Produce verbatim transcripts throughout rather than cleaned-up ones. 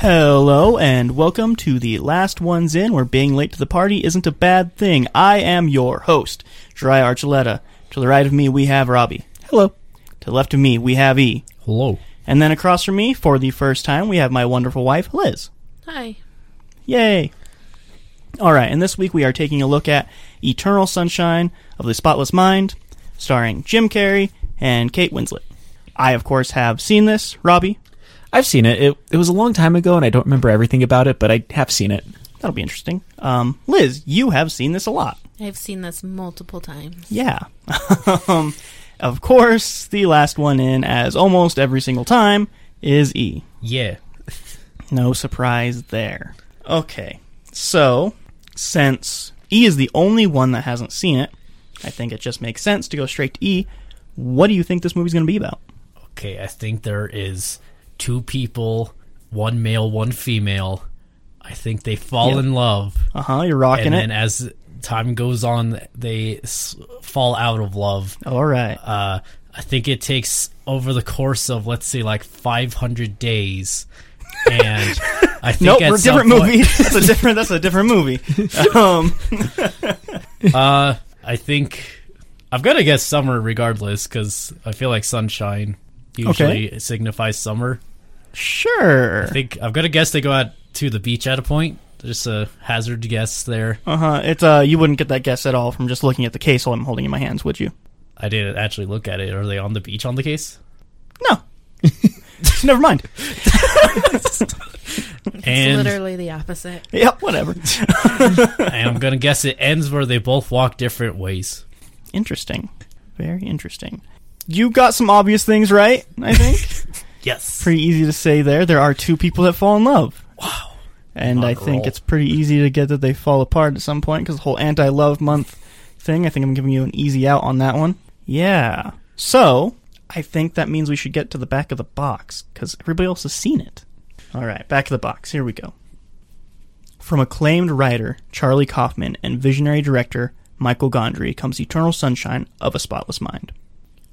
Hello and welcome to The Last Ones In, where being late to the party isn't a bad thing. I am your host, Jeriah Archuleta. To the right of me, we have Robbie. Hello. To the left of me, we have E. Hello. And then across from me, for the first time, we have my wonderful wife, Liz. Hi. Yay. All right, and this week we are taking a look at Eternal Sunshine of the Spotless Mind, starring Jim Carrey and Kate Winslet. I, of course, have seen this. Robbie? I've seen it. It it was a long time ago, and I don't remember everything about it, but I have seen it. That'll be interesting. Um, Liz, you have seen this a lot. I've seen this multiple times. Yeah. um, of course, the last one in, as almost every single time, is E. Yeah. No surprise there. Okay. So, since E is the only one that hasn't seen it, I think it just makes sense to go straight to E. What do you think this movie's going to be about? Okay, I think there is... two people, one male, one female. I think they fall yep. in love. Uh-huh, you're rocking and it. And then as time goes on, they s- fall out of love. All right. Uh, I think it takes over the course of, let's say, like five hundred days. And I think nope, at we're some different point... movie. That's a different, that's a different movie. Um. uh, I think... I've got to guess summer regardless, because I feel like sunshine usually okay. signifies summer. Sure. I think I've got to guess they go out to the beach at a point. Just a hazard guess there. Uh huh. It's uh you wouldn't get that guess at all from just looking at the case while I'm holding in my hands, would you? I didn't actually look at it. Are they on the beach on the case? No. Never mind. And it's literally the opposite. Yeah, whatever. And I'm gonna guess it ends where they both walk different ways. Interesting. Very interesting. You got some obvious things right, I think. Yes. Pretty easy to say there. There are two people that fall in love. Wow. And I think it's pretty easy to get that they fall apart at some point, because the whole anti-love month thing, I think I'm giving you an easy out on that one. Yeah. So, I think that means we should get to the back of the box, because everybody else has seen it. All right, back of the box. Here we go. From acclaimed writer Charlie Kaufman and visionary director Michael Gondry comes Eternal Sunshine of a Spotless Mind.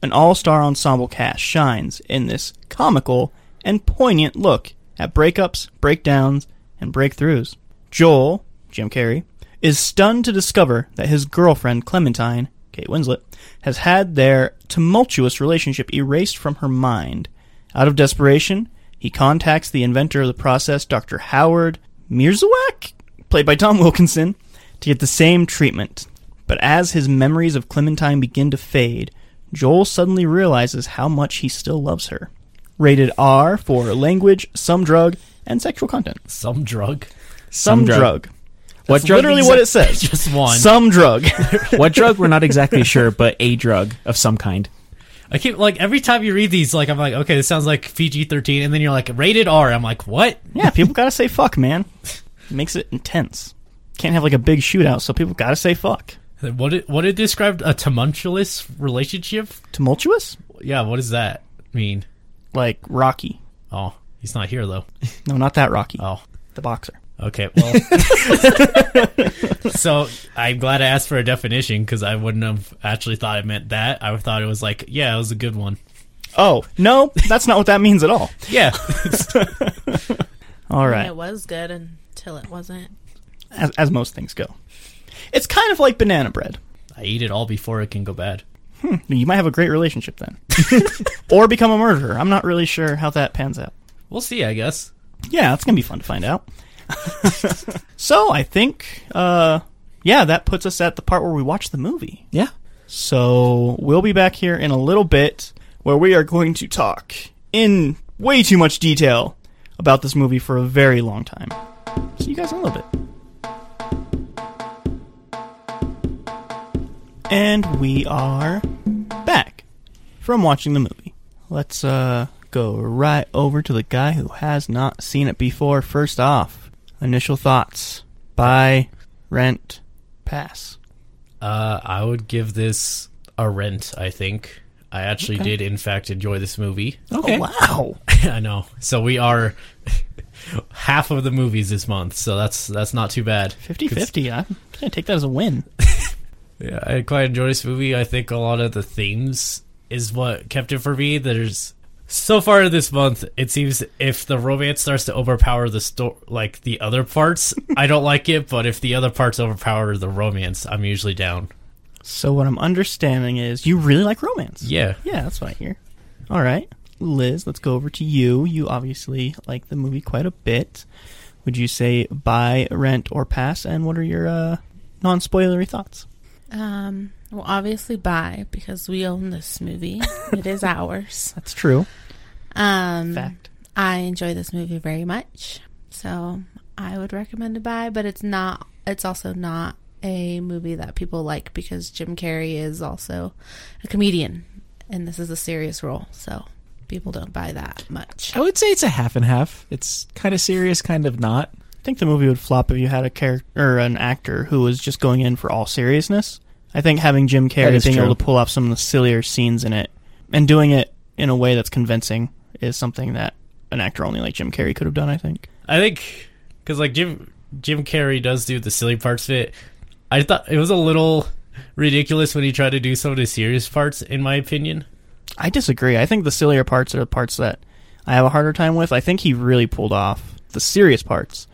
An all-star ensemble cast shines in this comical and poignant look at breakups, breakdowns, and breakthroughs. Joel, Jim Carrey, is stunned to discover that his girlfriend Clementine, Kate Winslet, has had their tumultuous relationship erased from her mind. Out of desperation, he contacts the inventor of the process, Doctor Howard Mirzawak, played by Tom Wilkinson, to get the same treatment. But as his memories of Clementine begin to fade, Joel suddenly realizes how much he still loves her. Rated R for language, some drug, and sexual content. Some drug? Some, some drug. drug. That's what drug literally exa- what it says. Just one. Some drug. What drug? We're not exactly sure, but a drug of some kind. I keep, like, every time you read these, like, I'm like, okay, this sounds like P G thirteen, and then you're like, rated R. I'm like, what? Yeah, people gotta say fuck, man. It makes it intense. Can't have, like, a big shootout, so people gotta say fuck. What it, what it described, a tumultuous relationship? Tumultuous? Yeah, what does that mean? Like Rocky. Oh, he's not here, though. No, not that Rocky. Oh. The boxer. Okay, well. So, I'm glad I asked for a definition, because I wouldn't have actually thought it meant that. I thought it was like, yeah, it was a good one. Oh, no, that's not what that means at all. Yeah. All right. It was good until it wasn't. As, as most things go. It's kind of like banana bread. I eat it all before it can go bad. Hmm. You might have a great relationship then. Or become a murderer. I'm not really sure how that pans out. We'll see, I guess. Yeah, it's going to be fun to find out. So I think, uh, yeah, that puts us at the part where we watch the movie. Yeah. So we'll be back here in a little bit where we are going to talk in way too much detail about this movie for a very long time. See you guys in a little bit. And we are back from watching the movie. Let's uh, go right over to the guy who has not seen it before. First off, initial thoughts. Buy, rent, pass. Uh, I would give this a rent, I think. I actually okay. did, in fact, enjoy this movie. Okay. Oh, wow. I know. So we are half of the movies this month, so that's that's not too bad. fifty-fifty. I'm going to take that as a win. Yeah, I quite enjoyed this movie. I think a lot of the themes is what kept it for me. There's... So far this month, it seems if the romance starts to overpower the sto- like the other parts, I don't like it, but if the other parts overpower the romance, I'm usually down. So what I'm understanding is you really like romance. Yeah. Yeah, that's what I hear. All right. Liz, let's go over to you. You obviously like the movie quite a bit. Would you say buy, rent, or pass? And what are your uh, non-spoilery thoughts? Um... Well, obviously buy, because we own this movie. It is ours. That's true. Um, Fact. I enjoy this movie very much, so I would recommend to buy, but it's not. It's also not a movie that people like, because Jim Carrey is also a comedian, and this is a serious role, so people don't buy that much. I would say it's a half and half. It's kind of serious, kind of not. I think the movie would flop if you had a character or an actor who was just going in for all seriousness. I think having Jim Carrey being true. able to pull off some of the sillier scenes in it and doing it in a way that's convincing is something that an actor only like Jim Carrey could have done, I think. I think, because like Jim, Jim Carrey does do the silly parts of it. I thought it was a little ridiculous when he tried to do some of the serious parts, in my opinion. I disagree. I think the sillier parts are the parts that I have a harder time with. I think he really pulled off the serious parts.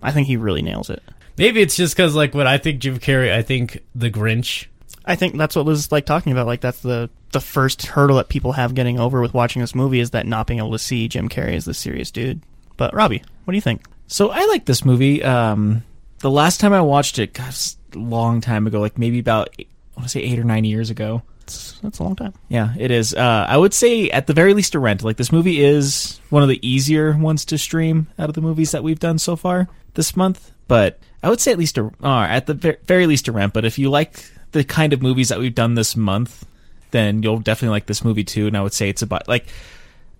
I think he really nails it. Maybe it's just because, like, when I think Jim Carrey, I think The Grinch. I think that's what Liz is, like, talking about. Like, that's the, the first hurdle that people have getting over with watching this movie is that not being able to see Jim Carrey as the serious dude. But, Robbie, what do you think? So, I like this movie. Um, the last time I watched it, God, a long time ago, like, maybe about, I want to say, eight or nine years ago. That's, that's a long time. Yeah, it is. Uh, I would say, at the very least, a rent. Like, this movie is one of the easier ones to stream out of the movies that we've done so far this month. But I would say at least a, uh, at the very least a rent. But if you like the kind of movies that we've done this month, then you'll definitely like this movie too. And I would say it's a buy. Like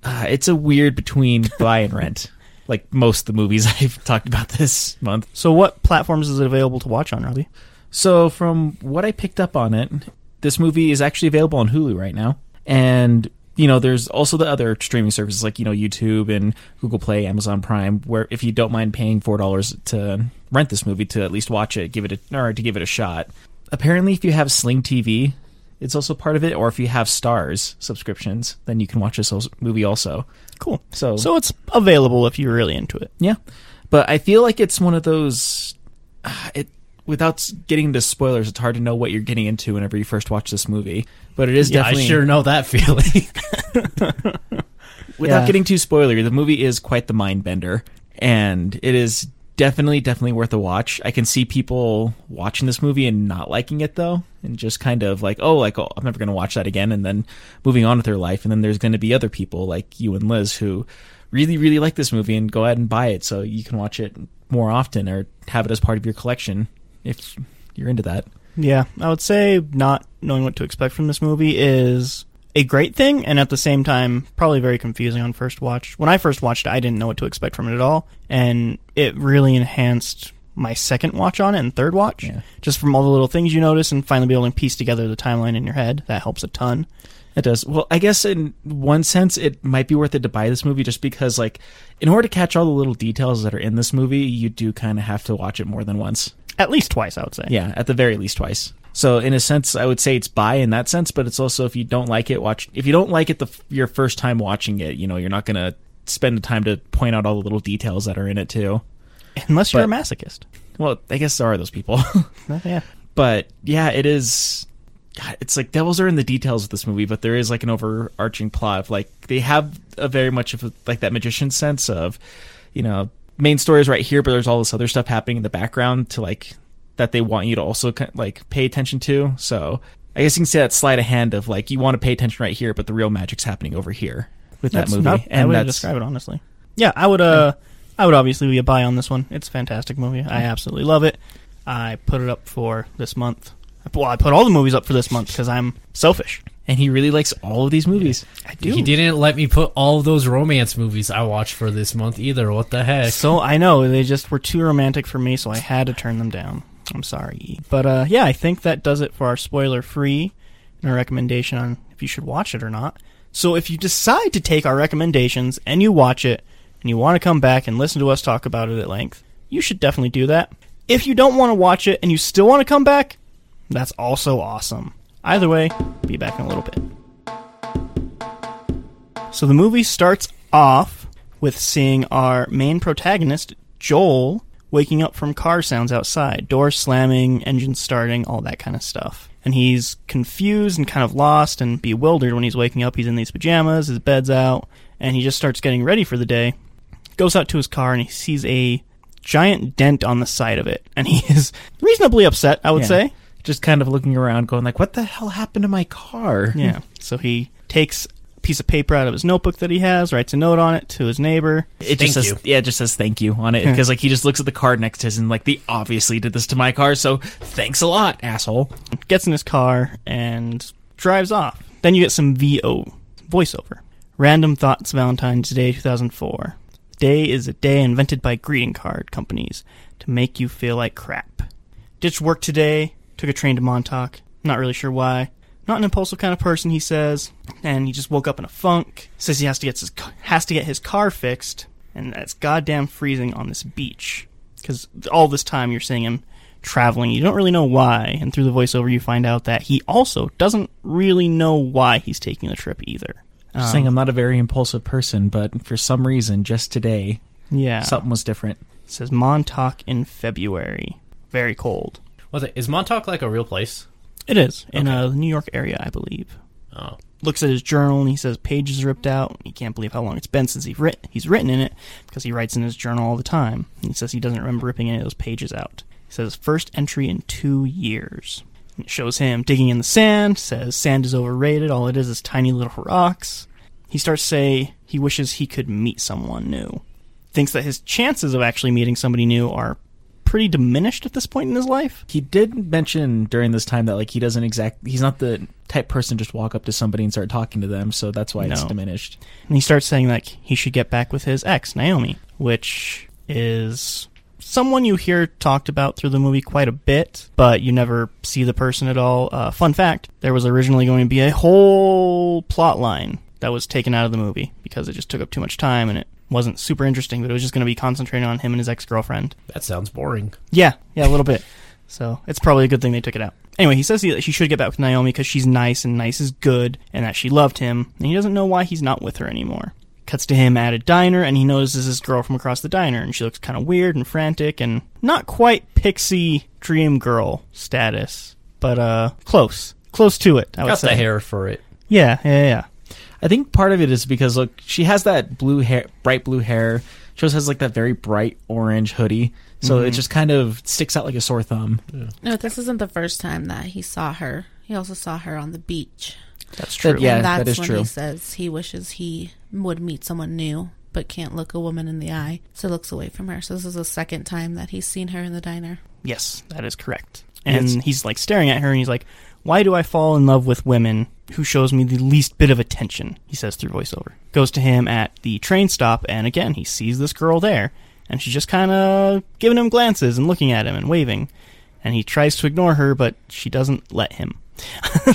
uh, it's a weird between buy and rent. Like most of the movies I've talked about this month. So what platforms is it available to watch on, Robbie? So from what I picked up on it, this movie is actually available on Hulu right now, and you know, there's also the other streaming services like, you know, YouTube and Google Play, Amazon Prime, where if you don't mind paying four dollars to rent this movie to at least watch it, give it a, or to give it a shot. Apparently, if you have Sling T V, it's also part of it, or if you have Starz subscriptions, then you can watch this movie also. Cool. So, so it's available if you're really into it. Yeah. But I feel like it's one of those... Uh, it Without getting into spoilers, it's hard to know what you're getting into whenever you first watch this movie. But it is yeah, definitely... I sure know that feeling. Without yeah. getting too spoilery, the movie is quite the mind-bender. And it is definitely, definitely worth a watch. I can see people watching this movie and not liking it, though. And just kind of like, oh, like oh, I'm never going to watch that again. And then moving on with their life. And then there's going to be other people like you and Liz who really, really like this movie and go ahead and buy it so you can watch it more often or have it as part of your collection. If you're into that. Yeah, I would say not knowing what to expect from this movie is a great thing, and at the same time, probably very confusing on first watch. When I first watched it, I didn't know what to expect from it at all, and it really enhanced my second watch on it and third watch, yeah. just from all the little things you notice and finally be able to piece together the timeline in your head. That helps a ton. It does. Well, I guess in one sense, it might be worth it to buy this movie just because, like, in order to catch all the little details that are in this movie, you do kind of have to watch it more than once. At least twice, I would say. Yeah, at the very least twice. So in a sense, I would say it's buy in that sense, but it's also if you don't like it, watch. If you don't like it the your first time watching it, you know, you're not going to spend the time to point out all the little details that are in it too. Unless but, you're a masochist. Well, I guess there are those people. Yeah. But yeah, it is. God, it's like devils are in the details of this movie, but there is like an overarching plot of like they have a very much of like that magician sense of, you know. Main story is right here, but there's all this other stuff happening in the background to like that they want you to also like pay attention to. So I guess you can say that sleight of hand of like you want to pay attention right here, but the real magic's happening over here with that's that movie. Not, and I would describe it honestly. Yeah, I would. Uh, I would obviously be a buy on this one. It's a fantastic movie. I absolutely love it. I put it up for this month. Well, I put all the movies up for this month because I'm selfish. And he really likes all of these movies. I do. He didn't let me put all of those romance movies I watched for this month either. What the heck? So, I know. They just were too romantic for me, so I had to turn them down. I'm sorry. But, uh, yeah, I think that does it for our spoiler-free and our recommendation on if you should watch it or not. So if you decide to take our recommendations and you watch it and you want to come back and listen to us talk about it at length, you should definitely do that. If you don't want to watch it and you still want to come back, that's also awesome. Either way, be back in a little bit. So the movie starts off with seeing our main protagonist, Joel, waking up from car sounds outside. Doors slamming, engines starting, all that kind of stuff. And he's confused and kind of lost and bewildered when he's waking up. He's in these pajamas, his bed's out, and he just starts getting ready for the day. Goes out to his car and he sees a giant dent on the side of it. And he is reasonably upset, I would yeah. say. Just kind of looking around going like, what the hell happened to my car? Yeah. So he takes a piece of paper out of his notebook that he has, writes a note on it to his neighbor. It just says, yeah, it just says thank you on it. Because like he just looks at the card next to his and like, they obviously did this to my car, so thanks a lot, asshole. Gets in his car and drives off. Then you get some V O, voiceover. Random Thoughts, Valentine's Day, two thousand four. Day is a day invented by greeting card companies to make you feel like crap. Ditched work today, took a train to Montauk, not really sure why. Not an impulsive kind of person, he says, and he just woke up in a funk. Says he has to get his, has to get his car fixed, and it's goddamn freezing on this beach. Because all this time you're seeing him traveling, you don't really know why, and through the voiceover you find out that he also doesn't really know why he's taking the trip either. Um, saying I'm not a very impulsive person, but for some reason, just today, yeah, something was different. It says Montauk in February. Very cold. Was it? Is Montauk like a real place? It is, okay. In uh, the New York area, I believe. Oh. Looks at his journal, and he says pages ripped out. He can't believe how long it's been since he writ- he's written in it, because he writes in his journal all the time. And he says he doesn't remember ripping any of those pages out. He says first entry in two years. It shows him digging in the sand, says sand is overrated, all it is is tiny little rocks. He starts to say he wishes he could meet someone new. Thinks that his chances of actually meeting somebody new are pretty diminished at this point in his life. He did mention during this time that like he doesn't exact he's not the type person to just walk up to somebody and start talking to them, so that's why no. It's diminished. And he starts saying like he should get back with his ex, Naomi, which is someone you hear talked about through the movie quite a bit, but you never see the person at all. Uh, fun fact, there was originally going to be a whole plot line that was taken out of the movie because it just took up too much time and it wasn't super interesting, but it was just going to be concentrating on him and his ex-girlfriend. That sounds boring. Yeah, yeah, a little bit. So it's probably a good thing they took it out. Anyway, he says he, that she should get back with Naomi because she's nice and nice is good and that she loved him, and he doesn't know why he's not with her anymore. Cuts to him at a diner, and he notices this girl from across the diner, and she looks kind of weird and frantic, and not quite pixie dream girl status, but uh, close. Close to it, I would say. Got the hair for it. Yeah, yeah, yeah. I think part of it is because, look, she has that blue hair, bright blue hair. She also has, like, that very bright orange hoodie, so mm-hmm. It just kind of sticks out like a sore thumb. Yeah. No, this isn't the first time that he saw her. He also saw her on the beach. That's true. That, yeah, and that's that is when true. He says he wishes he would meet someone new, but can't look a woman in the eye, so looks away from her. So this is the second time that he's seen her in the diner. Yes, that is correct. And yes. He's like staring at her, and he's like, "Why do I fall in love with women who shows me the least bit of attention?" He says through voiceover. Goes to him at the train stop, and again he sees this girl there, and she's just kind of giving him glances and looking at him and waving, and he tries to ignore her, but she doesn't let him.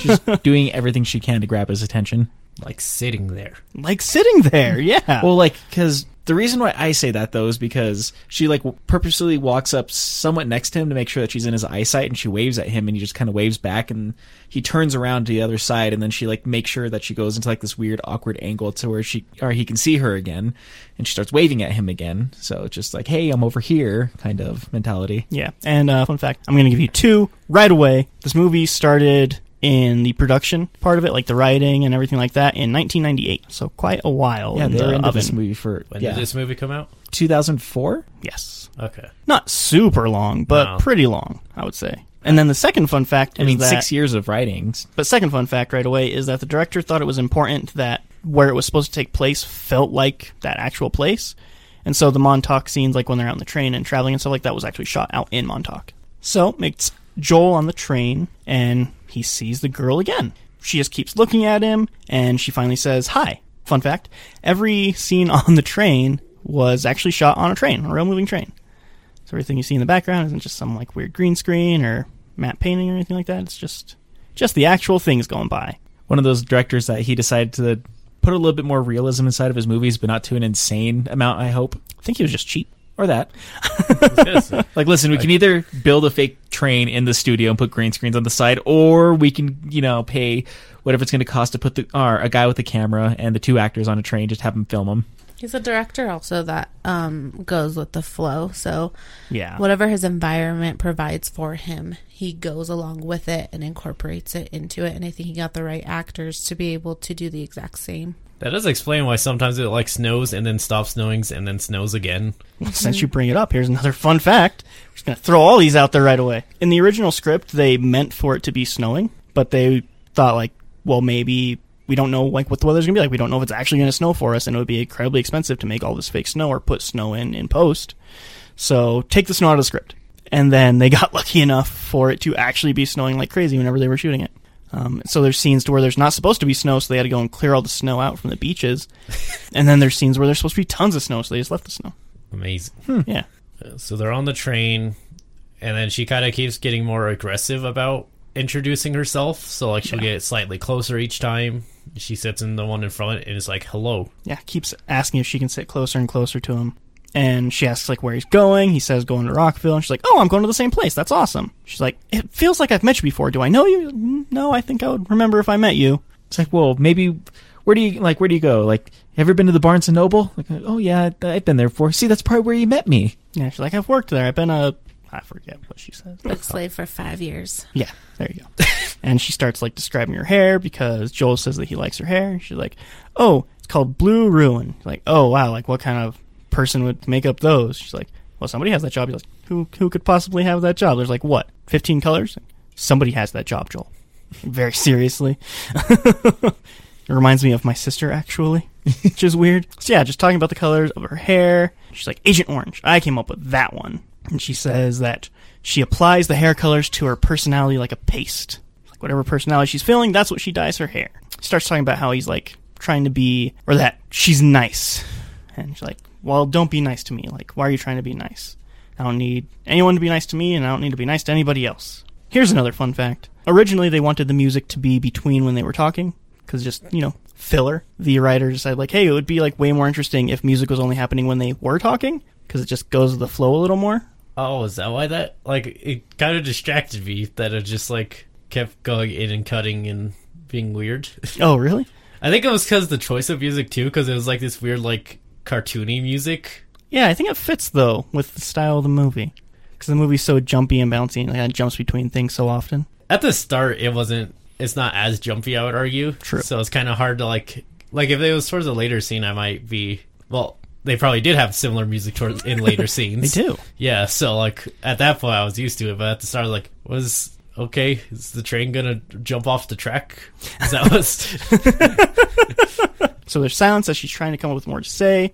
She's doing everything she can to grab his attention. Like sitting there. Like sitting there, yeah. Well, like, because the reason why I say that, though, is because she, like, purposely walks up somewhat next to him to make sure that she's in his eyesight, and she waves at him, and he just kind of waves back, and he turns around to the other side, and then she, like, makes sure that she goes into, like, this weird, awkward angle to where she, or he can see her again, and she starts waving at him again. So it's just like, hey, I'm over here, kind of mentality. Yeah, and uh, fun fact, I'm going to give you two right away. This movie started in the production part of it, like the writing and everything like that, in nineteen ninety-eight. So quite a while. Yeah, in they were the into oven. This movie for... When yeah. did this movie come out? two thousand four? Yes. Okay. Not super long, but no. pretty long, I would say. And then the second fun fact I is mean, that... I mean, six years of writings. But second fun fact right away is that the director thought it was important that where it was supposed to take place felt like that actual place. And so the Montauk scenes, like when they're out on the train and traveling and stuff like that, was actually shot out in Montauk. So it's Joel on the train, and he sees the girl again. She just keeps looking at him, and she finally says, "Hi." Fun fact, every scene on the train was actually shot on a train, a real moving train. So everything you see in the background isn't just some like weird green screen or matte painting or anything like that. It's just just the actual things going by, one of those directors that he decided to put a little bit more realism inside of his movies, but not to an insane amount, I hope. I think he was just cheap. Or that. Like, listen, we can either build a fake train in the studio and put green screens on the side, or we can, you know, pay whatever it's going to cost to put the, or a guy with a camera and the two actors on a train, just have them film them. He's a director also that um, goes with the flow. So yeah, whatever his environment provides for him, he goes along with it and incorporates it into it. And I think he got the right actors to be able to do the exact same. That does explain why sometimes it like snows and then stops snowing and then snows again. Well, since you bring it up, here's another fun fact. We're just going to throw all these out there right away. In the original script, they meant for it to be snowing, but they thought like, well, maybe we don't know like what the weather's going to be like. We don't know if it's actually going to snow for us, and it would be incredibly expensive to make all this fake snow or put snow in in post. So take the snow out of the script. And then they got lucky enough for it to actually be snowing like crazy whenever they were shooting it. Um, so there's scenes to where there's not supposed to be snow, so they had to go and clear all the snow out from the beaches. And then there's scenes where there's supposed to be tons of snow, so they just left the snow. Amazing. Hmm. Yeah. So they're on the train, and then she kind of keeps getting more aggressive about introducing herself. So like she'll yeah. get slightly closer each time. She sits in the one in front, and it's like, hello. Yeah, keeps asking if she can sit closer and closer to him. And she asks, like, where he's going. He says, going to Rockville. And she's like, oh, I'm going to the same place. That's awesome. She's like, it feels like I've met you before. Do I know you? No, I think I would remember if I met you. It's like, well, maybe, where do you, like, where do you go? Like, ever been to the Barnes and Noble? Like, oh, yeah, I've been there before. See, that's probably where you met me. Yeah, she's like, I've worked there. I've been a, I forget what she says. Book slave for five years. Yeah, there you go. And she starts, like, describing her hair because Joel says that he likes her hair. She's like, oh, it's called Blue Ruin. Like, oh, wow, like, what kind of person would make up those? She's like, well, somebody has that job. He's like, who who could possibly have that job? There's like, what, fifteen colors? Somebody has that job, Joel. Very seriously. It reminds me of my sister, actually, which is weird. So yeah, just talking about the colors of her hair. She's like, Agent Orange. I came up with that one. And she says that she applies the hair colors to her personality like a paste. Like whatever personality she's feeling, that's what she dyes her hair. Starts talking about how he's like trying to be, or that she's nice. And she's like, well, don't be nice to me. Like, why are you trying to be nice? I don't need anyone to be nice to me, and I don't need to be nice to anybody else. Here's another fun fact. Originally, they wanted the music to be between when they were talking, because just, you know, filler. The writer decided, like, hey, it would be, like, way more interesting if music was only happening when they were talking, because it just goes with the flow a little more. Oh, is that why that, like, it kind of distracted me, that it just, like, kept going in and cutting and being weird. Oh, really? I think it was because the choice of music, too, because it was, like, this weird, like, cartoony music. Yeah, I think it fits though with the style of the movie, because the movie's so jumpy and bouncy, and like, it jumps between things so often. At the start, it wasn't. It's not as jumpy, I would argue. True. So it's kind of hard to like. Like if it was towards a later scene, I might be. Well, they probably did have similar music towards in later scenes. They do. Yeah. So like at that point, I was used to it, but at the start, like was okay. Is the train gonna jump off the track? Is that was. So there's silence as she's trying to come up with more to say,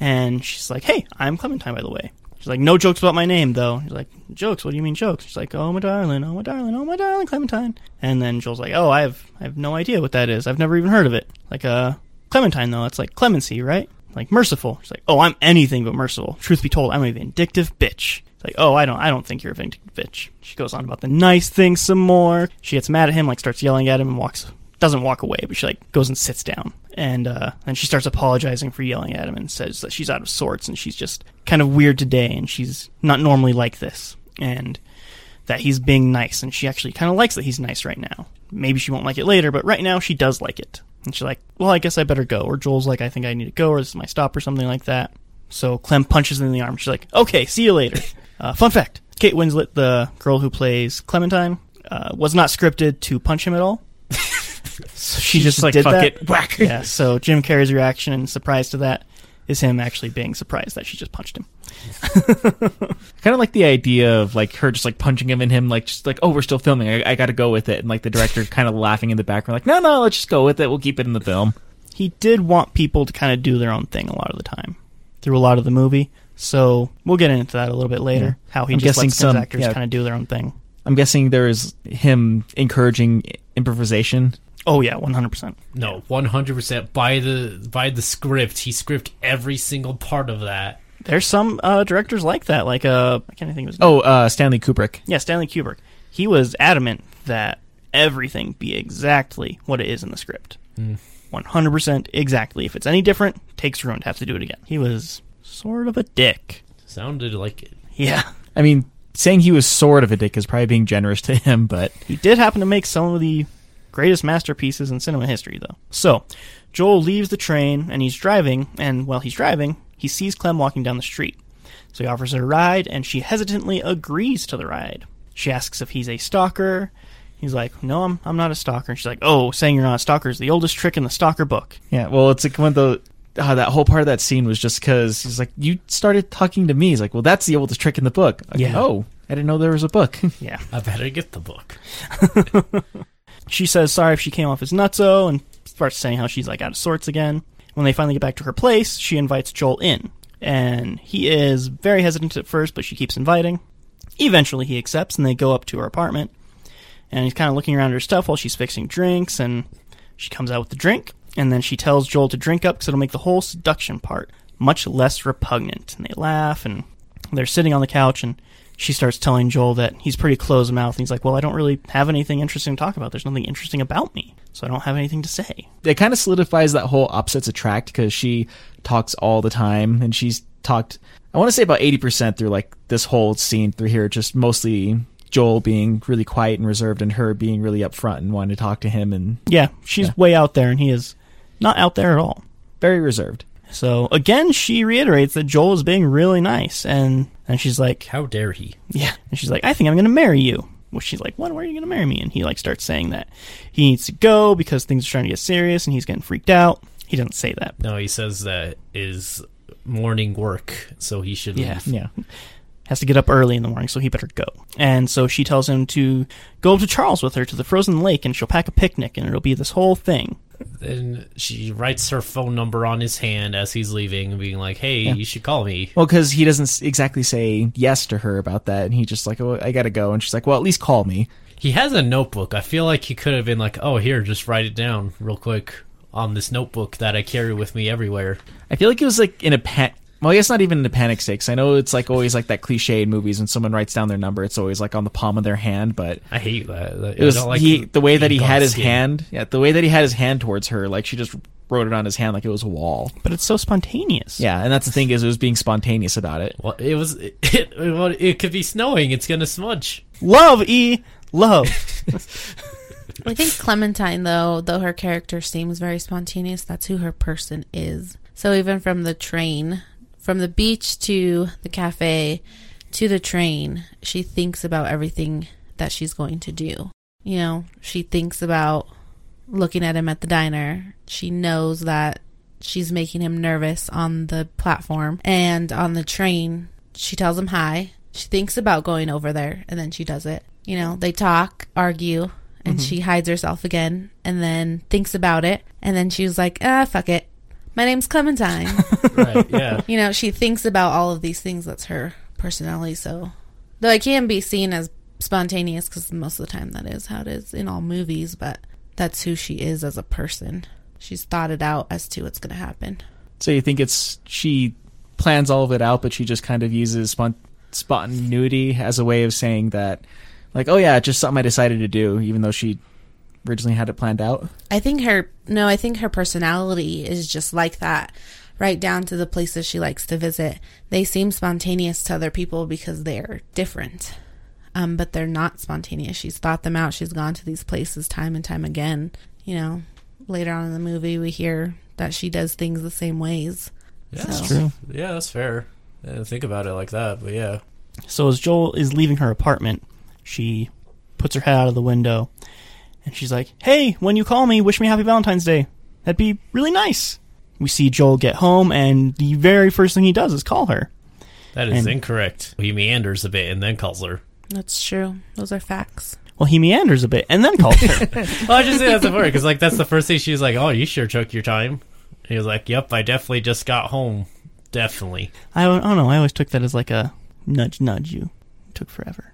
and she's like, hey, I'm Clementine, by the way. She's like, no jokes about my name, though. He's like, jokes? What do you mean jokes? She's like, oh, my darling, oh, my darling, oh, my darling, Clementine. And then Joel's like, oh, I have I have no idea what that is. I've never even heard of it. Like, uh, Clementine, though, it's like clemency, right? Like, merciful. She's like, oh, I'm anything but merciful. Truth be told, I'm a vindictive bitch. She's like, oh, I don't I don't think you're a vindictive bitch. She goes on about the nice thing some more. She gets mad at him, like, starts yelling at him and walks doesn't walk away, but she like goes and sits down, and uh and she starts apologizing for yelling at him and says that she's out of sorts and she's just kind of weird today and she's not normally like this, and that he's being nice, and she actually kind of likes that he's nice right now. Maybe she won't like it later, but right now she does like it. And she's like, well, I guess I better go, or Joel's like, I think I need to go, or this is my stop, or something like that. So Clem punches him in the arm. She's like, okay, see you later. Uh fun fact, Kate Winslet, the girl who plays Clementine, uh was not scripted to punch him at all. So she, she just, just like, did fuck that. It, whack. Yeah, so Jim Carrey's reaction and surprise to that is him actually being surprised that she just punched him. Kind of like the idea of like her just like punching him and him like just like, oh, we're still filming, I, I gotta go with it, and like the director kind of laughing in the background like, no, no, let's just go with it, we'll keep it in the film. He did want people to kind of do their own thing a lot of the time through a lot of the movie, so we'll get into that a little bit later. Yeah. How he I'm just lets some actors yeah. kind of do their own thing. I'm guessing there is him encouraging improvisation. Oh yeah, one hundred percent. No, one hundred percent. By the by the script, he scripted every single part of that. There's some uh, directors like that, like uh, I can't think of his name. Oh, uh, Stanley Kubrick. Yeah, Stanley Kubrick. He was adamant that everything be exactly what it is in the script. Mm. one hundred percent exactly. If it's any different, takes your own to have to do it again. He was sort of a dick. Sounded like it. Yeah. I mean, saying he was sort of a dick is probably being generous to him, but... He did happen to make some of the greatest masterpieces in cinema history, though. So, Joel leaves the train, and he's driving, and while he's driving, he sees Clem walking down the street. So he offers her a ride, and she hesitantly agrees to the ride. She asks if he's a stalker. He's like, no, I'm I'm not a stalker. And she's like, oh, saying you're not a stalker is the oldest trick in the stalker book. Yeah, well, it's like when the... Oh, that whole part of that scene was just because he's like, you started talking to me. He's like, well, that's the oldest trick in the book. Like, yeah. Oh, I didn't know there was a book. Yeah. I better get the book. She says sorry if she came off as nutso and starts saying how she's like out of sorts again. When they finally get back to her place, she invites Joel in. And he is very hesitant at first, but she keeps inviting. Eventually he accepts and they go up to her apartment. And he's kind of looking around at her stuff while she's fixing drinks, and she comes out with the drink. And then she tells Joel to drink up because it'll make the whole seduction part much less repugnant. And they laugh, and they're sitting on the couch, and she starts telling Joel that he's pretty closed-mouthed. And he's like, well, I don't really have anything interesting to talk about. There's nothing interesting about me, so I don't have anything to say. It kind of solidifies that whole opposites attract because she talks all the time, and she's talked, I want to say about eighty percent through like this whole scene through here, just mostly... Joel being really quiet and reserved and her being really upfront and wanting to talk to him. And yeah, she's yeah. way out there and he is not out there at all. Very reserved. So again, she reiterates that Joel is being really nice. And, and she's like, how dare he? Yeah. And she's like, I think I'm going to marry you. Well, she's like, what? Why are you going to marry me? And he like starts saying that he needs to go because things are trying to get serious and he's getting freaked out. He doesn't say that. No, he says that is morning work, so he should leave. Yeah. Yeah. Has to get up early in the morning, so he better go. And so she tells him to go up to Charles with her to the frozen lake, and she'll pack a picnic, and it'll be this whole thing. Then she writes her phone number on his hand as he's leaving, and being like, hey, yeah. you should call me. Well, because he doesn't exactly say yes to her about that, and he just like, oh, I gotta go. And she's like, well, at least call me. He has a notebook. I feel like he could have been like, oh, here, just write it down real quick on this notebook that I carry with me everywhere. I feel like it was like in a pet. Well, I guess not even in a panic state, because I know it's like always like that cliche in movies when someone writes down their number, it's always like on the palm of their hand. But I hate that. It was I don't like he, the way that he had his skin. hand. Yeah, the way that he had his hand towards her, like she just wrote it on his hand like it was a wall. But it's so spontaneous. Yeah, and that's the thing is it was being spontaneous about it. Well, it was. It, it, it could be snowing. It's gonna smudge. Love e love. I think Clementine, though, though her character seems very spontaneous, that's who her person is. So even from the train. From the beach to the cafe to the train, she thinks about everything that she's going to do. You know, she thinks about looking at him at the diner. She knows that she's making him nervous on the platform. And on the train, she tells him hi. She thinks about going over there, and then she does it. You know, they talk, argue, and mm-hmm. she hides herself again and then thinks about it. And then she's like, ah, fuck it. My name's Clementine. Right, yeah. You know, she thinks about all of these things. That's her personality. So, though it can be seen as spontaneous because most of the time that is how it is in all movies, but that's who she is as a person. She's thought it out as to what's going to happen. So you think it's she plans all of it out, but she just kind of uses spont- spontaneity as a way of saying that, like, oh, yeah, it's just something I decided to do, even though she... originally had it planned out? I think her no I think her personality is just like that, right down to the places she likes to visit. They seem spontaneous to other people because they're different, um but they're not spontaneous. She's thought them out. She's gone to these places time and time again. You know, later on in the movie we hear that she does things the same ways. Yeah, so. That's true. Yeah, that's fair. I didn't think about it like that, but yeah. So as Joel is leaving her apartment, she puts her head out of the window. And she's like, hey, when you call me, wish me happy Valentine's Day. That'd be really nice. We see Joel get home, and the very first thing he does is call her. That is and incorrect. He meanders a bit and then calls her. That's true. Those are facts. Well, he meanders a bit and then calls her. Well, I just think that's the word, because like, that's the first thing she's like, oh, you sure took your time. And he was like, yep, I definitely just got home. Definitely. I don't know. I always took that as like a nudge, nudge, you took forever.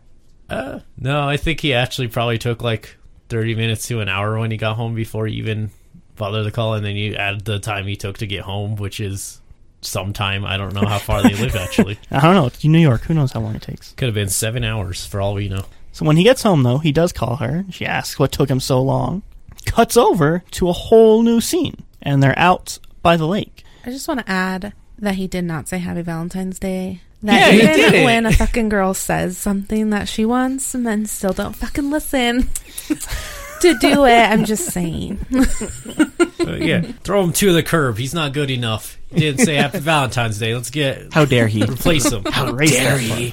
Uh, no, I think he actually probably took like... thirty minutes to an hour when he got home before he even bothered to call, and then you add the time he took to get home, which is some time. I don't know how far they live, actually. I don't know. It's New York. Who knows how long it takes? Could have been seven hours for all we know. So when he gets home, though, he does call her. She asks what took him so long. Cuts over to a whole new scene, and they're out by the lake. I just want to add that he did not say Happy Valentine's Day. That yeah, even he did. When a fucking girl says something that she wants, and then still don't fucking listen to do it. I'm just saying. So, yeah, throw him to the curb. He's not good enough. He didn't say Happy Valentine's Day. Let's get how dare he replace him? How dare he?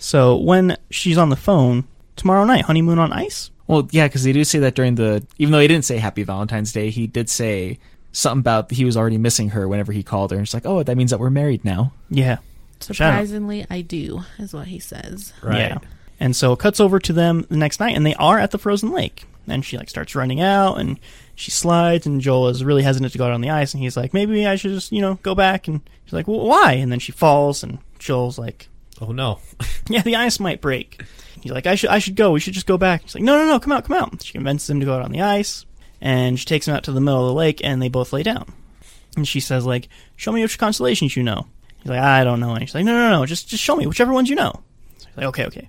So when she's on the phone, tomorrow night, honeymoon on ice? Well, yeah, because they do say that during the... Even though he didn't say Happy Valentine's Day, he did say something about he was already missing her whenever he called her. And she's like, oh, that means that we're married now. Yeah. Surprisingly, I do, is what he says. Right. Yeah. And so it cuts over to them the next night, and they are at the frozen lake. And she like starts running out, and she slides, and Joel is really hesitant to go out on the ice, and he's like, maybe I should just, you know, go back. And she's like, well, why? And then she falls, and Joel's like... Oh no! Yeah, the ice might break. He's like, I should, I should go. We should just go back. She's like, no, no, no, come out, come out. She convinces him to go out on the ice, and she takes him out to the middle of the lake, and they both lay down. And she says, like, show me which constellations you know. He's like, I don't know any. She's like, no, no, no, just, just show me whichever ones you know. So he's like, okay, okay.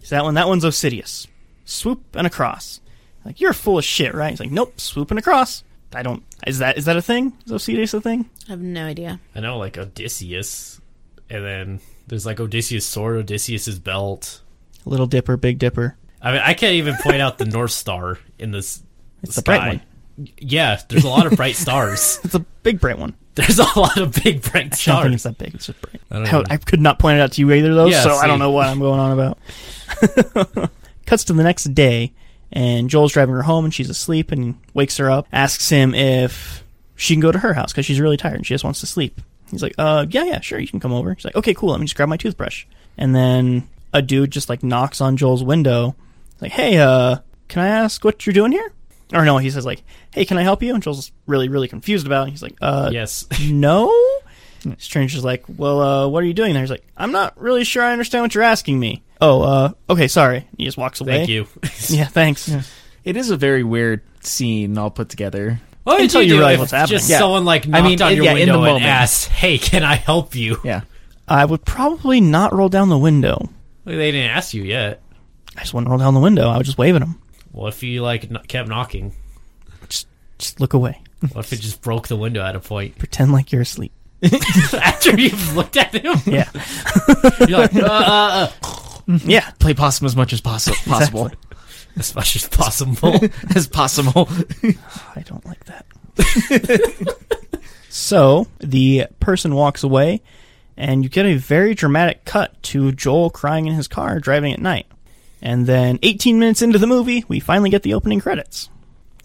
He's like, that one, that one's Osiris. Swoop and a cross. I'm like, you're full of shit, right? He's like, nope, swoop and a cross. I don't. Is that, is that a thing? Is Osiris a thing? I have no idea. I know, like Odysseus, and then. There's like Odysseus' sword, Odysseus' belt. Little Dipper, Big Dipper. I mean, I can't even point out the North Star in this it's sky. A bright one. Yeah, there's a lot of bright stars. It's a big bright one. There's a lot of big bright stars. I don't think it's that big. It's just bright. I, don't I, I could not point it out to you either, though, yeah, so same. I don't know what I'm going on about. Cuts to the next day, and Joel's driving her home, and she's asleep, and wakes her up, asks him if she can go to her house, because she's really tired, and she just wants to sleep. He's like, uh, yeah, yeah, sure, you can come over. She's like, okay, cool, let me just grab my toothbrush. And then a dude just, like, knocks on Joel's window. He's like, hey, uh, can I ask what you're doing here? Or no, he says, like, hey, can I help you? And Joel's really, really confused about it. And he's like, uh, yes. No? Stranger's like, well, uh, what are you doing there? He's like, I'm not really sure I understand what you're asking me. Oh, uh, okay, sorry. He just walks away. Thank you. Yeah, thanks. Yeah. It is a very weird scene all put together. Well, until you, you realize what's happening. Just yeah. Someone like knocked I mean, on it, your yeah, window in the moment. And asked, hey, can I help you? Yeah. I would probably not roll down the window. Well, they didn't ask you yet. I just wouldn't roll down the window. I was just waving them. Well, if you like kept knocking? Just just look away. What if it just broke the window at a point? Pretend like you're asleep. After you've looked at him? Yeah. You're like, uh, uh, uh. Yeah. Play possum as much as possi- possible. Exactly. As much as possible. As possible. I don't like that. So, the person walks away, and you get a very dramatic cut to Joel crying in his car, driving at night. And then, eighteen minutes into the movie, we finally get the opening credits.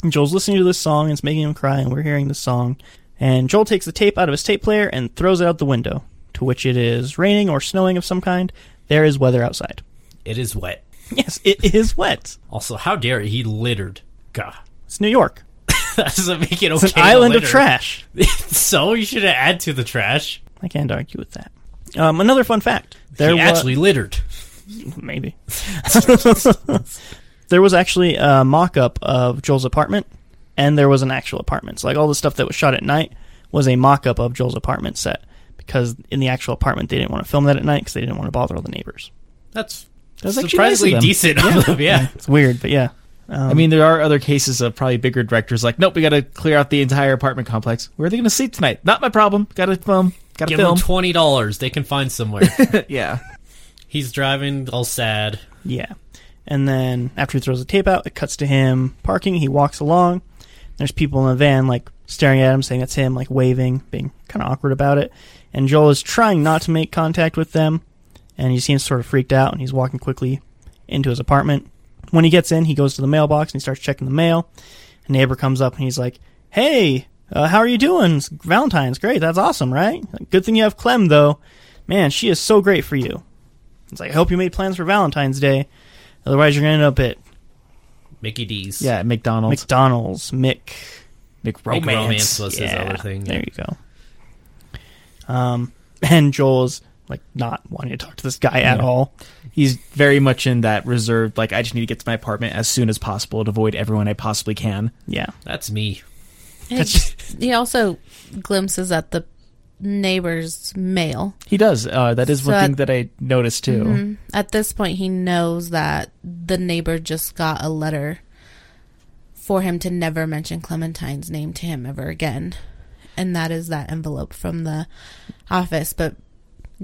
And Joel's listening to this song, and it's making him cry, and we're hearing this song. And Joel takes the tape out of his tape player and throws it out the window, to which it is raining or snowing of some kind. There is weather outside. It is wet. Yes, it is wet. Also, how dare he? He littered. God. It's New York. That doesn't make it okay. It's an island of trash. So you should add to the trash. I can't argue with that. Um, another fun fact. There he actually wa- littered. Maybe. There was actually a mock-up of Joel's apartment, and there was an actual apartment. So like all the stuff that was shot at night was a mock-up of Joel's apartment set, because in the actual apartment they didn't want to film that at night because they didn't want to bother all the neighbors. That's... That's surprisingly decent. Yeah. Of them, yeah. Yeah, it's weird, but yeah. Um, I mean, there are other cases of probably bigger directors like, nope, we got to clear out the entire apartment complex. Where are they going to sleep tonight? Not my problem. Got to film. Got to film. Give them twenty dollars. They can find somewhere. Yeah. He's driving all sad. Yeah. And then after he throws the tape out, it cuts to him parking. He walks along. There's people in the van like staring at him, saying that's him, like waving, being kind of awkward about it. And Joel is trying not to make contact with them. And he seems sort of freaked out, and he's walking quickly into his apartment. When he gets in, he goes to the mailbox, and he starts checking the mail. A neighbor comes up, and he's like, hey, uh, how are you doing? It's Valentine's, great, that's awesome, right? Good thing you have Clem, though. Man, she is so great for you. It's like, I hope you made plans for Valentine's Day. Otherwise, you're going to end up at... Mickey D's. Yeah, at McDonald's. McDonald's. Mick. McRomance. McRomance was yeah, his other thing. There you go. Um, and Joel's... like not wanting to talk to this guy at yeah. all. He's very much in that reserved, like, I just need to get to my apartment as soon as possible to avoid everyone I possibly can. Yeah. That's me. That's just... He also glimpses at the neighbor's mail. He does. Uh, that is so one at, thing that I noticed too. Mm-hmm. At this point, he knows that the neighbor just got a letter for him to never mention Clementine's name to him ever again. And that is that envelope from the office. But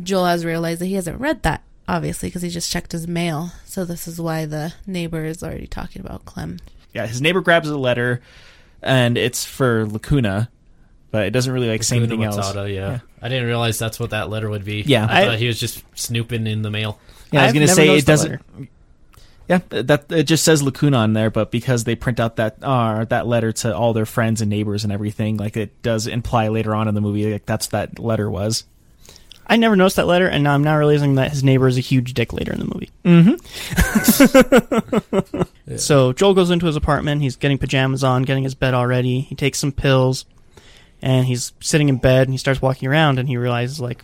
Joel has realized that he hasn't read that, obviously, because he just checked his mail. So this is why the neighbor is already talking about Clem. Yeah, his neighbor grabs a letter, and it's for Lacuna, but it doesn't really like Lacuna say anything else. Auto, yeah. yeah, I didn't realize that's what that letter would be. Yeah, I, I thought he was just snooping in the mail. Yeah, I was going to say it doesn't. Letter. Yeah, that it just says Lacuna on there, but because they print out that uh, that letter to all their friends and neighbors and everything, like it does imply later on in the movie, like that's that letter was. I never noticed that letter, and now I'm now realizing that his neighbor is a huge dick later in the movie. Mm-hmm. Yeah. So Joel goes into his apartment. He's getting pajamas on, getting his bed all ready. He takes some pills, and he's sitting in bed, and he starts walking around, and he realizes, like,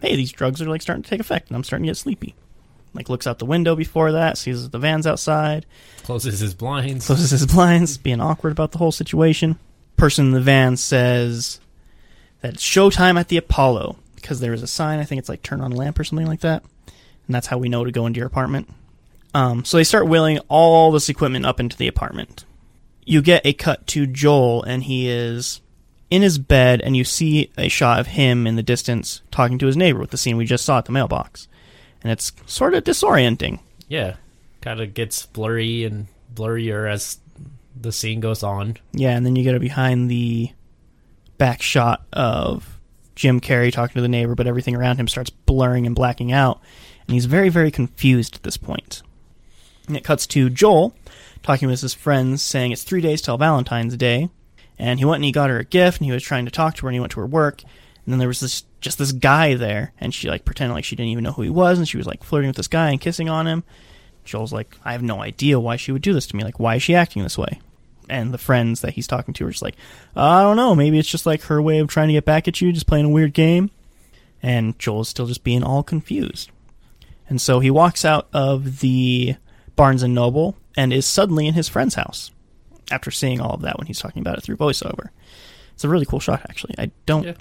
hey, these drugs are like starting to take effect, and I'm starting to get sleepy. Like, looks out the window before that, sees the van's outside. Closes his blinds. Closes his blinds, being awkward about the whole situation. Person in the van says that it's showtime at the Apollo, because there is a sign, I think it's like turn on lamp or something like that. And that's how we know to go into your apartment. Um, so they start wheeling all this equipment up into the apartment. You get a cut to Joel, and he is in his bed, and you see a shot of him in the distance talking to his neighbor with the scene we just saw at the mailbox. And it's sort of disorienting. Yeah. Kind of gets blurry and blurrier as the scene goes on. Yeah, and then you get a behind the back shot of Jim Carrey talking to the neighbor, but everything around him starts blurring and blacking out. And he's very, very confused at this point. And it cuts to Joel talking with his friends, saying it's three days till Valentine's Day. And he went and he got her a gift, and he was trying to talk to her, and he went to her work. And then there was this just this guy there, and she like pretended like she didn't even know who he was, and she was like flirting with this guy and kissing on him. Joel's like, I have no idea why she would do this to me. Like, why is she acting this way? And the friends that he's talking to are just like, I don't know, maybe it's just like her way of trying to get back at you, just playing a weird game. And Joel's still just being all confused. And so he walks out of the Barnes and Noble and is suddenly in his friend's house after seeing all of that when he's talking about it through voiceover. It's a really cool shot, actually. I don't... Yeah.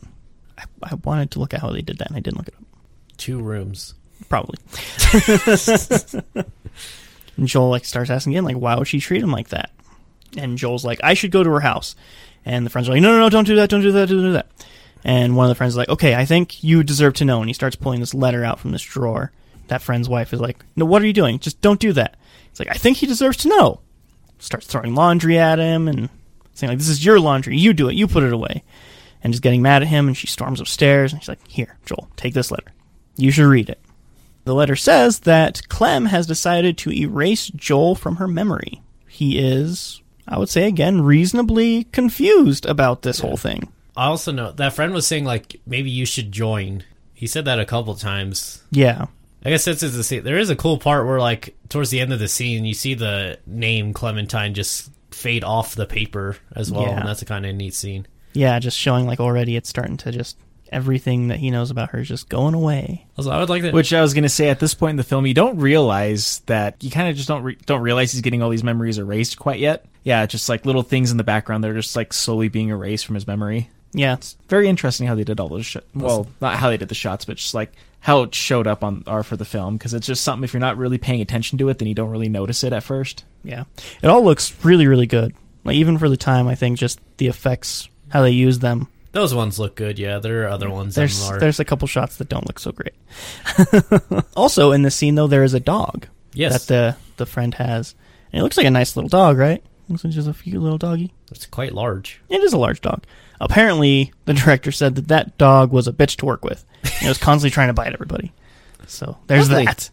I, I wanted to look at how they did that, and I didn't look it up. Two rooms. Probably. And Joel like starts asking again, like, why would she treat him like that? And Joel's like, I should go to her house. And the friends are like, no, no, no, don't do that, don't do that, don't do that. And one of the friends is like, okay, I think you deserve to know. And he starts pulling this letter out from this drawer. That friend's wife is like, no, what are you doing? Just don't do that. It's like, I think he deserves to know. Starts throwing laundry at him and saying, like, this is your laundry. You do it. You put it away. And is getting mad at him, and she storms upstairs, and she's like, here, Joel, take this letter. You should read it. The letter says that Clem has decided to erase Joel from her memory. He is, I would say again, reasonably confused about this whole thing. I also know, that friend was saying, like, maybe you should join. He said that a couple times. Yeah. I guess this is the scene. There is a cool part where, like, towards the end of the scene, you see the name Clementine just fade off the paper as well, yeah. And that's a kind of neat scene. Yeah, just showing like already it's starting to just everything that he knows about her is just going away. Also, I would like that. Which I was going to say at this point in the film, you don't realize that you kind of just don't re- don't realize he's getting all these memories erased quite yet. Yeah, just like little things in the background that are just like slowly being erased from his memory. Yeah, it's very interesting how they did all those. Sh- well, not how they did the shots, but just like how it showed up on or for the film, because it's just something if you're not really paying attention to it, then you don't really notice it at first. Yeah, it all looks really really good. Like even for the time, I think just the effects. How they use them. Those ones look good, yeah. There are other ones there's, that are... There's a couple shots that don't look so great. Also, in this scene, though, there is a dog. Yes. That the, the friend has. And it looks like a nice little dog, right? Looks like just a cute little doggy. It's quite large. It is a large dog. Apparently, the director said that that dog was a bitch to work with. And it was constantly trying to bite everybody. So, there's Lovely. that.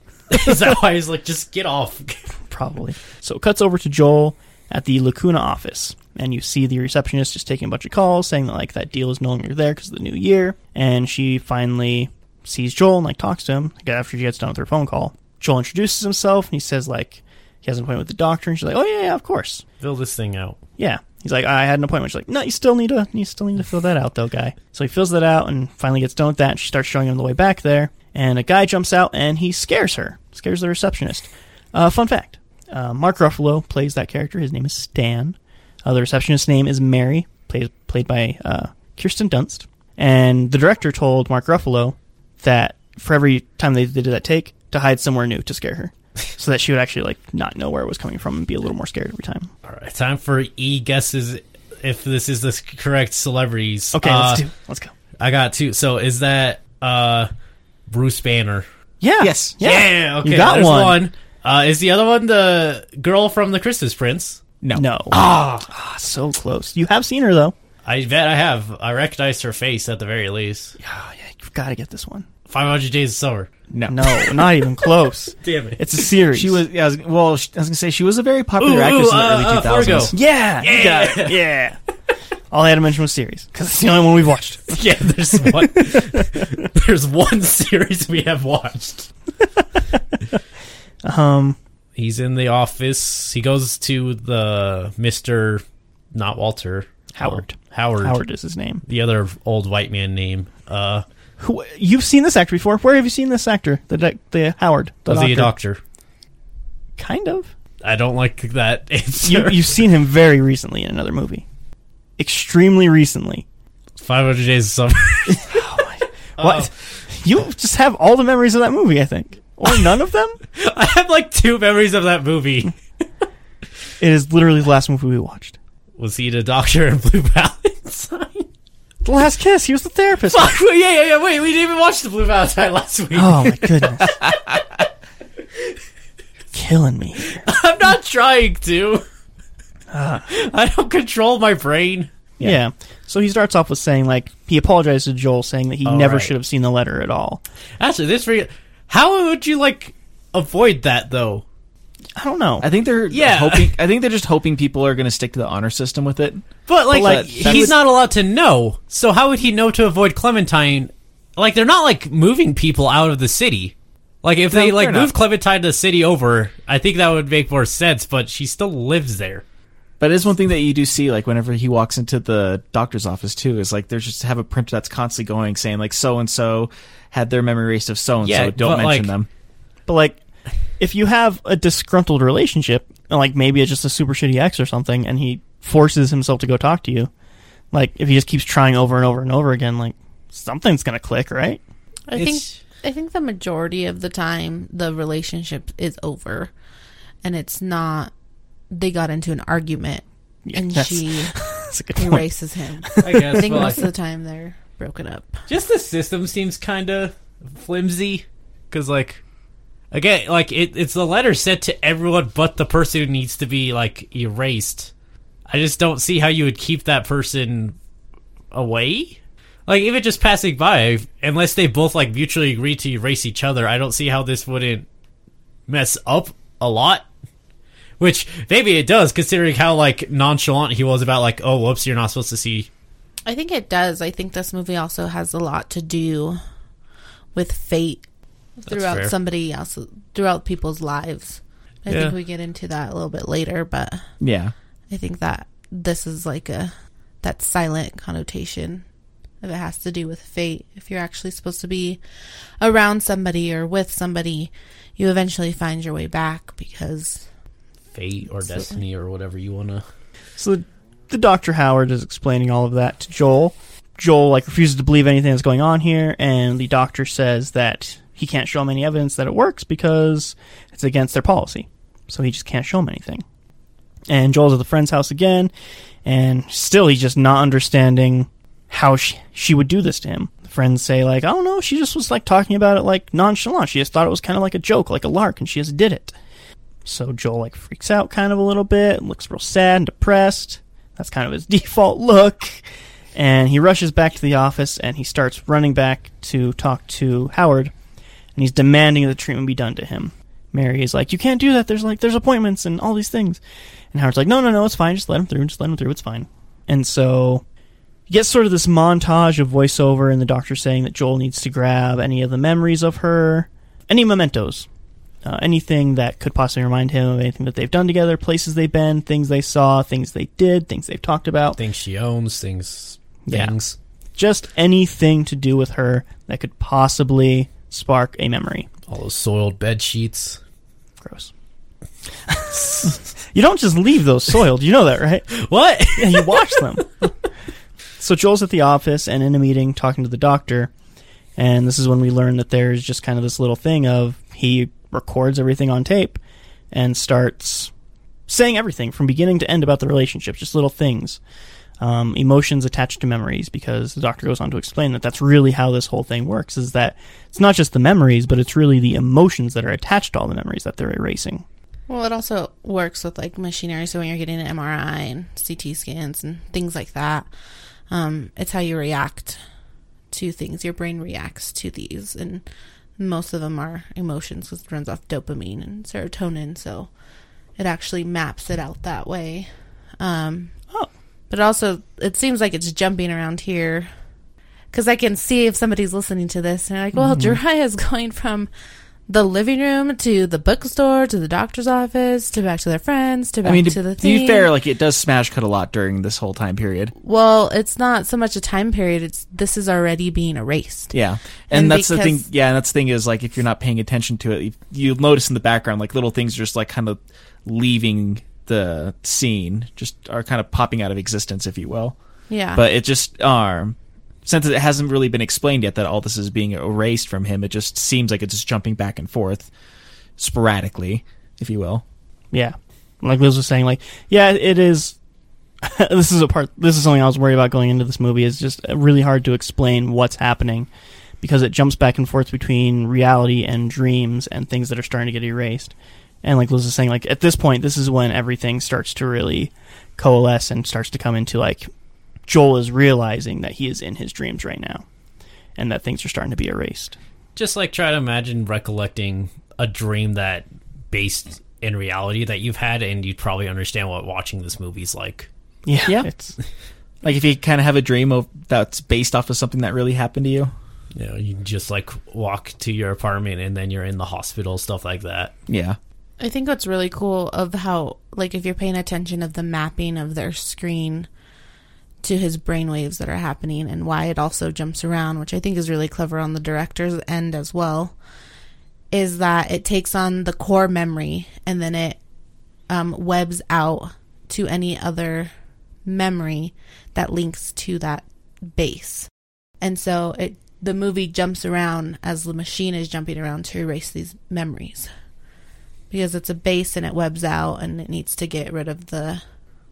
Is that why he's like, just get off? Probably. So, it cuts over to Joel at the Lacuna office. And you see the receptionist just taking a bunch of calls, saying that, like, that deal is no longer there because of the new year. And she finally sees Joel and, like, talks to him like, after she gets done with her phone call. Joel introduces himself, and he says, like, he has an appointment with the doctor. And she's like, oh, yeah, yeah, of course. Fill this thing out. Yeah. He's like, I had an appointment. She's like, no, you still need to you still need to fill that out, though, guy. So he fills that out and finally gets done with that, and she starts showing him the way back there. And a guy jumps out, and he scares her. Scares the receptionist. Uh, fun fact. Uh, Mark Ruffalo plays that character. His name is Stan. Uh, the receptionist's name is Mary, played played by uh, Kirsten Dunst. And the director told Mark Ruffalo that for every time they, they did that take, to hide somewhere new to scare her, so that she would actually like not know where it was coming from and be a little more scared every time. All right, time for E guesses if this is the correct celebrities. Okay, uh, let's do. Let's go. I got two. So is that uh, Bruce Banner? Yeah. Yes. Yeah. yeah okay. You got There's one. one. Uh, is the other one the girl from The Christmas Prince? No. No. Ah, ah, so close. You have seen her though. I bet I have. I recognized her face at the very least. Oh, yeah, you've got to get this one. five hundred Days of Summer. No. No, not even close. Damn it. It's a series. She was, yeah, I was well, she, I was going to say, she was a very popular ooh, actress ooh, in the uh, early uh, two thousands. Yeah, yeah. You got it. Yeah. All I had to mention was series, because it's the only one we've watched. Yeah, there's one. There's one series we have watched. um, He's in the office. He goes to the Mister Not Walter. Howard. Oh, Howard. Howard is his name. The other old white man name. Uh, Who, you've seen this actor before. Where have you seen this actor? The the Howard. The doctor. The doctor. Kind of. I don't like that answer. You, you've seen him very recently in another movie. Extremely recently. five hundred Days of Summer. Oh my. What? Oh. You just have all the memories of that movie, I think. Or none of them? I have like two memories of that movie. It is literally the last movie we watched. Was he the doctor in Blue Valentine? The Last Kiss. He was the therapist. Fuck, yeah, yeah, yeah. Wait, we didn't even watch the Blue Valentine last week. Oh, my goodness. Killing me. I'm not trying to. Uh, I don't control my brain. Yeah. yeah. So he starts off with saying, like, he apologized to Joel, saying that he all never right. should have seen the letter at all. Actually, this... Re- How would you, like, avoid that, though? I don't know. I think they're yeah. hoping. I think they're just hoping people are going to stick to the honor system with it. But like, but like he's was, not allowed to know. So how would he know to avoid Clementine? Like they're not like moving people out of the city. Like if no, they like move Clementine to the city over, I think that would make more sense. But she still lives there. But it is one thing that you do see, like whenever he walks into the doctor's office too, is like there's just have a printer that's constantly going saying like so and so had their memory erased of so and so. Don't mention like, them. But like. If you have a disgruntled relationship, like maybe it's just a super shitty ex or something, and he forces himself to go talk to you, like if he just keeps trying over and over and over again, like something's gonna click, right? I it's... think I think the majority of the time the relationship is over, and it's not they got into an argument yeah, and that's, she that's erases him. I guess. I think well, most like... of the time they're broken up. Just the system seems kind of flimsy, because like. Again, like, it, it's the letter sent to everyone but the person who needs to be, like, erased. I just don't see how you would keep that person away. Like, even just passing by, unless they both, like, mutually agree to erase each other, I don't see how this wouldn't mess up a lot. Which, maybe it does, considering how, like, nonchalant he was about, like, oh, whoops, you're not supposed to see. I think it does. I think this movie also has a lot to do with fate. Throughout somebody else, throughout people's lives. I yeah. think we get into that a little bit later, but yeah, I think that this is like a that silent connotation if it has to do with fate. If you're actually supposed to be around somebody or with somebody, you eventually find your way back because fate or so, destiny or whatever you want to. So the, the Doctor Howard is explaining all of that to Joel. Joel like refuses to believe anything that's going on here, and the doctor says that. He can't show him any evidence that it works because it's against their policy. So he just can't show him anything. And Joel's at the friend's house again, and still he's just not understanding how she, she would do this to him. The friends say, like, I don't know, she just was, like, talking about it, like, nonchalant. She just thought it was kind of like a joke, like a lark, and she just did it. So Joel, like, freaks out kind of a little bit, and looks real sad and depressed. That's kind of his default look. And he rushes back to the office, and he starts running back to talk to Howard. And he's demanding the treatment be done to him. Mary is like, you can't do that. There's like, there's appointments and all these things. And Howard's like, no, no, no, it's fine. Just let him through. Just let him through. It's fine. And so you get sort of this montage of voiceover and the doctor saying that Joel needs to grab any of the memories of her, any mementos, uh, anything that could possibly remind him of anything that they've done together, places they've been, things they saw, things they did, things they've talked about. Things she owns, things, things. Yeah. Just anything to do with her that could possibly... spark a memory. All those soiled bed sheets. Gross. You don't just leave those soiled. You know that, right? What? Yeah, you wash them. So Joel's at the office and in a meeting talking to the doctor, and this is when we learn that there's just kind of this little thing of he records everything on tape and starts saying everything from beginning to end about the relationship, just little things, um, emotions attached to memories, because the doctor goes on to explain that that's really how this whole thing works, is that it's not just the memories, but it's really the emotions that are attached to all the memories that they're erasing. Well, it also works with, like, machinery, so when you're getting an M R I and C T scans and things like that, um, it's how you react to things. Your brain reacts to these, and most of them are emotions because it runs off dopamine and serotonin, so it actually maps it out that way. Um, oh. But also, it seems like it's jumping around here because I can see if somebody's listening to this, and they're like, well, mm-hmm. Jeriah's going from the living room to the bookstore to the doctor's office to back to their friends to back I mean, to, to the thing. To be fair, like, it does smash cut a lot during this whole time period. Well, it's not so much a time period. It's this is already being erased. Yeah, and, and that's the thing. Yeah, and that's the thing is, like, if you're not paying attention to it, you, you'll notice in the background, like, little things just, like, kind of leaving the scene, just are kind of popping out of existence, if you will. Yeah. But it just um. Since it hasn't really been explained yet that all this is being erased from him, it just seems like it's just jumping back and forth sporadically, if you will. Yeah. Like Liz was saying, like, yeah, it is. this is a part. This is something I was worried about going into this movie, is just really hard to explain what's happening because it jumps back and forth between reality and dreams and things that are starting to get erased. And like Liz was saying, like, at this point, this is when everything starts to really coalesce and starts to come into, like, Joel is realizing that he is in his dreams right now and that things are starting to be erased. Just, like, try to imagine recollecting a dream that based in reality that you've had, and you'd probably understand what watching this movie's like. Yeah. yeah. It's like if you kind of have a dream of, that's based off of something that really happened to you. You know, you just, like, walk to your apartment and then you're in the hospital, stuff like that. Yeah. I think what's really cool of how, like, if you're paying attention of the mapping of their screen to his brainwaves that are happening and why it also jumps around, which I think is really clever on the director's end as well, is that it takes on the core memory and then it um, webs out to any other memory that links to that base. And so it the movie jumps around as the machine is jumping around to erase these memories because it's a base and it webs out and it needs to get rid of the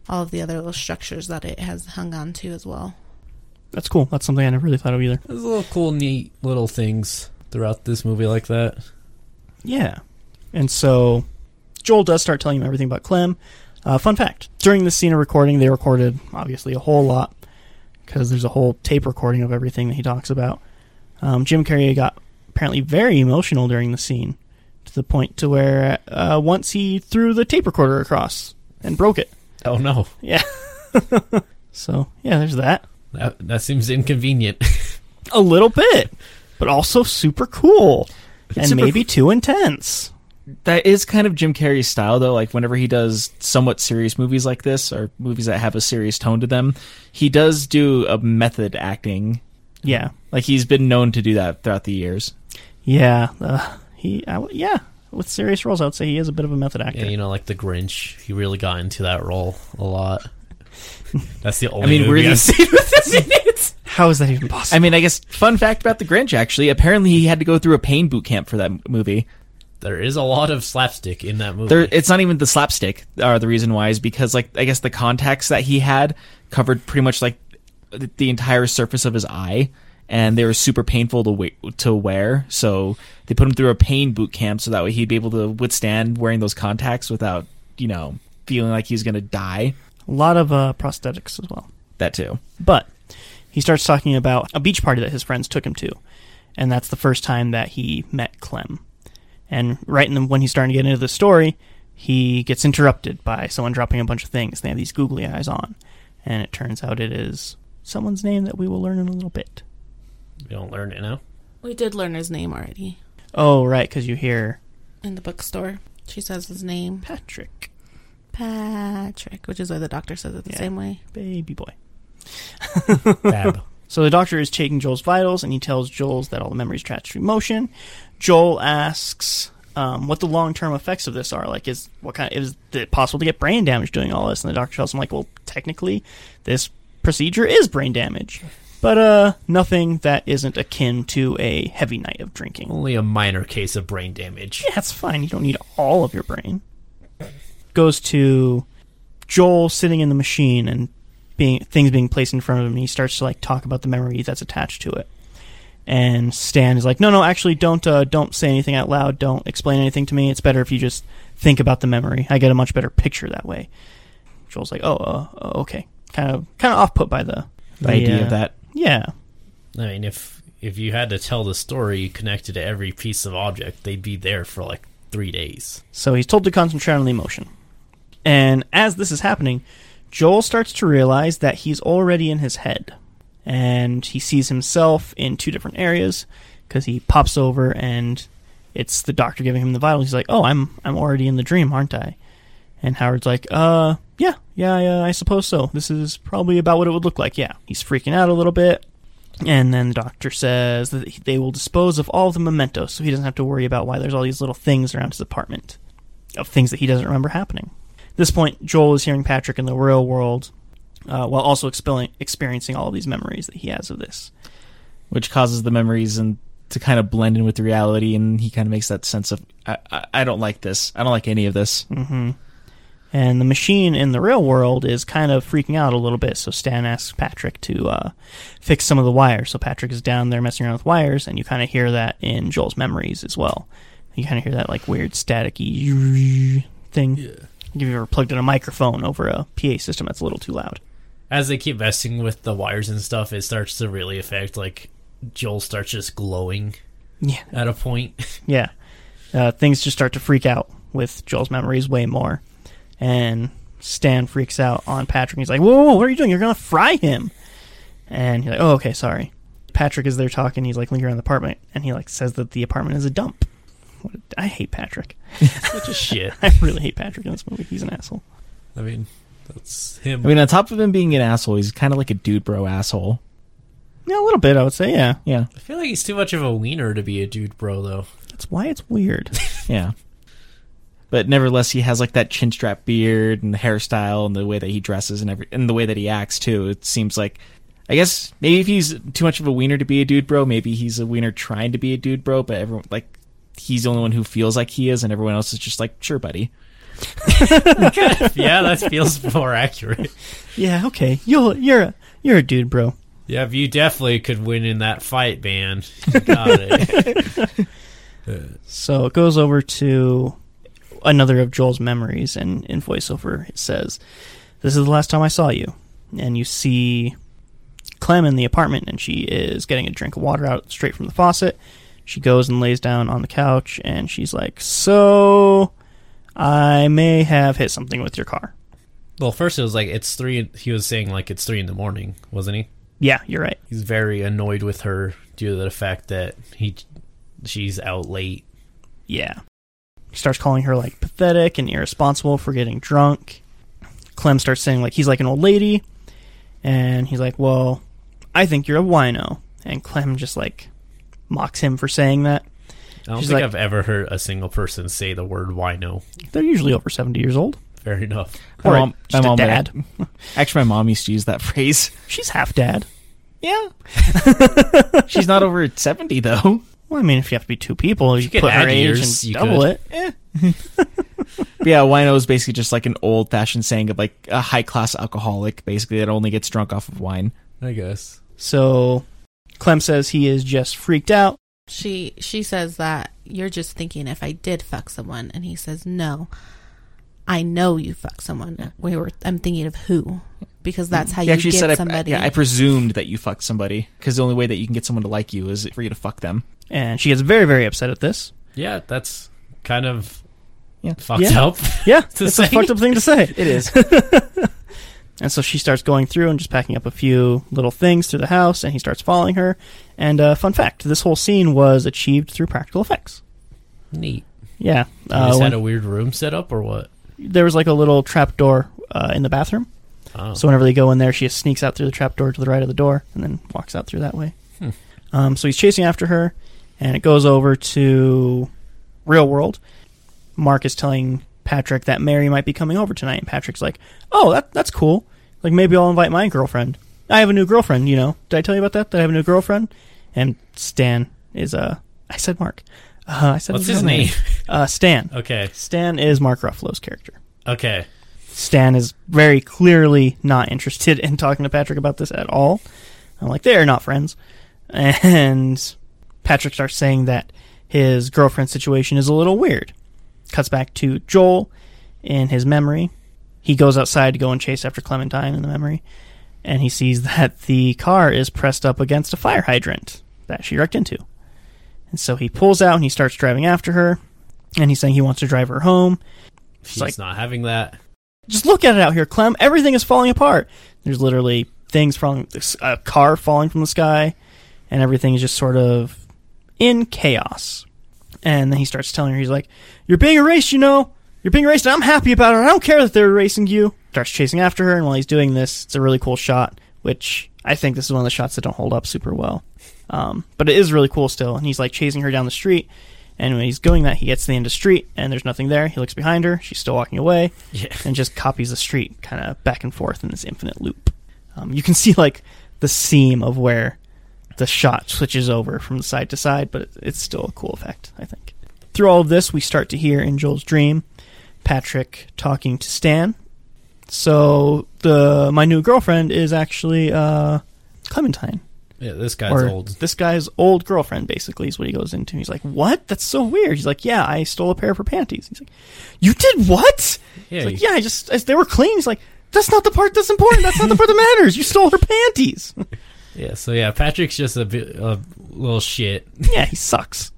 all of the other little structures that it has hung on to as well. That's cool. That's something I never really thought of either. There's little cool, neat little things throughout this movie like that. Yeah. And so Joel does start telling him everything about Clem. Uh, fun fact, during this scene of recording, they recorded, obviously, a whole lot because there's a whole tape recording of everything that he talks about. Um, Jim Carrey got apparently very emotional during the scene to the point to where uh, once he threw the tape recorder across and broke it. Oh, no. Yeah. So, yeah, there's that. That, that seems inconvenient. A little bit, but also super cool. It's and super maybe f- too intense. That is kind of Jim Carrey's style, though. Like, whenever he does somewhat serious movies like this, or movies that have a serious tone to them, he does do a method acting. Yeah. Like, he's been known to do that throughout the years. Yeah. Uh, he, I, yeah. With serious roles, I would say he is a bit of a method actor. Yeah, you know, like The Grinch. He really got into that role a lot. That's the only I mean, movie I've seen with this. How is that even possible? I mean, I guess, fun fact about The Grinch, actually. Apparently, he had to go through a pain boot camp for that movie. There is a lot of slapstick in that movie. There, it's not even the slapstick. Or the reason why is because, like, I guess the contacts that he had covered pretty much, like, the entire surface of his eye. And they were super painful to wa- to wear, so they put him through a pain boot camp so that way he'd be able to withstand wearing those contacts without, you know, feeling like he's going to die. A lot of uh, prosthetics as well. That too. But he starts talking about a beach party that his friends took him to, and that's the first time that he met Clem. And right in the, when he's starting to get into the story, he gets interrupted by someone dropping a bunch of things. They have these googly eyes on, and it turns out it is someone's name that we will learn in a little bit. We don't learn it now? We did learn his name already. Oh, right, because you hear... In the bookstore, she says his name. Patrick. Patrick, which is why the doctor says it the yeah. same way. Baby boy. Bab. So the doctor is taking Joel's vitals, and he tells Joel that all the memories attach to emotion. Joel asks um, what the long-term effects of this are. Like, is what kind of, is it possible to get brain damage doing all this? And the doctor tells him, like, well, technically, this procedure is brain damage. But uh, nothing that isn't akin to a heavy night of drinking. Only a minor case of brain damage. Yeah, that's fine. You don't need all of your brain. Goes to Joel sitting in the machine and being things being placed in front of him, and he starts to like talk about the memory that's attached to it. And Stan is like, no, no, actually, don't uh, don't say anything out loud. Don't explain anything to me. It's better if you just think about the memory. I get a much better picture that way. Joel's like, oh, uh, okay. Kind of, kind of off-put by the, the, the idea uh, of that. Yeah. I mean, if if you had to tell the story connected to every piece of object, they'd be there for like three days. So he's told to concentrate on the emotion. And as this is happening, Joel starts to realize that he's already in his head. And he sees himself in two different areas because he pops over and it's the doctor giving him the vitals. He's like, oh, I'm I'm already in the dream, aren't I? And Howard's like, uh, yeah, yeah, yeah, I suppose so. This is probably about what it would look like, yeah. He's freaking out a little bit, and then the doctor says that they will dispose of all the mementos, so he doesn't have to worry about why there's all these little things around his apartment of things that he doesn't remember happening. At this point, Joel is hearing Patrick in the real world, uh, while also expelling, experiencing all of these memories that he has of this. Which causes the memories and to kind of blend in with the reality, and he kind of makes that sense of, I, I, I don't like this. I don't like any of this. Mm-hmm. And the machine in the real world is kind of freaking out a little bit, so Stan asks Patrick to uh, fix some of the wires. So Patrick is down there messing around with wires, and you kind of hear that in Joel's memories as well. You kind of hear that like weird staticky thing. Yeah. If you've ever plugged in a microphone over a P A system, that's a little too loud. As they keep messing with the wires and stuff, it starts to really affect, like, Joel starts just glowing yeah. at a point. Yeah. Uh, things just start to freak out with Joel's memories way more. And Stan freaks out on Patrick. He's like, whoa, whoa, whoa, what are you doing? You're going to fry him. And he's like, oh, okay, sorry. Patrick is there talking. He's like lingering around the apartment. And he like says that the apartment is a dump. What a, I hate Patrick. Such a shit. I really hate Patrick in this movie. He's an asshole. I mean, that's him. I mean, on top of him being an asshole, he's kind of like a dude bro asshole. Yeah, a little bit, I would say, yeah. yeah. I feel like he's too much of a wiener to be a dude bro, though. That's why it's weird. Yeah. But nevertheless, he has like that chin strap beard and the hairstyle and the way that he dresses and every and the way that he acts too. It seems like, I guess maybe if he's too much of a wiener to be a dude bro, maybe he's a wiener trying to be a dude bro. But everyone like he's the only one who feels like he is, and everyone else is just like, sure, buddy. Yeah, that feels more accurate. Yeah, okay, you'll you're a, you're a dude bro. Yeah, you definitely could win in that fight, man. You got it. So it goes over to another of Joel's memories, and in voiceover it says, this is the last time I saw you. And you see Clem in the apartment, and she is getting a drink of water out straight from the faucet. She goes and lays down on the couch, and she's like, so I may have hit something with your car. Well, first it was like, it's three, he was saying like it's three in the morning, wasn't he? Yeah, you're right. He's very annoyed with her due to the fact that he she's out late. Yeah. He starts calling her, like, pathetic and irresponsible for getting drunk. Clem starts saying, like, he's like an old lady. And he's like, well, I think you're a wino. And Clem just, like, mocks him for saying that. I don't She's think like, I've ever heard a single person say the word wino. They're usually over seventy years old. Fair enough. Or my mom, my mom dad. Would, actually, my mom used to use that phrase. She's half dad. Yeah. She's not over seventy, though. Well, I mean, if you have to be two people, you, you put her age years, and double could. It. Eh. Yeah, wino is basically just like an old-fashioned saying of like a high-class alcoholic, basically, that only gets drunk off of wine. I guess. So, Clem says he is just freaked out. She she says that you're just thinking if I did fuck someone, and he says, no, I know you fucked someone. We were. I'm thinking of who, because that's how he you get said, somebody. I, yeah, I presumed that you fucked somebody, because the only way that you can get someone to like you is for you to fuck them. And she gets very, very upset at this. Yeah, that's kind of yeah. fucked yeah. up. Yeah, it's a fucked up thing to say. It is. And so she starts going through and just packing up a few little things through the house, and he starts following her. And uh, fun fact, this whole scene was achieved through practical effects. Neat. Yeah. You uh, just when, had a weird room set up, or what? There was like a little trap door uh, in the bathroom. Oh. So whenever they go in there, she just sneaks out through the trap door to the right of the door, and then walks out through that way. Hmm. Um, so he's chasing after her. And it goes over to real world. Mark is telling Patrick that Mary might be coming over tonight. And Patrick's like, oh, that that's cool. Like, maybe I'll invite my girlfriend. I have a new girlfriend, you know. Did I tell you about that? That I have a new girlfriend? And Stan is, uh, I said Mark. Uh, I said What's his, his name? name? Uh, Stan. Okay. Stan is Mark Ruffalo's character. Okay. Stan is very clearly not interested in talking to Patrick about this at all. I'm like, they're not friends. And Patrick starts saying that his girlfriend's situation is a little weird. Cuts back to Joel in his memory. He goes outside to go and chase after Clementine in the memory, and he sees that the car is pressed up against a fire hydrant that she wrecked into. And so he pulls out and he starts driving after her, and he's saying he wants to drive her home. She's like, not having that. Just look at it out here, Clem. Everything is falling apart. There's literally things from a car falling from the sky, and everything is just sort of in chaos. And then he starts telling her, he's like, you're being erased, you know. You're being erased, and I'm happy about it. I don't care that they're erasing you. Starts chasing after her, and while he's doing this, it's a really cool shot, which I think this is one of the shots that don't hold up super well. Um, but it is really cool still, and he's like chasing her down the street, and when he's going that, he gets to the end of the street, and there's nothing there. He looks behind her. She's still walking away, yeah. and just copies the street kind of back and forth in this infinite loop. Um, you can see like the seam of where the shot switches over from side to side, but it's still a cool effect, I think. Through all of this, we start to hear in Joel's dream Patrick talking to Stan. So the my new girlfriend is actually uh, Clementine. Yeah, this guy's or old. This guy's old girlfriend, basically, is what he goes into. He's like, what? That's so weird. He's like, yeah, I stole a pair of her panties. He's like, you did what? Yeah, He's like, you... yeah, I just, I, they were clean. He's like, that's not the part that's important. That's not the part that matters. You stole her panties. Yeah, so yeah, Patrick's just a, bit, a little shit. Yeah, he sucks.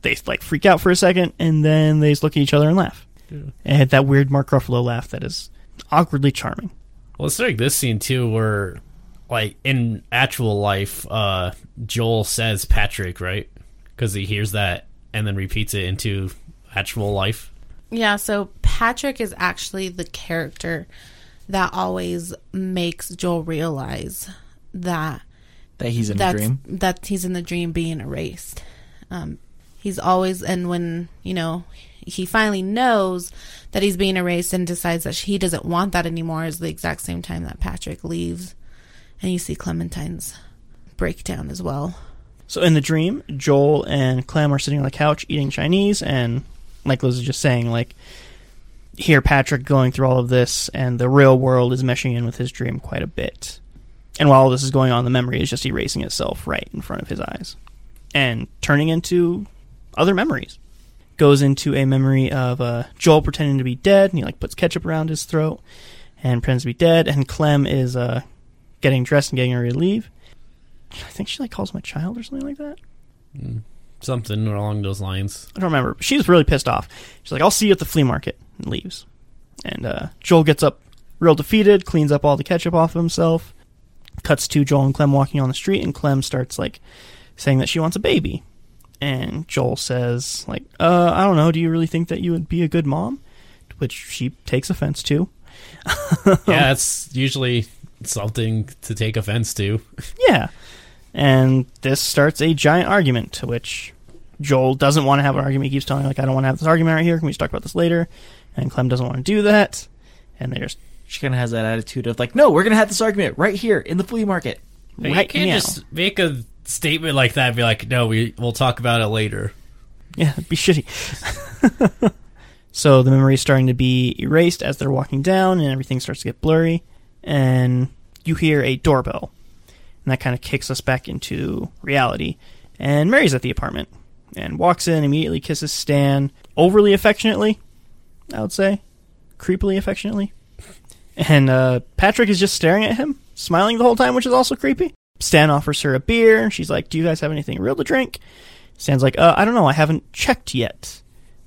They like freak out for a second, and then they just look at each other and laugh. Yeah. And that weird Mark Ruffalo laugh that is awkwardly charming. Well, it's like this scene, too, where, like, in actual life, uh, Joel says Patrick, right? Because he hears that and then repeats it into actual life. Yeah, so Patrick is actually the character that always makes Joel realize that that he's in the dream, that he's in the dream being erased. Um, he's always, and when, you know, he finally knows that he's being erased and decides that he doesn't want that anymore is the exact same time that Patrick leaves. And you see Clementine's breakdown as well. So in the dream, Joel and Clem are sitting on the couch eating Chinese, and like Liz was just saying, like, hear Patrick going through all of this, and the real world is meshing in with his dream quite a bit. And while all this is going on, the memory is just erasing itself right in front of his eyes and turning into other memories. Goes into a memory of uh, Joel pretending to be dead, and he like puts ketchup around his throat and pretends to be dead, and Clem is uh, getting dressed and getting ready to leave. I think she like calls him a child or something like that. Mm, something along those lines. I don't remember. She was really pissed off. She's like, I'll see you at the flea market, and leaves. And uh, Joel gets up real defeated, cleans up all the ketchup off of himself, cuts to Joel and Clem walking on the street, and Clem starts like saying that she wants a baby. And Joel says, like, uh, I don't know, do you really think that you would be a good mom? Which she takes offense to. Yeah, it's usually something to take offense to. Yeah. And this starts a giant argument, to which Joel doesn't want to have an argument. He keeps telling her, like, I don't want to have this argument right here. Can we just talk about this later? And Clem doesn't want to do that. And they just... She kind of has that attitude of, like, no, we're going to have this argument right here in the flea market. Right now. You can't just make a statement like that and be like, no, we, we'll talk about it later. Yeah, it'd be shitty. So the memory is starting to be erased as they're walking down, and everything starts to get blurry, and you hear a doorbell, and that kind of kicks us back into reality, and Mary's at the apartment and walks in, immediately kisses Stan overly affectionately, I would say, creepily affectionately, and uh, Patrick is just staring at him, smiling the whole time, which is also creepy. Stan offers her a beer. She's like, do you guys have anything real to drink? Stan's like, uh, I don't know. I haven't checked yet.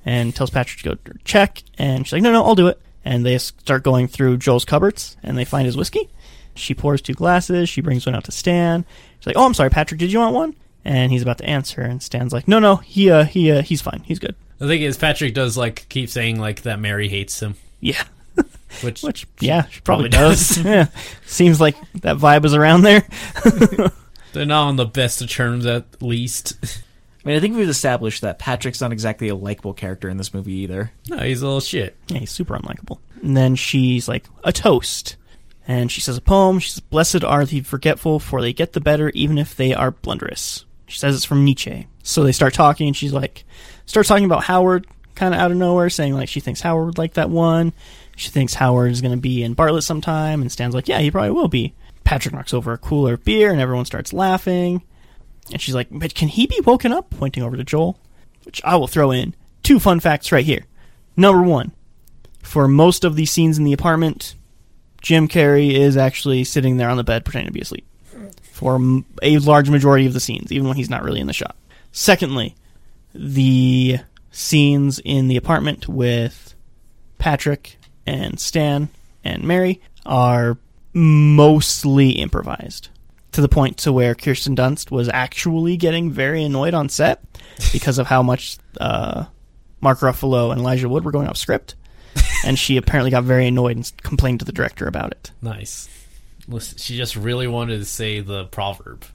And tells Patrick to go check. And she's like, no, no, I'll do it. And they start going through Joel's cupboards, and they find his whiskey. She pours two glasses. She brings one out to Stan. She's like, oh, I'm sorry, Patrick. Did you want one? And he's about to answer. And Stan's like, no, no, he, uh, he, uh, he's fine. He's good. The thing is, Patrick does like keep saying like that Mary hates him. Yeah. Which, Which, yeah, she probably, probably does. does. Yeah. Seems like that vibe is around there. They're not on the best of terms, at least. I mean, I think we've established that Patrick's not exactly a likable character in this movie either. No, he's a little shit. Yeah, he's super unlikable. And then she's like, a toast. And she says a poem. She says, "Blessed are the forgetful, for they get the better, even if they are blunderous." She says it's from Nietzsche. So they start talking, and she's like, starts talking about Howard, kind of out of nowhere, saying like she thinks Howard would like that one. She thinks Howard is going to be in Bartlett sometime, and Stan's like, yeah, he probably will be. Patrick knocks over a cooler of beer, and everyone starts laughing. And she's like, but can he be woken up? Pointing over to Joel, which I will throw in. Two fun facts right here. Number one, for most of the scenes in the apartment, Jim Carrey is actually sitting there on the bed pretending to be asleep. For a large majority of the scenes, even when he's not really in the shot. Secondly, the scenes in the apartment with Patrick and Stan and Mary are mostly improvised, to the point to where Kirsten Dunst was actually getting very annoyed on set because of how much uh, Mark Ruffalo and Elijah Wood were going off script, and she apparently got very annoyed and complained to the director about it. Nice. Listen, she just really wanted to say the proverb.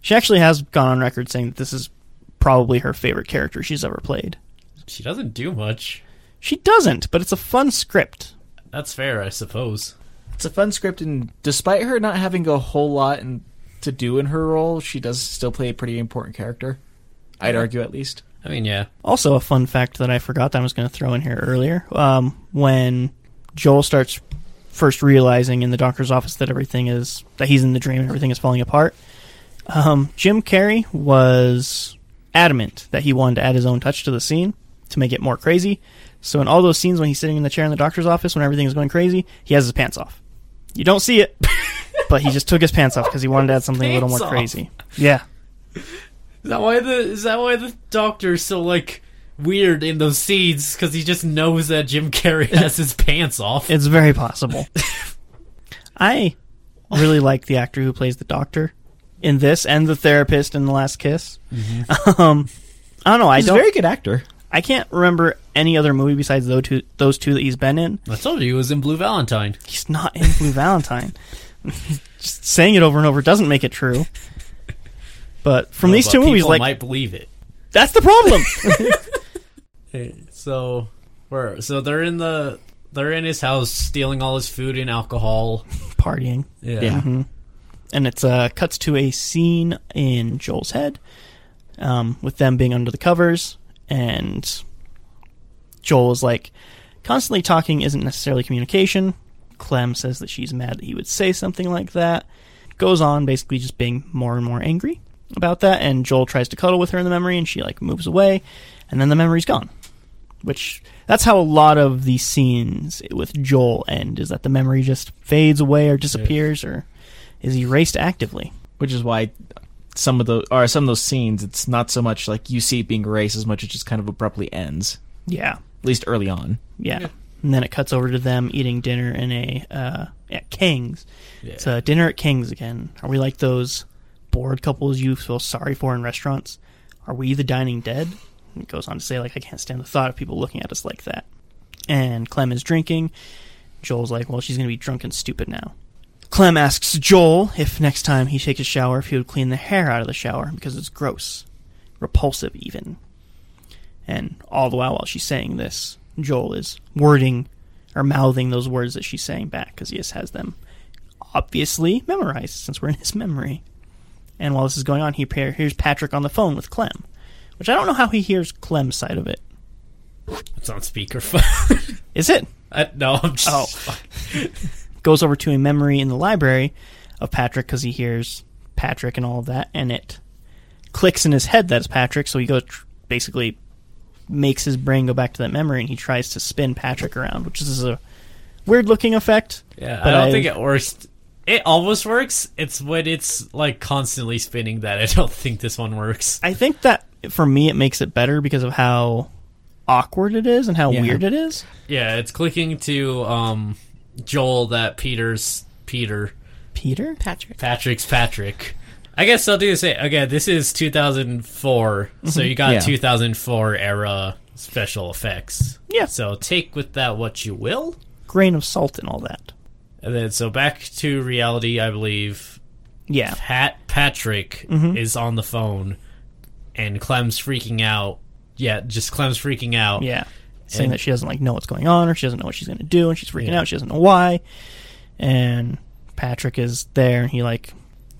She actually has gone on record saying that this is probably her favorite character she's ever played. She doesn't do much. She doesn't, but it's a fun script. That's fair, I suppose. It's a fun script, and despite her not having a whole lot in, to do in her role, she does still play a pretty important character. I'd argue, at least. I mean, yeah. Also, a fun fact that I forgot that I was going to throw in here earlier. Um, when Joel starts first realizing in the doctor's office that everything is, that he's in the dream and everything is falling apart, um, Jim Carrey was adamant that he wanted to add his own touch to the scene to make it more crazy. So in all those scenes when he's sitting in the chair in the doctor's office when everything is going crazy, he has his pants off. You don't see it, but he just took his pants off because he wanted to add something a little more off. Crazy. Yeah. Is that why the is that why the doctor's so like weird in those scenes? Because he just knows that Jim Carrey has his pants off. It's very possible. I really like the actor who plays the doctor in this and the therapist in The Last Kiss. Mm-hmm. Um, I don't know. I he's don't. He's a very good actor. I can't remember any other movie besides those two, those two that he's been in. I told you he was in Blue Valentine. He's not in Blue Valentine. Just saying it over and over doesn't make it true. But from no, these but two movies, like, people might believe it. That's the problem. Hey, so, where? So they're in the they're in his house, stealing all his food and alcohol, partying. Yeah, yeah. Mm-hmm. And it's uh, cuts to a scene in Joel's head, um, with them being under the covers. And Joel is like, constantly talking isn't necessarily communication. Clem says that she's mad that he would say something like that. Goes on basically just being more and more angry about that. And Joel tries to cuddle with her in the memory, and she like moves away. And then the memory's gone. Which, that's how a lot of the scenes with Joel end, is that the memory just fades away or disappears or is erased actively. Which is why some of those, or some of those scenes, it's not so much like you see it being erased as much as it just kind of abruptly ends. Yeah, at least early on. Yeah, yeah. And then it cuts over to them eating dinner in a uh, at King's. Yeah. It's a dinner at King's again. Are we like those bored couples you feel sorry for in restaurants? Are we the dining dead? And it goes on to say like, I can't stand the thought of people looking at us like that. And Clem is drinking. Joel's like, well, she's gonna be drunk and stupid now. Clem asks Joel if next time he takes a shower if he would clean the hair out of the shower because it's gross. Repulsive, even. And all the while while she's saying this, Joel is wording or mouthing those words that she's saying back because he just has them obviously memorized since we're in his memory. And while this is going on, he hears Patrick on the phone with Clem, which I don't know how he hears Clem's side of it. It's on speakerphone. Is it? I, no, I'm just... Oh. Goes over to a memory in the library of Patrick because he hears Patrick and all of that, and it clicks in his head that it's Patrick, so he goes tr- basically makes his brain go back to that memory, and he tries to spin Patrick around, which is a weird-looking effect. Yeah, I don't I, think it works. It almost works. It's when it's, like, constantly spinning that I don't think this one works. I think that, for me, it makes it better because of how awkward it is and how yeah. weird it is. Yeah, it's clicking to... um. Joel that Peter's Peter Peter? Patrick. Patrick's Patrick. I guess I'll do the same. Again, this is two thousand four, mm-hmm. so you got yeah. two thousand four era special effects. Yeah. So take with that what you will. Grain of salt and all that. And then, so back to reality, I believe. Yeah. Pat Patrick mm-hmm. is on the phone, and Clem's freaking out. Yeah, just Clem's freaking out. Yeah. Saying and, that she doesn't like know what's going on, or she doesn't know what she's going to do, and she's freaking yeah. out. She doesn't know why. and Patrick is there, and he like,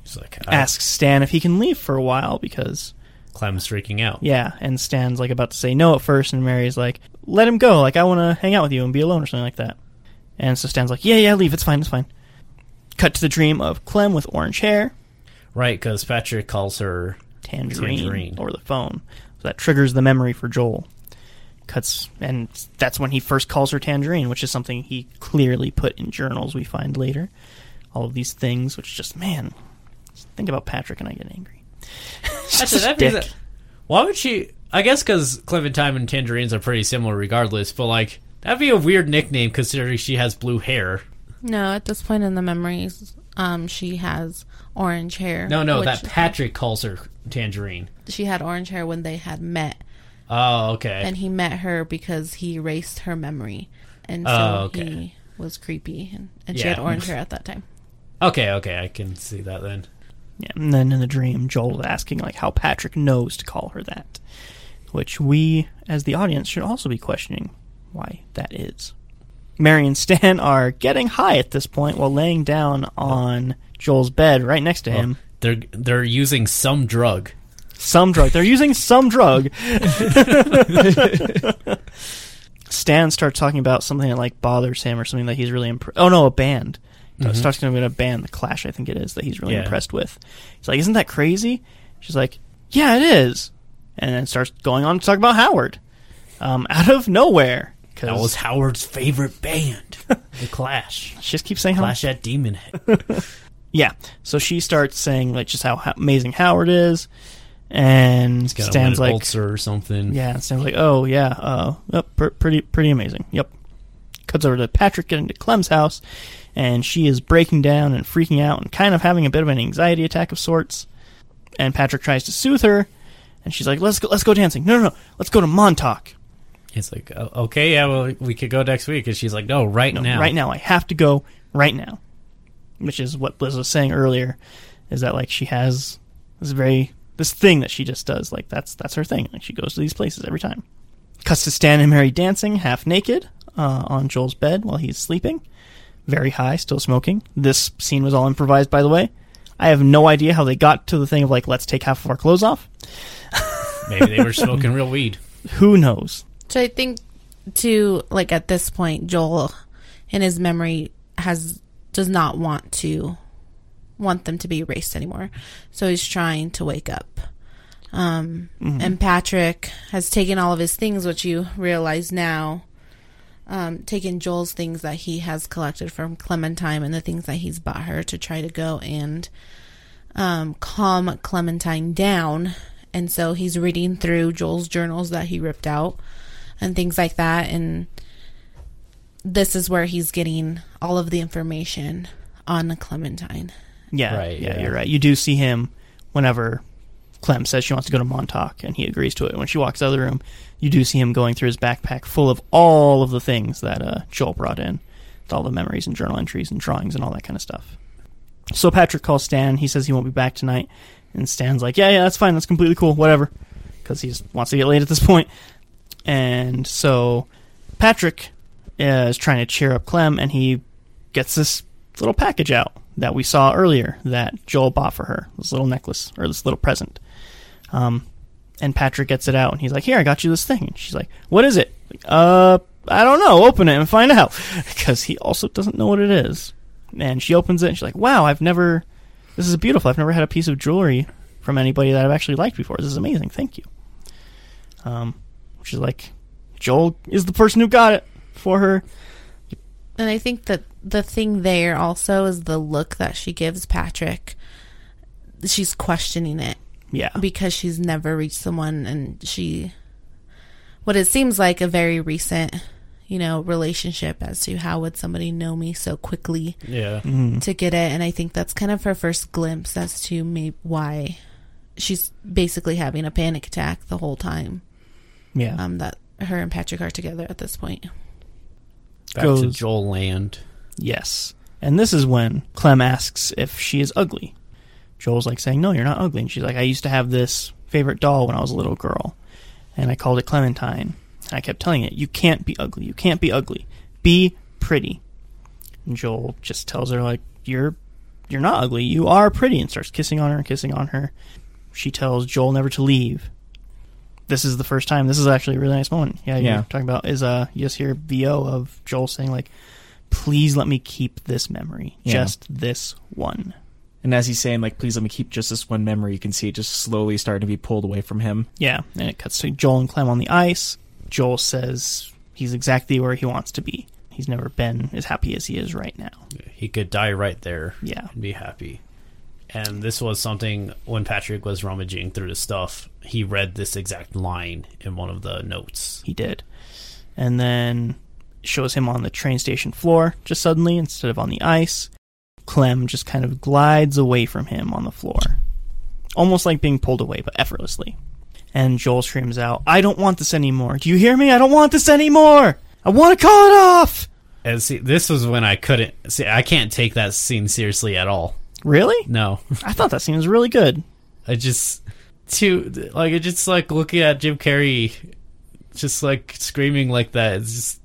He's like I... asks Stan if he can leave for a while because Clem's freaking out. Yeah, and Stan's like about to say no at first, and Mary's like, let him go, like I want to hang out with you and be alone or something like that. And so Stan's like, yeah, yeah, leave, it's fine, it's fine. Cut to the dream of Clem with orange hair. Right, because Patrick calls her Tangerine, Tangerine over the phone. So that triggers the memory for Joel. Cuts, and that's when he first calls her Tangerine, which is something he clearly put in journals, we find later. All of these things, which just, man, just think about Patrick and I get angry. Actually, that means that, why would she, I guess because Clementine and Tangerines are pretty similar regardless, but like, that'd be a weird nickname considering she has blue hair. No, at this point in the memories, um, she has orange hair. No, no, that Patrick calls her Tangerine. She had orange hair when they had met. Oh, okay. And he met her because he erased her memory. And so oh, okay. he was creepy. And, and yeah. she had orange hair at that time. Okay, okay. I can see that then. Yeah, and then in the dream, Joel's asking like how Patrick knows to call her that. Which we, as the audience, should also be questioning why that is. Mary and Stan are getting high at this point while laying down on Joel's bed right next to him. Oh, they're, they're using some drug. Some drug. They're using some drug. Stan starts talking about something that like bothers him or something that he's really impressed. Oh no, a band. Mm-hmm. Starts talking about a band, The Clash, I think it is, that he's really yeah. impressed with. He's like, "Isn't that crazy?" She's like, "Yeah, it is." And then starts going on to talk about Howard, um, out of nowhere. That was Howard's favorite band, The Clash. She just keeps saying Clash at Demon Head. Yeah. So she starts saying like just how amazing Howard is. And Stan's like, ulcer or something. Yeah, Stan's like, oh yeah, uh, oh, per- pretty, pretty amazing. Yep. Cuts over to Patrick getting to Clem's house, and she is breaking down and freaking out and kind of having a bit of an anxiety attack of sorts. And Patrick tries to soothe her, and she's like, let's go, let's go dancing. No, no, no, let's go to Montauk. He's like, oh, okay, yeah, well, we could go next week. And she's like, no, right no, now, right now, I have to go right now. Which is what Liz was saying earlier, is that like she has this very. This thing that she just does, like, that's that's her thing. Like, she goes to these places every time. Cuts to Stan and Mary dancing, half naked, uh, on Joel's bed while he's sleeping. Very high, still smoking. This scene was all improvised, by the way. I have no idea how they got to the thing of, like, let's take half of our clothes off. Maybe they were smoking real weed. Who knows? So I think, too, like, at this point, Joel, in his memory, has does not want to... want them to be erased anymore, so he's trying to wake up um mm-hmm. and Patrick has taken all of his things, which you realize now, um taken Joel's things that he has collected from Clementine and the things that he's bought her to try to go and um calm Clementine down. And so he's reading through Joel's journals that he ripped out and things like that, and this is where he's getting all of the information on Clementine. Yeah, right, yeah, yeah, you're right. You do see him whenever Clem says she wants to go to Montauk, and he agrees to it. When she walks out of the room, you do see him going through his backpack full of all of the things that uh, Joel brought in, with all the memories and journal entries and drawings and all that kind of stuff. So Patrick calls Stan. He says he won't be back tonight, and Stan's like, yeah, yeah, that's fine. That's completely cool, whatever, because he just wants to get laid at this point. And so Patrick is trying to cheer up Clem, and he gets this little package out that we saw earlier that Joel bought for her, this little necklace or this little present. Um, and Patrick gets it out and he's like, here, I got you this thing. And she's like, what is it? Like, uh, I don't know. Open it and find out. Because he also doesn't know what it is. And she opens it and she's like, wow, I've never, this is beautiful. I've never had a piece of jewelry from anybody that I've actually liked before. This is amazing. Thank you. Um, she's like, Joel is the person who got it for her. And I think that the thing there also is the look that she gives Patrick. She's questioning it. Yeah. Because she's never reached someone, and she, what it seems like a very recent, you know, relationship as to how would somebody know me so quickly yeah. mm-hmm. to get it. And I think that's kind of her first glimpse as to maybe why she's basically having a panic attack the whole time. Yeah. Um, that her and Patrick are together at this point. Back goes, to Joel land. Yes. And this is when Clem asks if she is ugly. Joel's like saying, no, you're not ugly. And she's like, I used to have this favorite doll when I was a little girl, and I called it Clementine. And I kept telling it, you can't be ugly. You can't be ugly. Be pretty. and Joel just tells her, like, you're you're not ugly, you are pretty, and starts kissing on her and kissing on her. She tells Joel never to leave. This is the first time. This is actually a really nice moment. Yeah, yeah. You're talking about is uh, you just hear V O of Joel saying, like, please let me keep this memory. Yeah. Just this one. And as he's saying, like, please let me keep just this one memory, you can see it just slowly starting to be pulled away from him. Yeah, and it cuts to Joel and Clem on the ice. Joel says he's exactly where he wants to be. He's never been as happy as he is right now. He could die right there yeah. and be happy. And this was something, when Patrick was rummaging through the stuff, he read this exact line in one of the notes. He did. And then shows him on the train station floor, just suddenly, instead of on the ice. Clem just kind of glides away from him on the floor, almost like being pulled away, but effortlessly. And Joel screams out, I don't want this anymore. Do you hear me? I don't want this anymore. I want to call it off. And see, this was when I couldn't see. I can't take that scene seriously at all. Really? No. I thought that scene was really good. I just too like I just like looking at Jim Carrey just like screaming like that. It's just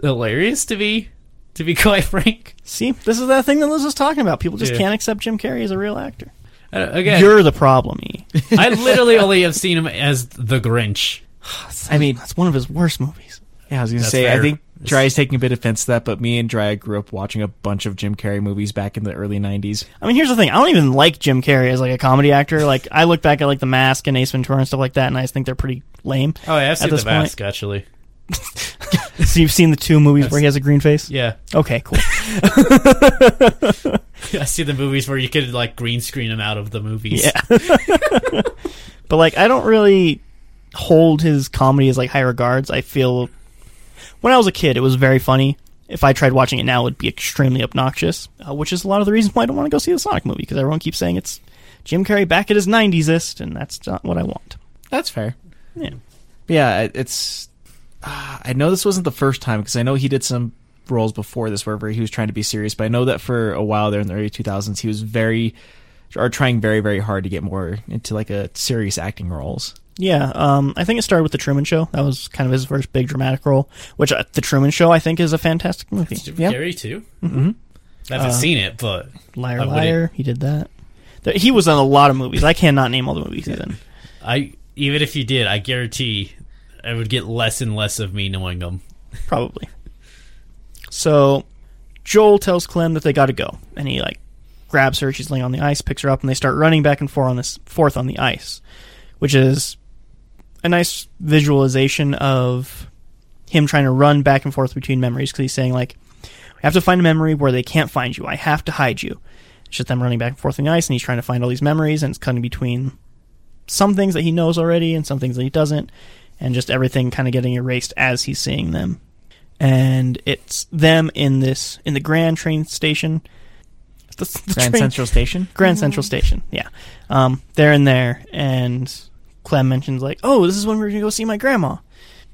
hilarious to me. To be quite frank. See, this is that thing that Liz was talking about. People just yeah. can't accept Jim Carrey as a real actor. Uh, again, you're the problem, E. I literally only have seen him as the Grinch. I mean, that's one of his worst movies. Yeah, I was going to say, fair. I think Jeriah's taking a bit of offense to that, but me and Jeriah grew up watching a bunch of Jim Carrey movies back in the early nineties. I mean, here's the thing. I don't even like Jim Carrey as like a comedy actor. Like, I look back at like The Mask and Ace Ventura and stuff like that, and I just think they're pretty lame. Oh, yeah, I've seen The point. Mask, actually. So you've seen the two movies I've where he has a green face? Yeah. Okay, cool. I see the movies where you could, like, green screen him out of the movies. Yeah. But, like, I don't really hold his comedy as, like, high regards. I feel... When I was a kid, it was very funny. If I tried watching it now, it would be extremely obnoxious, uh, which is a lot of the reason why I don't want to go see the Sonic movie, because everyone keeps saying it's Jim Carrey back at his nineties-ist, and that's not what I want. That's fair. Yeah. Yeah, it's... I know this wasn't the first time, because I know he did some roles before this wherever he was trying to be serious, but I know that for a while there in the early two thousands he was very or trying very very hard to get more into like a serious acting roles. Yeah, um, I think it started with The Truman Show. That was kind of his first big dramatic role, which uh, The Truman Show I think is a fantastic movie. It's Jim Carrey too. Mm-hmm. I haven't uh, seen it, but Liar Liar, he did that. He was on a lot of movies. I cannot name all the movies he's in. I even if you did, I guarantee I would get less and less of me knowing them. Probably. So Joel tells Clem that they gotta go, and he like grabs her, she's laying on the ice, picks her up, and they start running back and forth on this forth on the ice, which is a nice visualization of him trying to run back and forth between memories, because he's saying like, I have to find a memory where they can't find you, I have to hide you. It's just them running back and forth on the ice, and he's trying to find all these memories, and it's cutting between some things that he knows already and some things that he doesn't. And just everything kind of getting erased as he's seeing them. And it's them in this in the Grand Train Station. The, the Grand train. Central Station? Grand mm-hmm. Central Station, yeah. Um, they're in there, and Clem mentions, like, oh, this is when we're going to go see my grandma.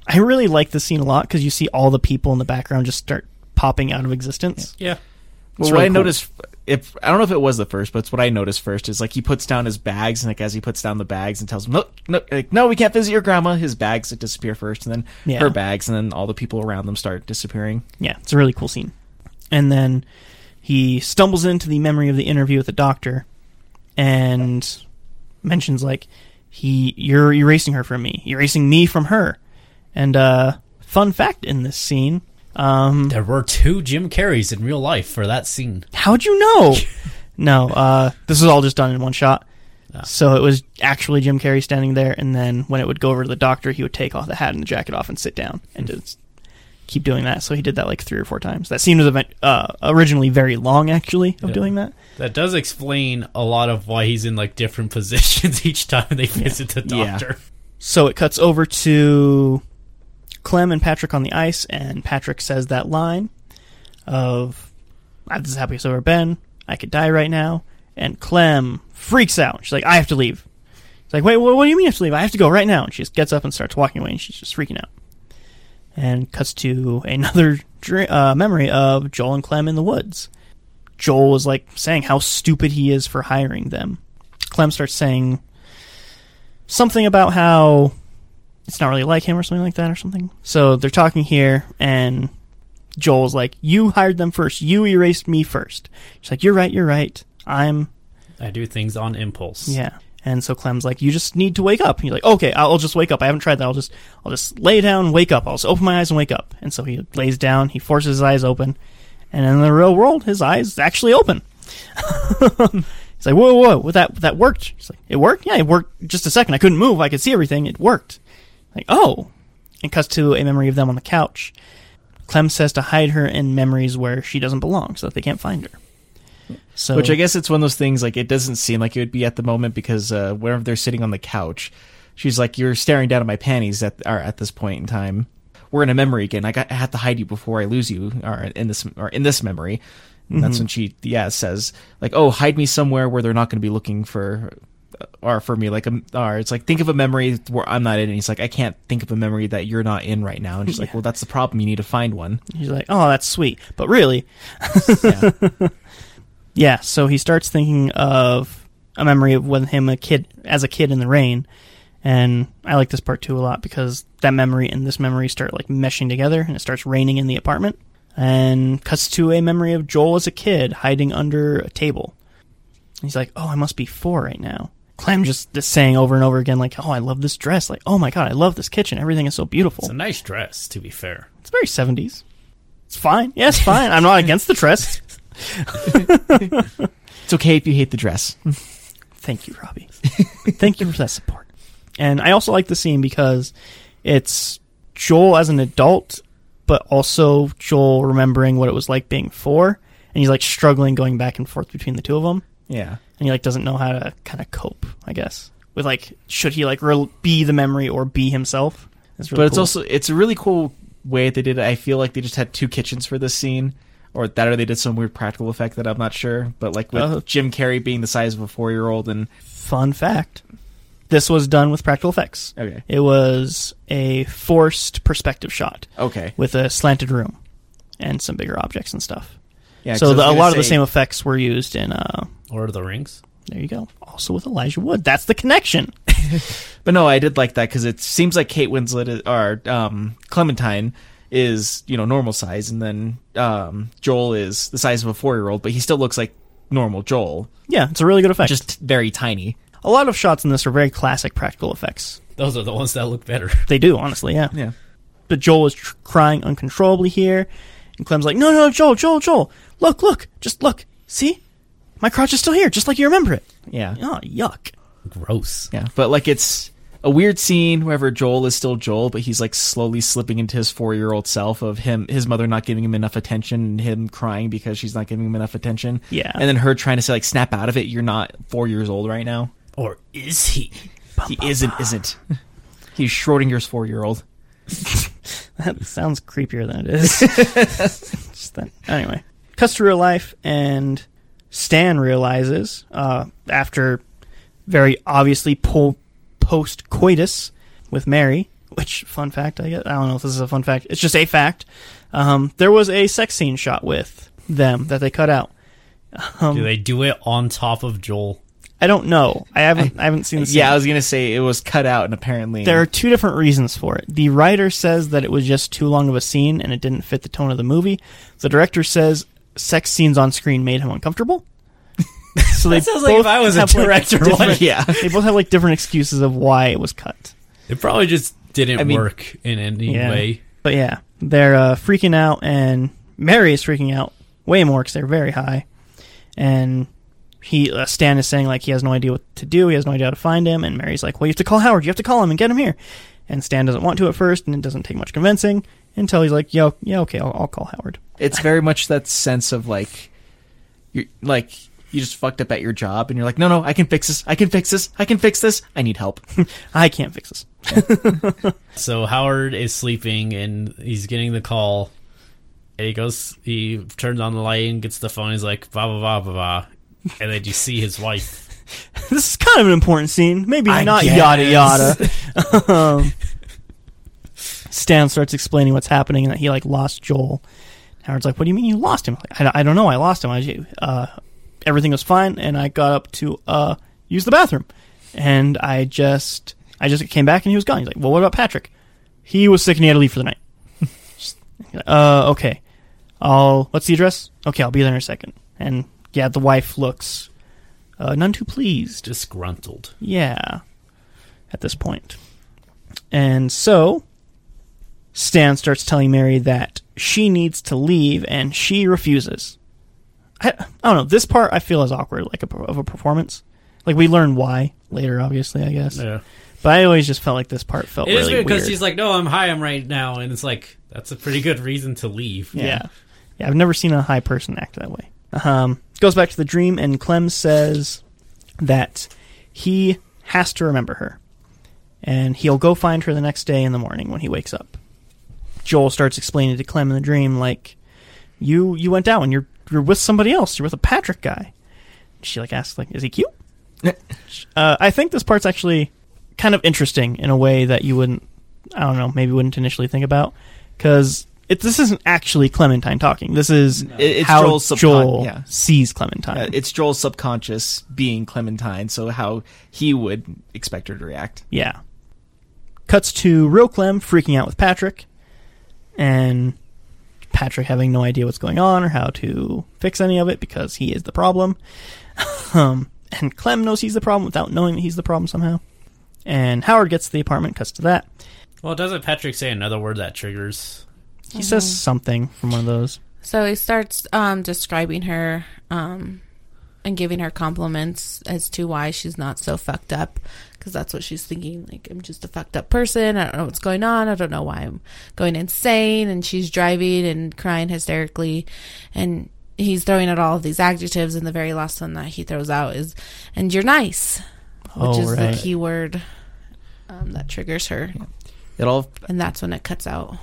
I really like this scene a lot, because you see all the people in the background just start popping out of existence. Yeah. yeah. Well, really what I cool. noticed... If I don't know if it was the first, but it's what I noticed first is like he puts down his bags, and like as he puts down the bags and tells him no, no, like, no, we can't visit your grandma. His bags disappear first, and then yeah. her bags, and then all the people around them start disappearing. Yeah, it's a really cool scene. And then he stumbles into the memory of the interview with the doctor, and mentions like he you're erasing her from me, erasing me from her. And uh, fun fact in this scene. Um, there were two Jim Carreys in real life for that scene. How'd you know? No, uh, this was all just done in one shot. Oh. So it was actually Jim Carrey standing there, and then when it would go over to the doctor, he would take off the hat and the jacket off and sit down and just keep doing that. So he did that like three or four times. That scene was uh, originally very long, actually, of yeah. doing that. That does explain a lot of why he's in like different positions each time they visit yeah. the doctor. Yeah. So it cuts over to... Clem and Patrick on the ice, and Patrick says that line of, I'm the happiest I've ever been, I could die right now, and Clem freaks out. She's like, I have to leave. It's like, wait, what do you mean I have to leave? I have to go right now. And she just gets up and starts walking away, and she's just freaking out. And cuts to another dream, uh, memory of Joel and Clem in the woods. Joel is like saying how stupid he is for hiring them. Clem starts saying something about how... it's not really like him or something like that or something. So they're talking here, and Joel's like, you hired them first. You erased me first. She's like, you're right, you're right. I'm... I do things on impulse. Yeah. And so Clem's like, you just need to wake up. And you're like, okay, I'll just wake up. I haven't tried that. I'll just I'll just lay down, wake up. I'll just open my eyes and wake up. And so he lays down. He forces his eyes open. And in the real world, his eyes actually open. He's like, whoa, whoa, whoa, that, that worked. He's like, it worked? Yeah, it worked just a second. I couldn't move. I could see everything. It worked. Like, oh. And cuts to a memory of them on the couch. Clem says to hide her in memories where she doesn't belong so that they can't find her. So, which I guess it's one of those things, like, it doesn't seem like it would be at the moment because uh, wherever they're sitting on the couch, she's like, you're staring down at my panties at or at this point in time. We're in a memory again. I, got, I have to hide you before I lose you or in this or in this memory. And that's mm-hmm. when she, yeah, says, like, oh, hide me somewhere where they're not going to be looking for or for me. Like, a, or it's like, think of a memory where I'm not in. And he's like, I can't think of a memory that you're not in right now. And she's yeah. like, well, that's the problem. You need to find one. He's like, oh, that's sweet. But really. yeah. Yeah, so he starts thinking of a memory of when him a kid as a kid in the rain, and I like this part too a lot because that memory and this memory start like meshing together, and it starts raining in the apartment, and cuts to a memory of Joel as a kid hiding under a table. He's like, "Oh, I must be four right now." Clem just this saying over and over again, like, "Oh, I love this dress." Like, "Oh my god, I love this kitchen. Everything is so beautiful." It's a nice dress, to be fair. It's very seventies. It's fine. Yeah, it's fine. I'm not against the dress. It's okay if you hate the dress. Thank you, Robbie. Thank you for that support. And I also like the scene because it's Joel as an adult, but also Joel remembering what it was like being four, and he's like struggling going back and forth between the two of them. Yeah, and he like doesn't know how to kind of cope, I guess, with like should he like re- be the memory or be himself. It's really but it's cool. also it's a really cool way they did it. I feel like they just had two kitchens for this scene. Or that, or they did some weird practical effect that I'm not sure. But like with uh, Jim Carrey being the size of a four-year-old, and fun fact, this was done with practical effects. Okay, it was a forced perspective shot. Okay, with a slanted room and some bigger objects and stuff. Yeah, so the, a lot say... of the same effects were used in uh, Lord of the Rings. There you go. Also with Elijah Wood. That's the connection. But no, I did like that because it seems like Kate Winslet or um, Clementine. Is, you know, normal size, and then um, Joel is the size of a four-year-old, but he still looks like normal Joel. Yeah, it's a really good effect. Just very tiny. A lot of shots in this are very classic practical effects. Those are the ones that look better. They do, honestly, yeah. Yeah. But Joel is tr- crying uncontrollably here, and Clem's like, no, no, Joel, Joel, Joel, look, look, just look, see? My crotch is still here, just like you remember it. Yeah. Oh, yuck. Gross. Yeah, but, like, it's... a weird scene wherever Joel is still Joel, but he's like slowly slipping into his four-year-old self of him, his mother not giving him enough attention, and him crying because she's not giving him enough attention. Yeah, and then her trying to say like, "Snap out of it! You're not four years old right now." Or is he? He isn't. Isn't. He's Schrodinger's four-year-old. That sounds creepier than it is. Just that. Anyway, cuts to real life, and Stan realizes uh, after very obviously pull. post coitus with Mary, which fun fact, I guess, I don't know if this is a fun fact, it's just a fact. Um, there was a sex scene shot with them that they cut out. Um, do they do it on top of Joel? I don't know. I haven't I, I haven't seen the scene. Yeah, I was going to say it was cut out and apparently there are two different reasons for it. The writer says that it was just too long of a scene and it didn't fit the tone of the movie. The director says sex scenes on screen made him uncomfortable. So that sounds like if I was a director, like, one. Yeah. They both have like different excuses of why it was cut. It probably just didn't I mean, work in any yeah. way. But yeah, they're uh, freaking out, and Mary is freaking out way more because they're very high. And he uh, Stan is saying like he has no idea what to do, he has no idea how to find him, and Mary's like, well, you have to call Howard, you have to call him and get him here. And Stan doesn't want to at first, and it doesn't take much convincing until he's like, yo, yeah, okay, I'll, I'll call Howard. It's very much that sense of like, you're like... you just fucked up at your job, and you're like, no, no, I can fix this. I can fix this. I can fix this. I need help. I can't fix this. So Howard is sleeping, and he's getting the call. And he goes, he turns on the light and gets the phone. He's like, blah, blah, blah, blah, blah. And then you see his wife. This is kind of an important scene. Maybe I not guess. Yada, yada. um, Stan starts explaining what's happening and that he, like, lost Joel. Howard's like, what do you mean you lost him? Like, I, I don't know. I lost him. I uh Everything was fine, and I got up to uh, use the bathroom. And I just I just came back, and he was gone. He's like, well, what about Patrick? He was sick, and he had to leave for the night. Just, uh, okay. I'll, what's the address? Okay, I'll be there in a second. And yeah, the wife looks uh, none too pleased. Disgruntled. Yeah, at this point. And so Stan starts telling Mary that she needs to leave, and she refuses. I, I don't know. This part I feel is awkward, like a, of a performance. Like, we learn why later, obviously, I guess. Yeah. But I always just felt like this part felt really weird. It is weird because she's like, no, I'm high, I'm right now. And it's like, that's a pretty good reason to leave. Yeah. Yeah, yeah, I've never seen a high person act that way. Um, goes back to the dream, and Clem says that he has to remember her. And he'll go find her the next day in the morning when he wakes up. Joel starts explaining to Clem in the dream, like, you you went out and you're you're with somebody else. You're with a Patrick guy. She, like, asks, like, is he cute? uh, I think this part's actually kind of interesting in a way that you wouldn't, I don't know, maybe wouldn't initially think about. Because this isn't actually Clementine talking. This is no. it's how Joel's subcon- Joel yeah. sees Clementine. Uh, it's Joel's subconscious being Clementine, so how he would expect her to react. Yeah. Cuts to real Clem freaking out with Patrick, and Patrick having no idea what's going on or how to fix any of it because he is the problem. um, and Clem knows he's the problem without knowing that he's the problem somehow. And Howard gets to the apartment, cuts to that. Well, doesn't Patrick say another word that triggers? He mm-hmm. says something from one of those. So he starts um, describing her um, and giving her compliments as to why she's not so fucked up. Because that's what she's thinking, like, I'm just a fucked up person, I don't know what's going on, I don't know why I'm going insane, and she's driving and crying hysterically, and he's throwing out all of these adjectives, and the very last one that he throws out is, and you're nice, which oh, is right. the key word um, that triggers her. Yeah. It all, and that's when it cuts out.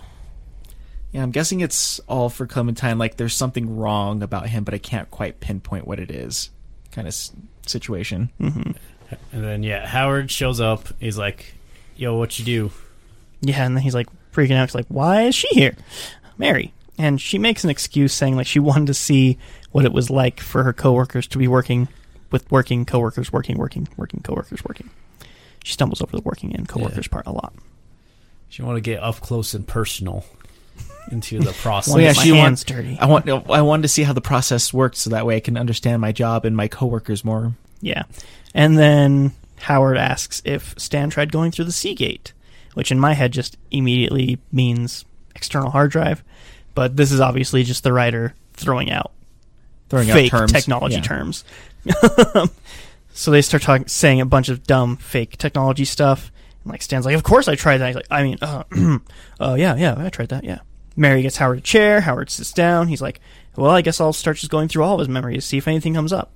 Yeah, I'm guessing it's all for Clementine, like there's something wrong about him, but I can't quite pinpoint what it is, kind of s- situation. Mm-hmm. And then, yeah, Howard shows up. He's like, yo, what you do? Yeah, and then he's like freaking out. He's like, why is she here? Mary. And she makes an excuse saying, like, she wanted to see what it was like for her coworkers to be working with working coworkers, working, working, working, coworkers, working. She stumbles over the working and coworkers yeah. part a lot. She wanted to get up close and personal into the process. Well, yeah, she wants dirty. I want. I wanted to see how the process worked so that way I can understand my job and my coworkers more. Yeah. And then Howard asks if Stan tried going through the C gate, which in my head just immediately means external hard drive. But this is obviously just the writer throwing out throwing fake out terms. technology yeah. terms. So they start talking, saying a bunch of dumb fake technology stuff. And like Stan's like, of course I tried that. He's like, I mean, uh, uh, yeah, yeah, I tried that, yeah. Mary gets Howard a chair. Howard sits down. He's like, well, I guess I'll start just going through all of his memories, see if anything comes up.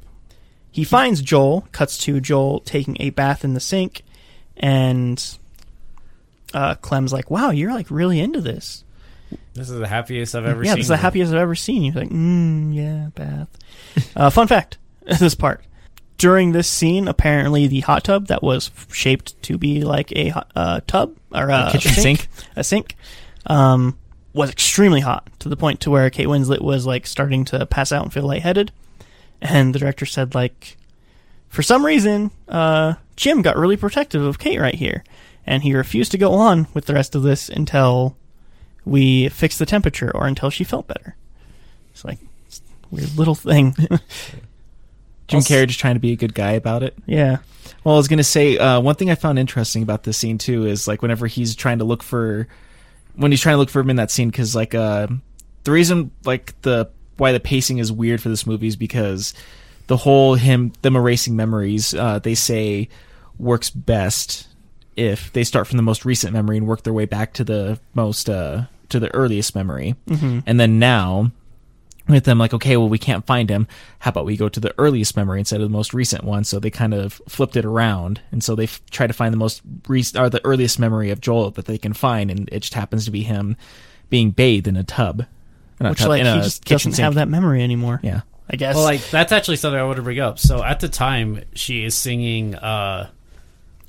He finds Joel, cuts to Joel taking a bath in the sink, and uh, Clem's like, wow, you're like really into this. This is the happiest I've ever yeah, seen. Yeah, this is the happiest I've ever seen. You're like, mm, yeah, bath. uh, fun fact, this part. During this scene, apparently the hot tub that was shaped to be like a uh, tub, or uh, a kitchen sink, sink. a sink, um, was extremely hot, to the point to where Kate Winslet was like starting to pass out and feel lightheaded. And the director said, like, for some reason, uh, Jim got really protective of Kate right here. And he refused to go on with the rest of this until we fixed the temperature or until she felt better. It's like, it's a weird little thing. Jim Carrey just trying to be a good guy about it. Yeah. Well, I was going to say, uh, one thing I found interesting about this scene, too, is, like, whenever he's trying to look for... When he's trying to look for him in that scene, because, like, uh, the reason, like, the... why the pacing is weird for this movie is because the whole him them erasing memories uh, they say works best if they start from the most recent memory and work their way back to the most uh, to the earliest memory. Mm-hmm. And then now with them like, okay, well, we can't find him. How about we go to the earliest memory instead of the most recent one? So they kind of flipped it around, and so they f- try to find the most recent or the earliest memory of Joel that they can find, and it just happens to be him being bathed in a tub. Which, t- like, he just doesn't sink. Have that memory anymore. Yeah, I guess. Well, like, that's actually something I wanted to bring up. So, at the time, she is singing, uh...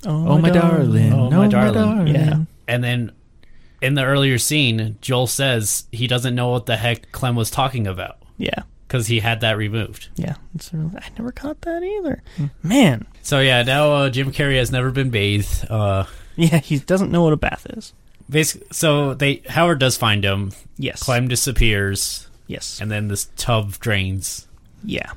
Oh, oh my darling. darling. Oh, my oh, darling. My darling. Yeah. And then, in the earlier scene, Joel says he doesn't know what the heck Clem was talking about. Yeah. Because he had that removed. Yeah. It's really, I never caught that either. Mm. Man. So, yeah, now uh, Jim Carrey has never been bathed. Uh, yeah, he doesn't know what a bath is. Basically, so they Howard does find him. Yes. Clem disappears. Yes. And then this tub drains. Yeah.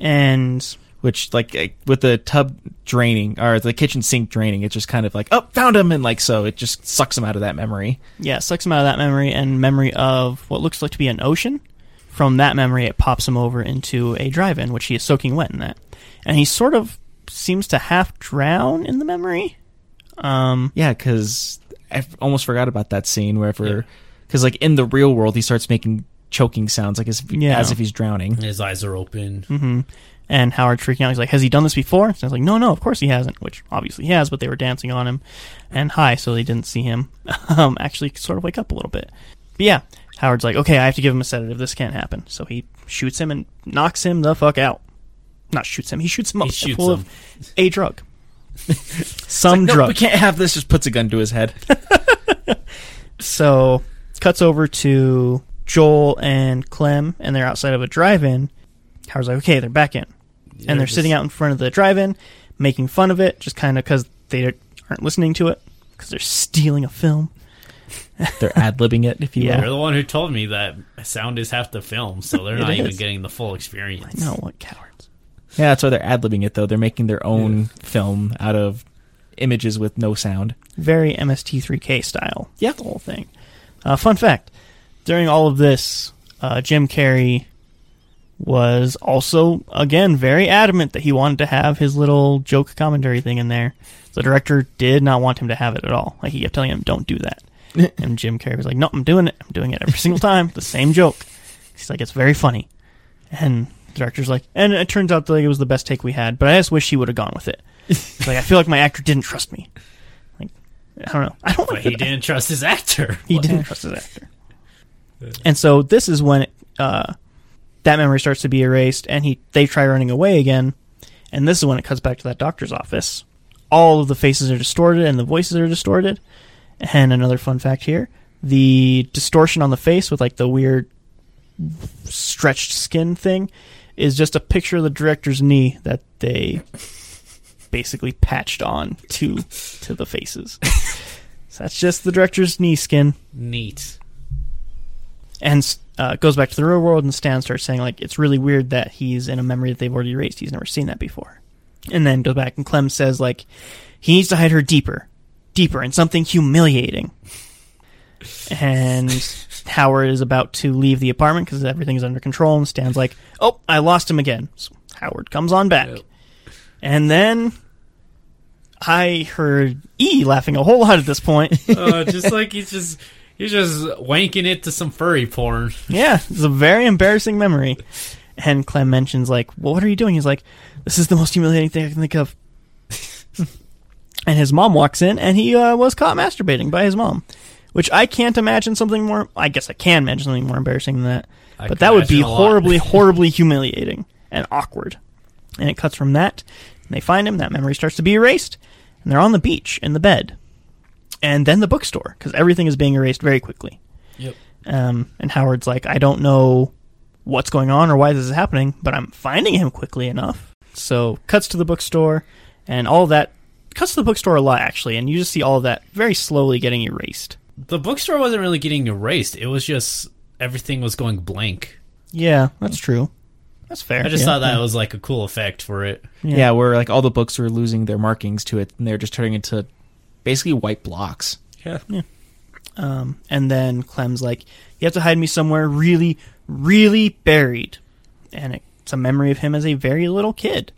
And... Which, like, with the tub draining, or the kitchen sink draining, it's just kind of like, oh, found him, and, like, so it just sucks him out of that memory. Yeah, it sucks him out of that memory, and memory of what looks like to be an ocean. From that memory, it pops him over into a drive-in, which he is soaking wet in that. And he sort of seems to half drown in the memory. Um, yeah, because I almost forgot about that scene, where, because, yeah. like, in the real world, he starts making choking sounds, like, as if, yeah. as if he's drowning. And his eyes are open. Mm-hmm. And Howard's freaking out. He's like, has he done this before? And I was like, no, no, of course he hasn't, which obviously he has, but they were dancing on him and high, so they didn't see him um, actually sort of wake up a little bit. But yeah, Howard's like, okay, I have to give him a sedative. This can't happen. So he shoots him and knocks him the fuck out. Not shoots him. He shoots him up shoots full him. of a drug. Some like, no, drug. We can't have this. Just puts a gun to his head. So cuts over to Joel and Clem, and they're outside of a drive-in. Howard's like, okay, they're back in. Yeah, and they're just... sitting out in front of the drive-in, making fun of it, just kind of because they aren't listening to it, because they're stealing a film. They're ad-libbing it, if you yeah. will. They're the one who told me that sound is half the film, so they're not is. even getting the full experience. I know, what cowards. Yeah, that's why they're ad-libbing it, though. They're making their own yeah. film out of images with no sound. Very M S T three K style. Yeah. The whole thing. Uh, fun fact, during all of this, uh, Jim Carrey... was also, again, very adamant that he wanted to have his little joke commentary thing in there. The director did not want him to have it at all. Like, he kept telling him, don't do that. And Jim Carrey was like, no, I'm doing it. I'm doing it every single time. The same joke. He's like, it's very funny. And the director's like, and it turns out that it was the best take we had, but I just wish he would have gone with it. Like, I feel like my actor didn't trust me. Like, I don't know. I don't like But he didn't trust his actor. He didn't trust his actor. And so this is when... It, uh, that memory starts to be erased, and he they try running away again, and this is when it cuts back to that doctor's office. All of the faces are distorted, and the voices are distorted. And another fun fact here, the distortion on the face with, like, the weird stretched skin thing is just a picture of the director's knee that they basically patched on to, to the faces. So that's just the director's knee skin. Neat. And uh, goes back to the real world, and Stan starts saying, like, it's really weird that he's in a memory that they've already erased. He's never seen that before. And then goes back, and Clem says, like, he needs to hide her deeper. Deeper, and something humiliating. And Howard is about to leave the apartment because everything's under control, and Stan's like, oh, I lost him again. So Howard comes on back. Yep. And then... I heard E laughing a whole lot at this point. Uh, just like he's just... He's just wanking it to some furry porn. Yeah, it's a very embarrassing memory. And Clem mentions, like, well, what are you doing? He's like, this is the most humiliating thing I can think of. And his mom walks in, and he uh, was caught masturbating by his mom. Which I can't imagine something more... I guess I can imagine something more embarrassing than that. I but that would be horribly, horribly humiliating and awkward. And it cuts from that, and they find him. That memory starts to be erased, and they're on the beach in the bed. And then the bookstore, because everything is being erased very quickly. Yep. Um, and Howard's like, I don't know what's going on or why this is happening, but I'm finding him quickly enough. So cuts to the bookstore, and all that... Cuts to the bookstore a lot, actually, and you just see all that very slowly getting erased. The bookstore wasn't really getting erased. It was just everything was going blank. Yeah, that's true. That's fair. I just yeah. thought that was, like, a cool effect for it. Yeah. yeah, where, like, all the books were losing their markings to it, and they're just turning into... basically white blocks. Yeah. yeah. Um, and then Clem's like, you have to hide me somewhere really, really buried. And it's a memory of him as a very little kid.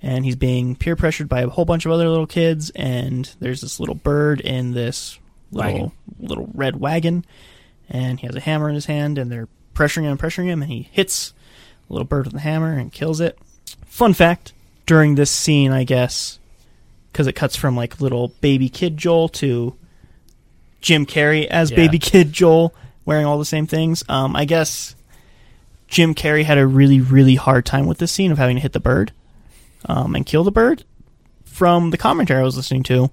And he's being peer pressured by a whole bunch of other little kids. And there's this little bird in this little, wagon. little red wagon. And he has a hammer in his hand. And they're pressuring him and pressuring him. And he hits the little bird with the hammer and kills it. Fun fact, during this scene, I guess... because it cuts from, like, little baby kid Joel to Jim Carrey as yeah. baby kid Joel, wearing all the same things. Um, I guess Jim Carrey had a really, really hard time with this scene of having to hit the bird um, and kill the bird. From the commentary I was listening to,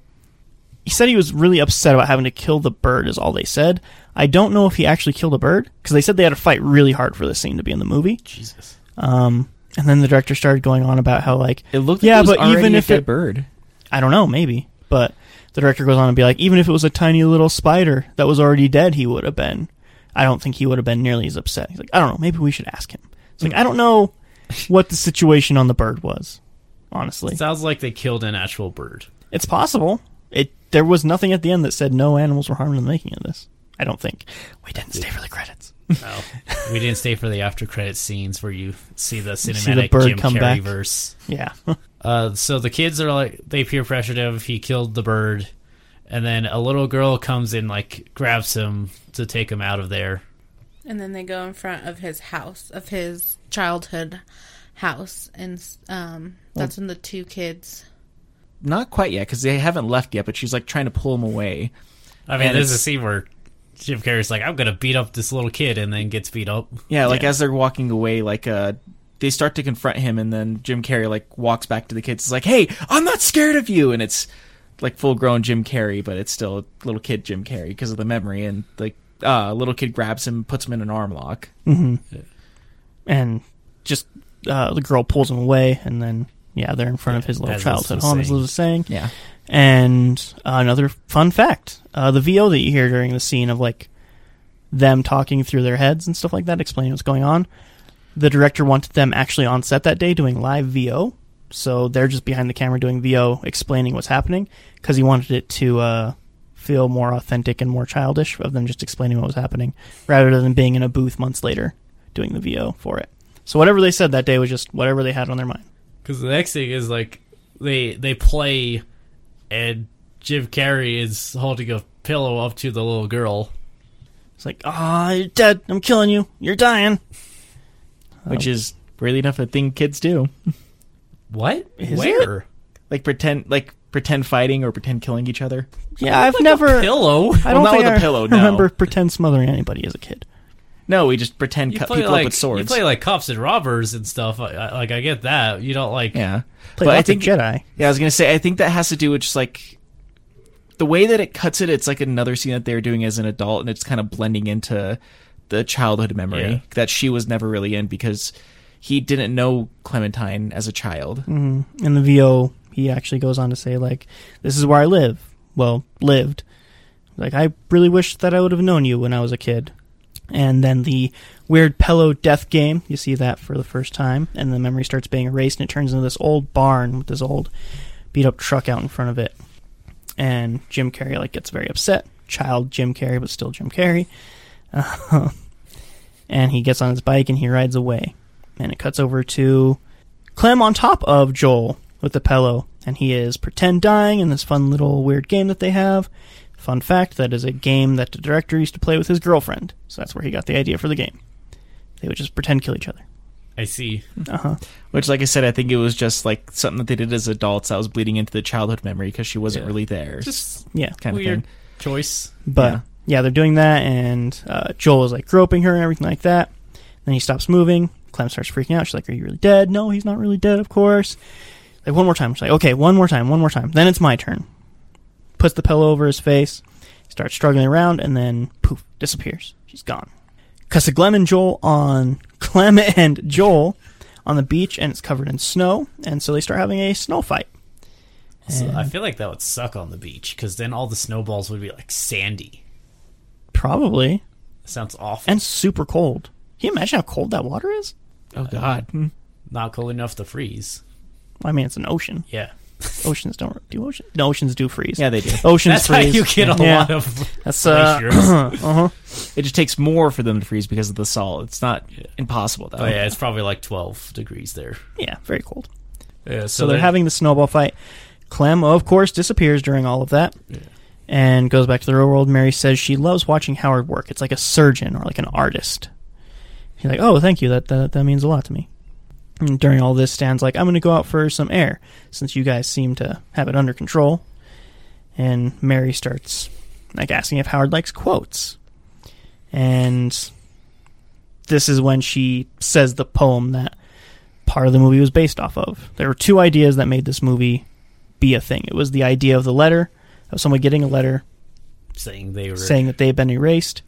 he said he was really upset about having to kill the bird is all they said. I don't know if he actually killed a bird, because they said they had to fight really hard for this scene to be in the movie. Jesus. Um, and then the director started going on about how, like... It looked like yeah, it was but even if a it, bird. I don't know, maybe. But the director goes on and be like, even if it was a tiny little spider that was already dead, he would have been. I don't think he would have been nearly as upset. He's like, I don't know, maybe we should ask him. It's like, I don't know what the situation on the bird was, honestly. It sounds like they killed an actual bird. It's possible. It There was nothing at the end that said no animals were harmed in the making of this. I don't think. We didn't stay for the credits. Oh, we didn't stay for the after credits scenes where you see the cinematic see the Jim Carrey back. verse. Yeah. uh, so the kids are like, they peer pressured him. He killed the bird. And then a little girl comes in, like, grabs him to take him out of there. And then they go in front of his house, of his childhood house. And um, that's well, when the two kids... Not quite yet, because they haven't left yet, but she's, like, trying to pull him away. I mean, and there's a scene where Jim Carrey's like, I'm going to beat up this little kid, and then gets beat up. Yeah, like, yeah. as they're walking away, like, uh, they start to confront him, and then Jim Carrey, like, walks back to the kids. It's like, hey, I'm not scared of you! And it's... like full-grown Jim Carrey, but it's still little kid Jim Carrey because of the memory. And like, uh, little kid grabs him, puts him in an arm lock, mm-hmm. yeah. and just uh, the girl pulls him away. And then yeah, they're in front yeah, of his little childhood home. As Liz was saying, yeah. And uh, another fun fact: uh, the V O that you hear during the scene of like them talking through their heads and stuff like that, explaining what's going on. The director wanted them actually on set that day doing live V O. So they're just behind the camera doing V O, explaining what's happening, because he wanted it to uh, feel more authentic and more childish of them just explaining what was happening, rather than being in a booth months later doing the V O for it. So whatever they said that day was just whatever they had on their mind. Because the next thing is, like, they they play, and Jim Carrey is holding a pillow up to the little girl. It's like, ah, oh, you're dead. I'm killing you. You're dying. Which um, is, really enough, a thing kids do. What? Is Where? It? Like pretend, like pretend fighting or pretend killing each other. Yeah, I've like never a pillow. I don't well, think with I a pillow, no. remember pretend smothering anybody as a kid. No, we just pretend you cut people like, up with swords. You play like cops and robbers and stuff. I, I, like I get that. You don't like yeah. Play but I think Jedi. Yeah, I was gonna say I think that has to do with just like the way that it cuts it. It's like another scene that they're doing as an adult, and it's kind of blending into the childhood memory yeah. that she was never really in because. He didn't know Clementine as a child. Mm-hmm. In the V O, he actually goes on to say, like, this is where I live. Well, lived. Like, I really wish that I would have known you when I was a kid. And then the weird pillow death game, you see that for the first time, and the memory starts being erased, and it turns into this old barn with this old beat-up truck out in front of it. And Jim Carrey, like, gets very upset. Child Jim Carrey, but still Jim Carrey. Uh, and he gets on his bike, and he rides away. And it cuts over to Clem on top of Joel with the pillow. And he is pretend dying in this fun little weird game that they have. Fun fact, that is a game that the director used to play with his girlfriend. So that's where he got the idea for the game. They would just pretend kill each other. I see. Uh-huh. Which, like I said, I think it was just like something that they did as adults that was bleeding into the childhood memory because she wasn't yeah. really there. Just yeah, kind weird of thing. Choice. But yeah. yeah, they're doing that, and uh, Joel is like groping her and everything like that. Then he stops moving. Clem starts freaking out. She's like, are you really dead? No, he's not really dead, of course. Like, one more time. She's like, okay, one more time, one more time. Then it's my turn. Puts the pillow over his face, starts struggling around, and then, poof, disappears. She's gone. Cuts to Clem and Joel on Clem and Joel on the beach, and it's covered in snow, and so they start having a snow fight. So I feel like that would suck on the beach, because then all the snowballs would be, like, sandy. Probably. That sounds awful. And super cold. Can you imagine how cold that water is? Oh, God. Uh, not cold enough to freeze. Well, I mean, it's an ocean. Yeah. Oceans don't do oceans. No, oceans do freeze. Yeah, they do. Oceans That's freeze. That's how you get a yeah. lot of That's, uh, uh-huh. It just takes more for them to freeze because of the salt. It's not yeah. impossible. That oh, way. Yeah, it's probably like twelve degrees there. Yeah, very cold. Yeah. So, so they're, they're having the snowball fight. Clem, of course, disappears during all of that yeah. and goes back to the real world. Mary says she loves watching Howard work. It's like a surgeon or like an artist. He's like, oh, thank you. That, that that means a lot to me. And during all this, Stan's like, I'm going to go out for some air, since you guys seem to have it under control. And Mary starts like asking if Howard likes quotes. And this is when she says the poem that part of the movie was based off of. There were two ideas that made this movie be a thing. It was the idea of the letter, of someone getting a letter saying they were saying that they had been erased.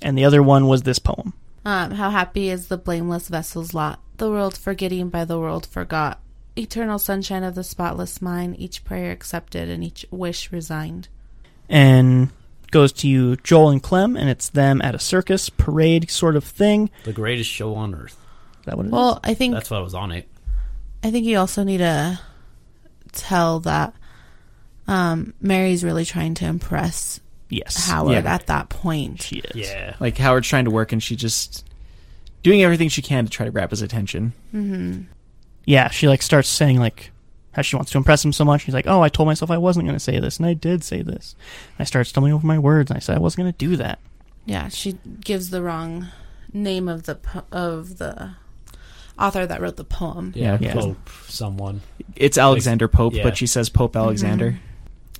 And the other one was this poem. Um, how happy is the blameless vessel's lot, the world forgetting by the world forgot, eternal sunshine of the spotless mind, each prayer accepted and each wish resigned. And goes to you, Joel and Clem, and it's them at a circus parade sort of thing. The greatest show on earth. Is that what it well, is? Well, I think... That's what was on it. I think you also need to tell that um, Mary's really trying to impress yes. Howard yeah. at that point. She is. Yeah. Like, Howard's trying to work, and she just... doing everything she can to try to grab his attention. Mm-hmm. Yeah, she, like, starts saying, like... how she wants to impress him so much. She's like, oh, I told myself I wasn't going to say this, and I did say this. And I started stumbling over my words, and I said I wasn't going to do that. Yeah, she gives the wrong name of the po- of the author that wrote the poem. Yeah, yeah. Pope someone. It's Alexander Pope, yeah. But she says Pope Alexander. Mm-hmm.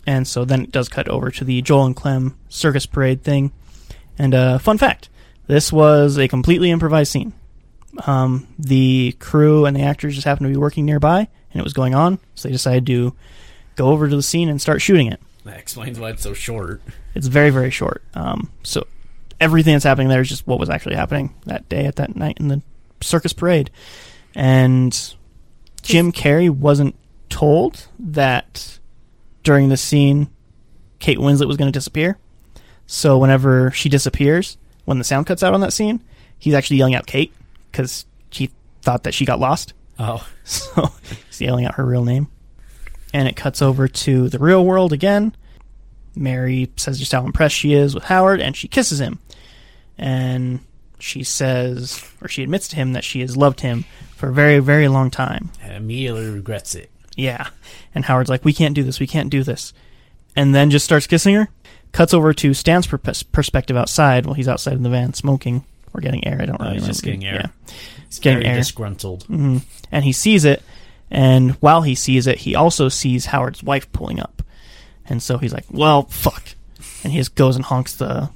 And so then it does cut over to the Joel and Clem circus parade thing. And uh, fun fact, this was a completely improvised scene. Um, the crew and the actors just happened to be working nearby, and it was going on, so they decided to go over to the scene and start shooting it. That explains why it's so short. It's very, very short. Um, so everything that's happening there is just what was actually happening that day at that night in the circus parade. And Jim Carrey wasn't told that during the scene Kate Winslet was going to disappear. So whenever she disappears, when the sound cuts out on that scene, he's actually yelling out Kate because she thought that she got lost. Oh. So he's yelling out her real name. And it cuts over to the real world again. Mary says just how impressed she is with Howard, and she kisses him. And she says, or she admits to him that she has loved him for a very, very long time. And immediately regrets it. Yeah. And Howard's like, we can't do this, we can't do this. And then just starts kissing her. Cuts over to Stan's per- perspective outside while he's outside in the van smoking. Or getting air, I don't really know. Oh, he's just getting air. Yeah. He's getting very air. Disgruntled. Mm-hmm. And he sees it, and while he sees it, he also sees Howard's wife pulling up. And so he's like, well, fuck. And he just goes and honks the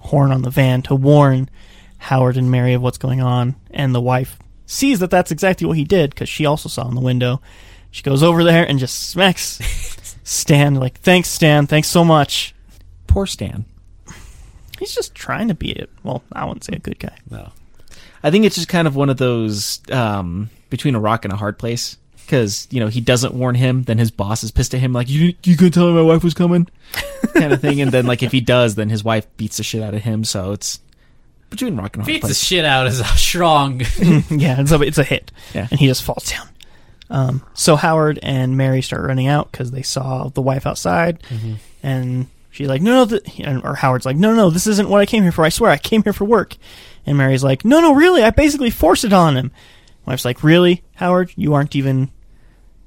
horn on the van to warn Howard and Mary of what's going on, and the wife sees that that's exactly what he did, because she also saw in the window. She goes over there and just smacks Stan, like, thanks, Stan, thanks so much. Poor Stan. He's just trying to be it. Well, I wouldn't say a good guy. No, I think it's just kind of one of those um, between a rock and a hard place. Because you know he doesn't warn him, then his boss is pissed at him, like you you couldn't tell me my wife was coming, kind of thing. And then like if he does, then his wife beats the shit out of him. So it's between rock and a hard beats place. Beats the shit out is a strong. yeah, it's a it's a hit. Yeah, and he just falls down. Um, so Howard and Mary start running out because they saw the wife outside, mm-hmm. and. She's like, no, no, th- or Howard's like, no, no, this isn't what I came here for. I swear, I came here for work. And Mary's like, no, no, really, I basically forced it on him. My wife's like, really, Howard, you aren't even,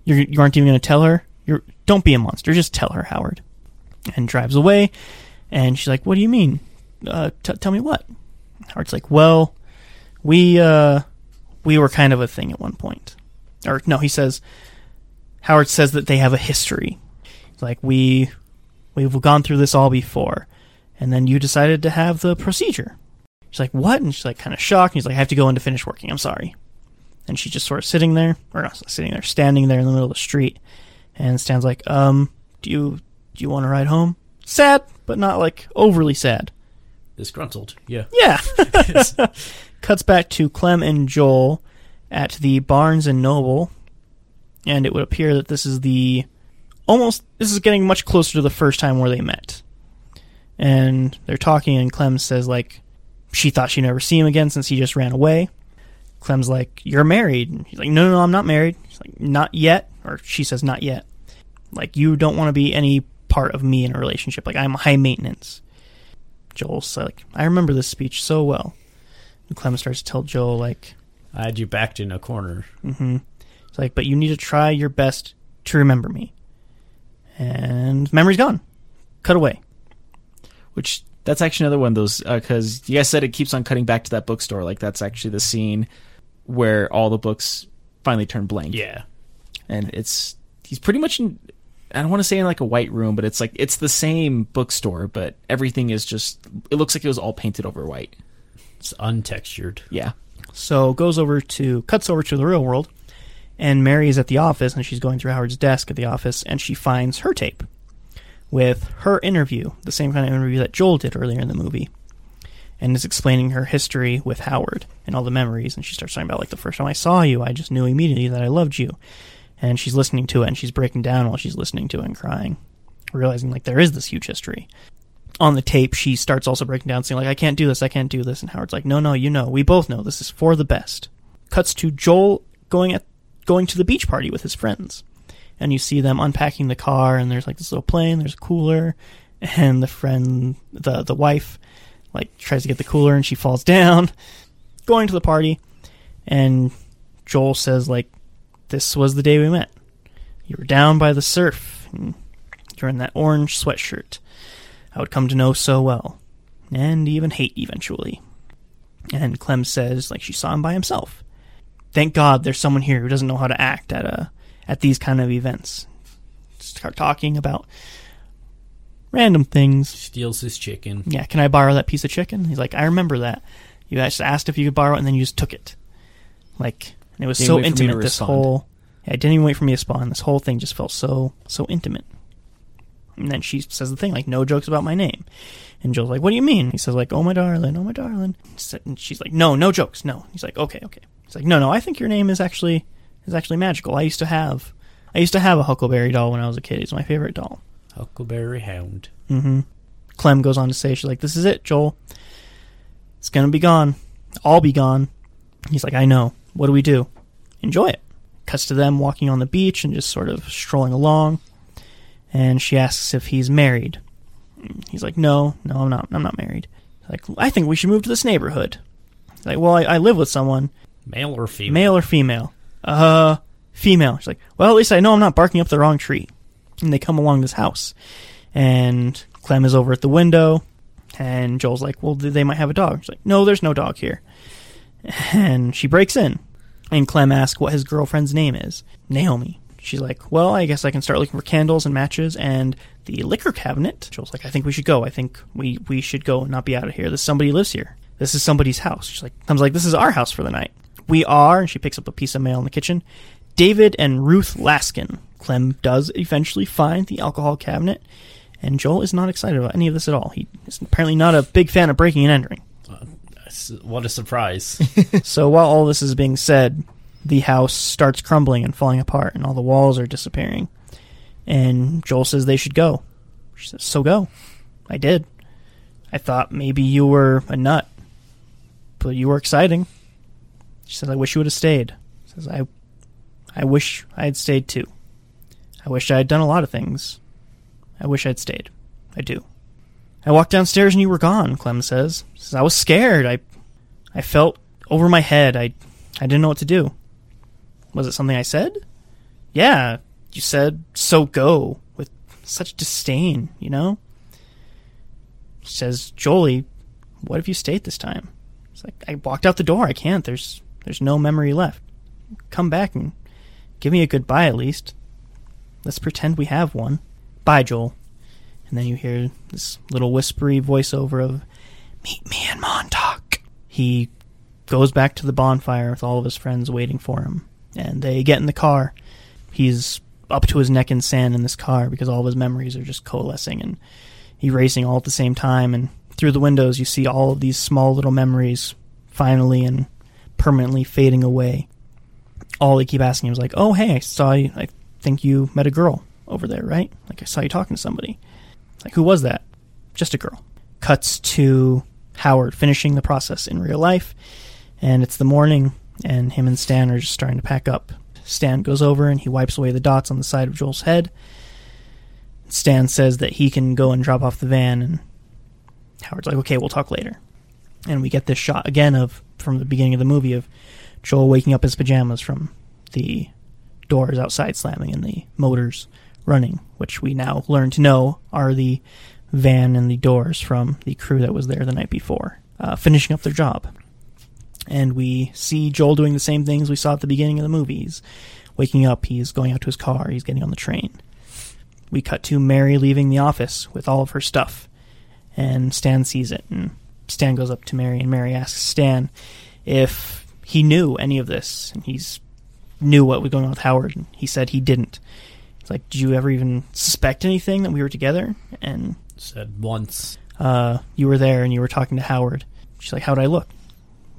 you're, you aren't even going to tell her. You're, don't be a monster. Just tell her, Howard. And drives away. And she's like, what do you mean? Uh, t- tell me what? Howard's like, well, we, uh, we were kind of a thing at one point. Or no, he says, Howard says that they have a history. It's like we. We've gone through this all before. And then you decided to have the procedure. She's like, what? And she's like kind of shocked. And he's like, I have to go in to finish working. I'm sorry. And she's just sort of sitting there. Or not sitting there. Standing there in the middle of the street. And Stan's like, um, do you do you want to ride home? Sad, but not like overly sad. Disgruntled. Yeah. Yeah. Cuts back to Clem and Joel at the Barnes and Noble. And it would appear that this is the... Almost, this is getting much closer to the first time where they met. And they're talking, and Clem says, like, she thought she'd never see him again since he just ran away. Clem's like, you're married. And he's like, no, no, no, I'm not married. She's like, not yet. Or she says, not yet. Like, you don't want to be any part of me in a relationship. Like, I'm high maintenance. Joel's like, I remember this speech so well. And Clem starts to tell Joel, like... I had you backed in a corner. Mm-hmm. It's like, but you need to try your best to remember me. And memory's gone. Cut away. Which, that's actually another one of those, because uh, you guys said it keeps on cutting back to that bookstore. Like, that's actually the scene where all the books finally turn blank. Yeah. And it's, he's pretty much in, I don't want to say in like a white room, but it's like, it's the same bookstore, but everything is just, it looks like it was all painted over white. It's untextured. Yeah. So, goes over to, cuts over to the real world. And Mary is at the office, and she's going through Howard's desk at the office, and she finds her tape with her interview, the same kind of interview that Joel did earlier in the movie, and is explaining her history with Howard and all the memories. And she starts talking about, like, the first time I saw you, I just knew immediately that I loved you. And she's listening to it, and she's breaking down while she's listening to it and crying, realizing, like, there is this huge history. on the tape, she starts also breaking down, saying, like, I can't do this, I can't do this. And Howard's like, no, no, you know, we both know this is for the best. Cuts to Joel going at going to the beach party with his friends. And you see them unpacking the car, and there's, like, this little plane, there's a cooler, and the friend, the, the wife, like, tries to get the cooler, and she falls down, going to the party. And Joel says, like, this was the day we met. You were down by the surf. You're in that orange sweatshirt I would come to know so well, and even hate eventually. And Clem says, like, she saw him by himself. Thank God there's someone here who doesn't know how to act at a, at these kind of events. Start talking about random things. Steals his chicken. Yeah, can I borrow that piece of chicken? He's like, I remember that. You just asked if you could borrow it, and then you just took it. Like, and it was so intimate, this whole... Yeah, it didn't even wait for me to spawn. This whole thing just felt so, so intimate. And then she says the thing, like, no jokes about my name. And Joel's like, what do you mean? He says, like, oh, my darling, oh, my darling. And she's like, no, no jokes, no. He's like, okay, okay. He's like, no, no, I think your name is actually is actually magical. I used to have I used to have a Huckleberry doll when I was a kid. It's my favorite doll. Huckleberry Hound. Mm-hmm. Clem goes on to say, she's like, this is it, Joel. It's going to be gone. I'll be gone. He's like, I know. What do we do? Enjoy it. Cuts to them walking on the beach and just sort of strolling along. And she asks if he's married. He's like, no, no, I'm not. I'm not married. He's like, I think we should move to this neighborhood. He's like, well, I, I live with someone. Male or female? Male or female? Uh, female. She's like, well, at least I know I'm not barking up the wrong tree. And they come along this house. And Clem is over at the window. And Joel's like, well, they might have a dog. She's like, no, there's no dog here. And she breaks in. And Clem asks what his girlfriend's name is. Naomi. She's like, well, I guess I can start looking for candles and matches and the liquor cabinet. Joel's like, I think we should go. I think we, we should go and not be out of here. This somebody lives here. This is somebody's house. She's like, Clem's like, this is our house for the night. We are, and she picks up a piece of mail in the kitchen, David and Ruth Laskin. Clem does eventually find the alcohol cabinet, and Joel is not excited about any of this at all. He is apparently not a big fan of breaking and entering. Uh, what a surprise. So while all this is being said, the house starts crumbling and falling apart, and all the walls are disappearing. And Joel says they should go. She says, so go. I did. I thought maybe you were a nut, but you were exciting. She says, I wish you would have stayed. She says, I I wish I had stayed too. I wish I had done a lot of things. I wish I had stayed. I do. I walked downstairs and you were gone, Clem says. She says, I was scared. I I felt over my head. I I didn't know what to do. Was it something I said? Yeah, you said, so go, with such disdain, you know? She says, Jolie, what have you stayed this time? It's like, I walked out the door. I can't. There's there's no memory left. Come back and give me a goodbye at least. Let's pretend we have one. Bye, Joel. And then you hear this little whispery voiceover of, meet me in Montauk. He goes back to the bonfire with all of his friends waiting for him. And they get in the car. He's up to his neck in sand in this car because all of his memories are just coalescing and erasing all at the same time. And through the windows, you see all of these small little memories finally and permanently fading away. All they keep asking him is like, oh, hey, I saw you. I think you met a girl over there, right? Like, I saw you talking to somebody. Like, who was that? Just a girl. Cuts to Howard finishing the process in real life. And it's the morning. And him and Stan are just starting to pack up. Stan goes over and he wipes away the dots on the side of Joel's head. Stan says that he can go and drop off the van, and Howard's like, okay, we'll talk later. And we get this shot again of, from the beginning of the movie, of Joel waking up in his pajamas from the doors outside slamming and the motors running, which we now learn to know are the van and the doors from the crew that was there the night before, uh, finishing up their job. And we see Joel doing the same things we saw at the beginning of the movies. Waking up, he's going out to his car, he's getting on the train. We cut to Mary leaving the office with all of her stuff. And Stan sees it. And Stan goes up to Mary, and Mary asks Stan if he knew any of this. And he's knew what was going on with Howard. And he said he didn't. He's like, did you ever even suspect anything that we were together? And said once. Uh, you were there and you were talking to Howard. She's like, how'd I look?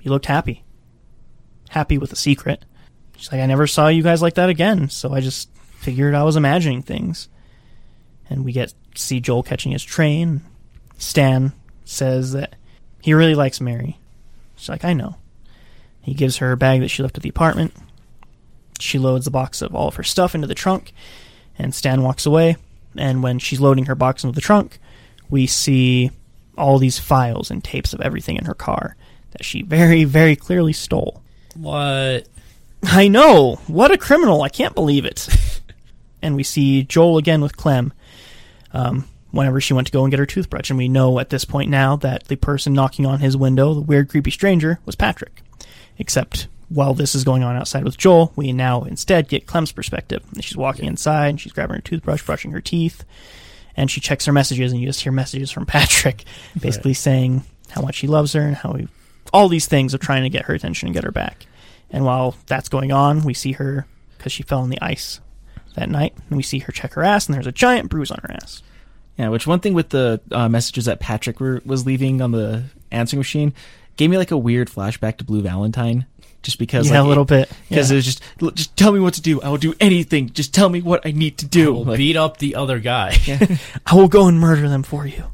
You looked happy. Happy with a secret. She's like, I never saw you guys like that again, so I just figured I was imagining things. And we get see Joel catching his train. Stan says that he really likes Mary. She's like, I know. He gives her a bag that she left at the apartment. She loads the box of all of her stuff into the trunk, and Stan walks away. And when she's loading her box into the trunk, we see all these files and tapes of everything in her car that she very, very clearly stole. What? I know! What a criminal! I can't believe it! And we see Joel again with Clem um, whenever she went to go and get her toothbrush. And we know at this point now that the person knocking on his window, the weird, creepy stranger, was Patrick. Except while this is going on outside with Joel, we now instead get Clem's perspective. She's walking inside, and she's grabbing her toothbrush, brushing her teeth, and she checks her messages, and you just hear messages from Patrick basically right. saying how much he loves her and how he... all these things of trying to get her attention and get her back. And while that's going on, we see her, because she fell on the ice that night, and we see her check her ass, and there's a giant bruise on her ass. Yeah, which one thing with the uh, messages that Patrick were, was leaving on the answering machine gave me like a weird flashback to Blue Valentine, just because yeah, like, a little bit because yeah. it was just just tell me what to do. I will do anything. Just tell me what I need to do. I will like, beat up the other guy. Yeah. I will go and murder them for you.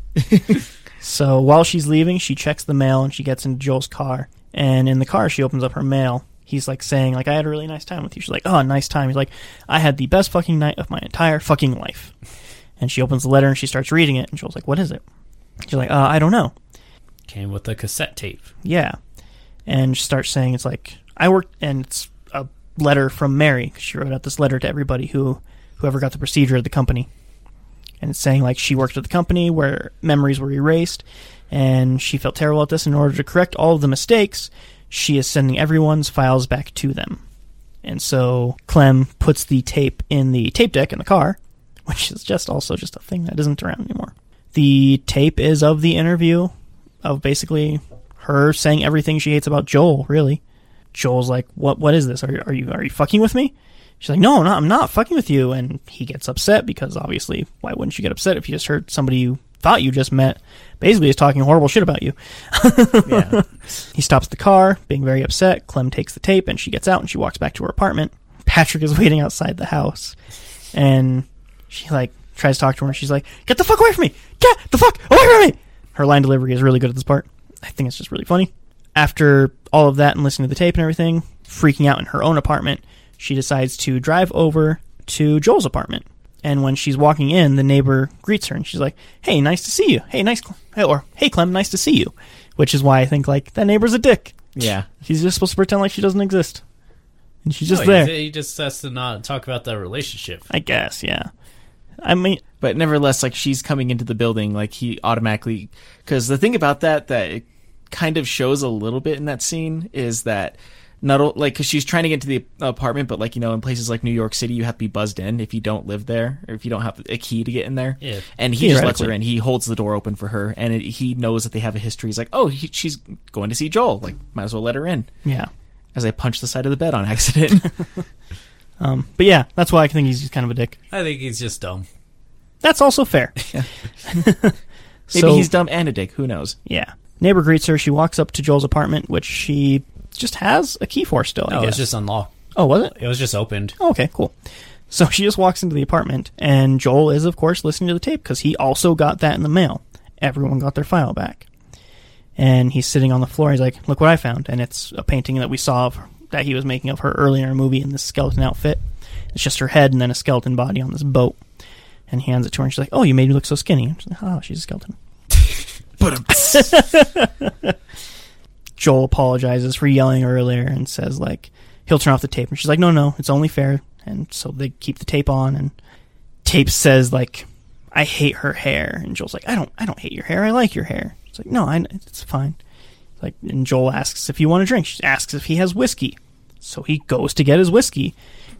So while she's leaving, she checks the mail and she gets into Joel's car. And in the car, she opens up her mail. He's like saying, like, I had a really nice time with you. She's like, oh, nice time. He's like, I had the best fucking night of my entire fucking life. And she opens the letter and she starts reading it. And Joel's like, what is it? She's like, uh, I don't know. Came with a cassette tape. Yeah. And she starts saying, it's like, I worked, and it's a letter from Mary. Cause she wrote out this letter to everybody who, whoever got the procedure at the company. And it's saying, like, she worked at the company where memories were erased. And she felt terrible at this. In order to correct all of the mistakes, she is sending everyone's files back to them. And so Clem puts the tape in the tape deck in the car, which is just also just a thing that isn't around anymore. The tape is of the interview of basically her saying everything she hates about Joel, really. Joel's like, "What? What is this? Are you, are you, are you fucking with me?" She's like, "No, no, I'm not fucking with you." And he gets upset because obviously, why wouldn't you get upset if you just heard somebody you thought you just met basically is talking horrible shit about you. Yeah. He stops the car, being very upset. Clem takes the tape, and she gets out, and she walks back to her apartment. Patrick is waiting outside the house, and she, like, tries to talk to her, and she's like, get the fuck away from me! Get the fuck away from me! Her line delivery is really good at this part. I think it's just really funny. After all of that and listening to the tape and everything, freaking out in her own apartment, she decides to drive over to Joel's apartment. And when she's walking in, the neighbor greets her, and she's like, hey, nice to see you. Hey, nice, Clem. Or, hey, Clem, nice to see you. Which is why I think, like, that neighbor's a dick. Yeah. She's just supposed to pretend like she doesn't exist. And she's just no, there. He just has to not talk about that relationship. I guess, yeah. I mean... But nevertheless, like, she's coming into the building, like, he automatically... Because the thing about that, that it kind of shows a little bit in that scene, is that... Not like because she's trying to get into the apartment, but like you know, in places like New York City, you have to be buzzed in if you don't live there or if you don't have a key to get in there. Yeah. And he just lets her in. He holds the door open for her, and it, he knows that they have a history. He's like, "Oh, he, she's going to see Joel. Like, might as well let her in." Yeah. As I punch the side of the bed on accident. um, but yeah, that's why I think he's just kind of a dick. I think he's just dumb. That's also fair. Yeah. Maybe so, he's dumb and a dick. Who knows? Yeah. Neighbor greets her. She walks up to Joel's apartment, which she. Just has a key for still, no, I guess. It was just unlocked. Oh, was it? It was just opened. Oh, okay, cool. So she just walks into the apartment, and Joel is, of course, listening to the tape, because he also got that in the mail. Everyone got their file back. And he's sitting on the floor, he's like, look what I found. And it's a painting that we saw of, that he was making of her earlier in a movie in this skeleton outfit. It's just her head and then a skeleton body on this boat. And he hands it to her, and she's like, oh, you made me look so skinny. She's like, oh, she's a skeleton. But Joel apologizes for yelling earlier and says, like, he'll turn off the tape. And she's like, no, no, it's only fair. And so they keep the tape on. And tape says, like, I hate her hair. And Joel's like, I don't I don't hate your hair. I like your hair. It's like, no, I, it's fine. It's like, and Joel asks if you want a drink. She asks if he has whiskey. So he goes to get his whiskey.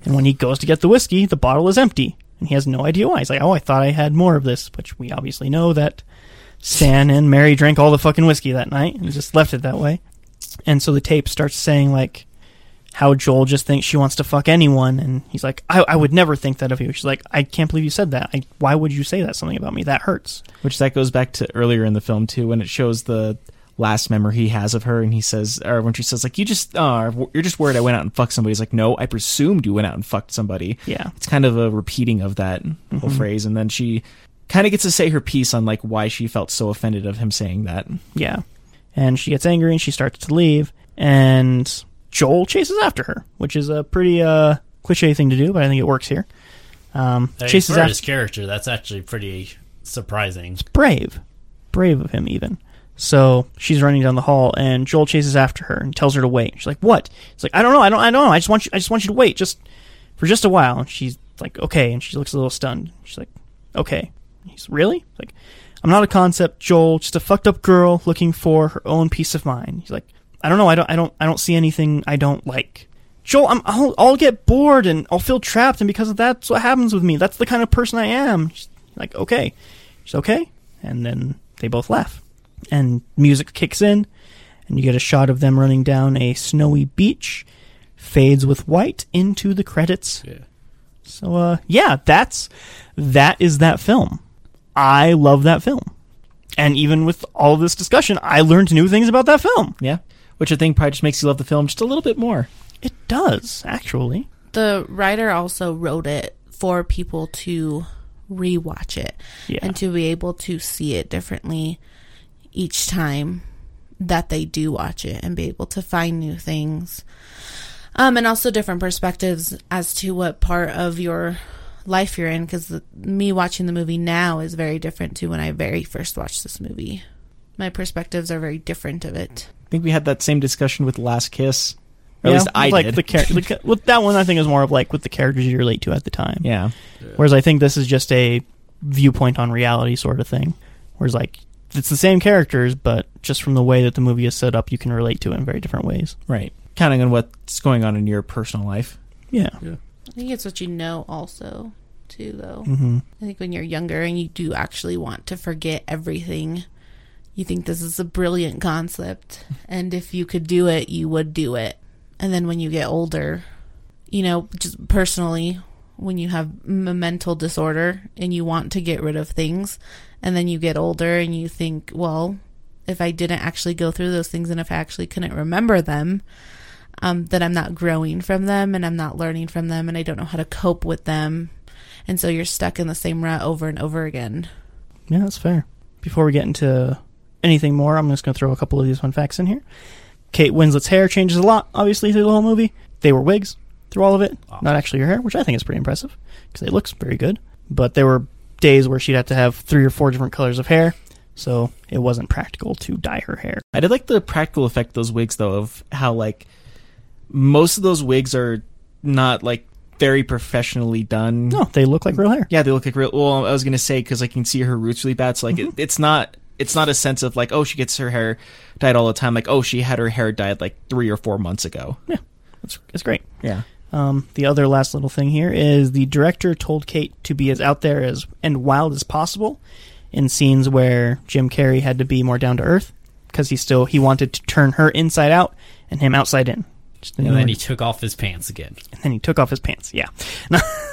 And when he goes to get the whiskey, the bottle is empty. And he has no idea why. He's like, oh, I thought I had more of this. Which we obviously know that Stan and Mary drank all the fucking whiskey that night and just left it that way. And so the tape starts saying, like, how Joel just thinks she wants to fuck anyone. And he's like, I, I would never think that of you. She's like, I can't believe you said that. I, why would you say that? Something about me. That hurts. Which that goes back to earlier in the film, too, when it shows the last memory he has of her. And he says, or when she says, like, you just, uh, you're just worried I went out and fucked somebody. He's like, no, I presumed you went out and fucked somebody. Yeah. It's kind of a repeating of that whole mm-hmm. phrase. And then she... kind of gets to say her piece on like why she felt so offended of him saying that. Yeah. And she gets angry and she starts to leave, and Joel chases after her, which is a pretty uh, cliche thing to do, but I think it works here. Um, I mean, chases for after his character, that's actually pretty surprising. It's brave. Brave of him, even. So she's running down the hall, and Joel chases after her and tells her to wait. She's like, "What?" It's like, "I don't know. I don't. I don't know. I just want you. I just want you to wait, just for just a while." And she's like, "Okay." And she looks a little stunned. She's like, "Okay." And he's really he's like, "I'm not a concept, Joel. Just a fucked up girl looking for her own peace of mind." He's like, "I don't know. I don't. I don't. I don't see anything I don't like, Joel. I'm. I'll. I'll get bored and I'll feel trapped, and because of that, that's what happens with me. That's the kind of person I am." She's like, "Okay." She's okay, and then they both laugh. And music kicks in, and you get a shot of them running down a snowy beach, fades with white into the credits. Yeah. So, uh, yeah, that's that is that film. I love that film. And even with all this discussion, I learned new things about that film. Yeah, which I think probably just makes you love the film just a little bit more. It does, actually. The writer also wrote it for people to rewatch it yeah. and to be able to see it differently each time that they do watch it, and be able to find new things. Um, and also different perspectives as to what part of your life you're in, because me watching the movie now is very different to when I very first watched this movie. My perspectives are very different of it. I think we had that same discussion with Last Kiss. Or yeah, at least I like did. The char- the, with that one, I think is more of like with the characters you relate to at the time. Yeah. yeah. Whereas I think this is just a viewpoint on reality sort of thing. Whereas like, it's the same characters, but just from the way that the movie is set up, you can relate to it in very different ways. Right. Counting on what's going on in your personal life. Yeah. yeah. I think it's what you know also, too, though. Mm-hmm. I think when you're younger and you do actually want to forget everything, you think this is a brilliant concept. And if you could do it, you would do it. And then when you get older, you know, just personally, when you have a mental disorder and you want to get rid of things, and then you get older and you think, well, if I didn't actually go through those things and if I actually couldn't remember them, um, then I'm not growing from them and I'm not learning from them and I don't know how to cope with them. And so you're stuck in the same rut over and over again. Yeah, that's fair. Before we get into anything more, I'm just going to throw a couple of these fun facts in here. Kate Winslet's hair changes a lot, obviously, through the whole movie. They were wigs through all of it. Awesome. Not actually her hair, which I think is pretty impressive because it looks very good. But there were days where she'd have to have three or four different colors of hair, so it wasn't practical to dye her hair. I did like the practical effect of those wigs, though, of how, like, most of those wigs are not, like, very professionally done. No, they look like real hair. Yeah, they look like real... Well, I was going to say, because I can see her roots really bad, so, like, mm-hmm. it, it's not... It's not a sense of, like, oh, she gets her hair dyed all the time. Like, oh, she had her hair dyed, like, three or four months ago. Yeah, that's, that's great. Yeah. Um, the other last little thing here is the director told Kate to be as out there as and wild as possible in scenes where Jim Carrey had to be more down to earth because he still he wanted to turn her inside out and him outside in. Just and then words. He took off his pants again. And then he took off his pants. Yeah.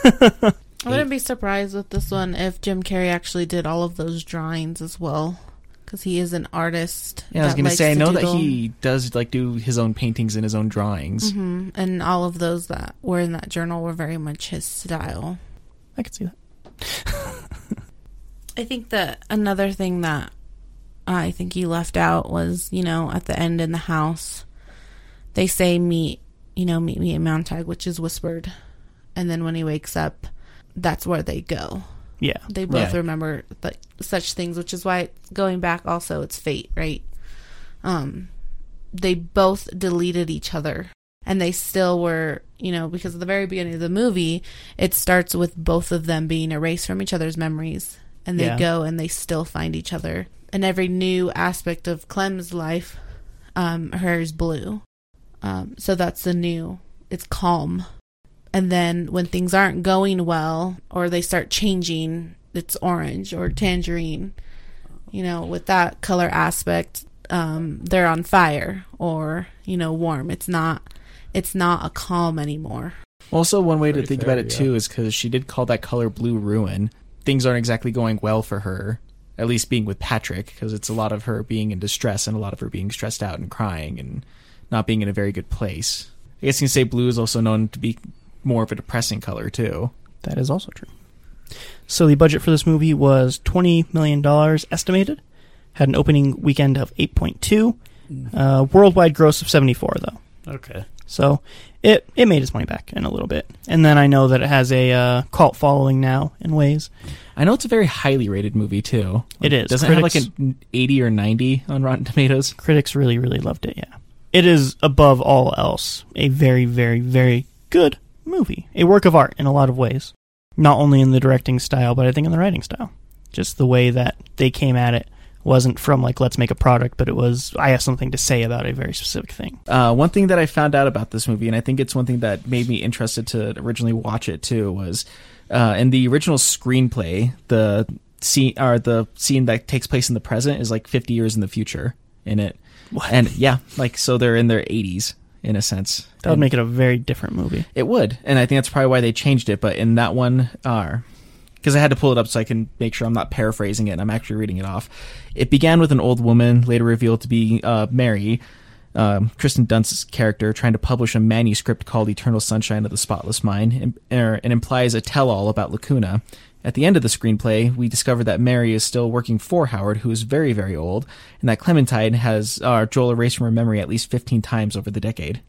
I wouldn't be surprised with this one if Jim Carrey actually did all of those drawings as well, because he is an artist. Yeah, I was going to say, I know that he does like do his own paintings and his own drawings. Mm-hmm. And all of those that were in that journal were very much his style. I could see that. I think that another thing that I think he left out was, you know, at the end in the house, they say, meet, you know, meet me at Montauk, which is whispered. And then when he wakes up, that's where they go. Yeah, they both right. remember like such things, which is why going back also it's fate, right? Um, they both deleted each other, and they still were, you know, because at the very beginning of the movie, it starts with both of them being erased from each other's memories, and they yeah. go and they still find each other. And every new aspect of Clem's life, um, hers blue, um, so that's the new. It's calm. And then when things aren't going well or they start changing, it's orange or tangerine. You know, with that color aspect, um, they're on fire or, you know, warm. It's not it's not a calm anymore. Also, one way Pretty to think fair, about it, yeah. too, is because she did call that color blue ruin. Things aren't exactly going well for her, at least being with Patrick, because it's a lot of her being in distress and a lot of her being stressed out and crying and not being in a very good place. I guess you can say blue is also known to be more of a depressing color, too. That is also true. So the budget for this movie was twenty million dollars estimated. Had an opening weekend of eight point two. Uh, worldwide gross of seventy-four, though. Okay. So it it made its money back in a little bit. And then I know that it has a uh, cult following now in ways. I know it's a very highly rated movie, too. Like, it is. Doesn't critics, it have like an eighty or ninety on Rotten Tomatoes? Critics really, really loved it, yeah. It is, above all else, a very, very, very good movie. A work of art in a lot of ways. Not only in the directing style, but I think in the writing style. Just the way that they came at it wasn't from, like, let's make a product, but it was, I have something to say about a very specific thing. Uh, one thing that I found out about this movie, and I think it's one thing that made me interested to originally watch it, too, was uh, in the original screenplay, the scene, or the scene that takes place in the present is, like, fifty years in the future in it. What? And, yeah, like, so they're in their eighties. In a sense. That would make it a very different movie. It would. And I think that's probably why they changed it. But in that one, because uh, I had to pull it up so I can make sure I'm not paraphrasing it and I'm actually reading it off. It began with an old woman, later revealed to be uh, Mary, um, Kirsten Dunst's character, trying to publish a manuscript called Eternal Sunshine of the Spotless Mind and, er, and implies a tell-all about Lacuna. At the end of the screenplay, we discover that Mary is still working for Howard, who is very, very old, and that Clementine has uh, Joel erased from her memory at least fifteen times over the decade.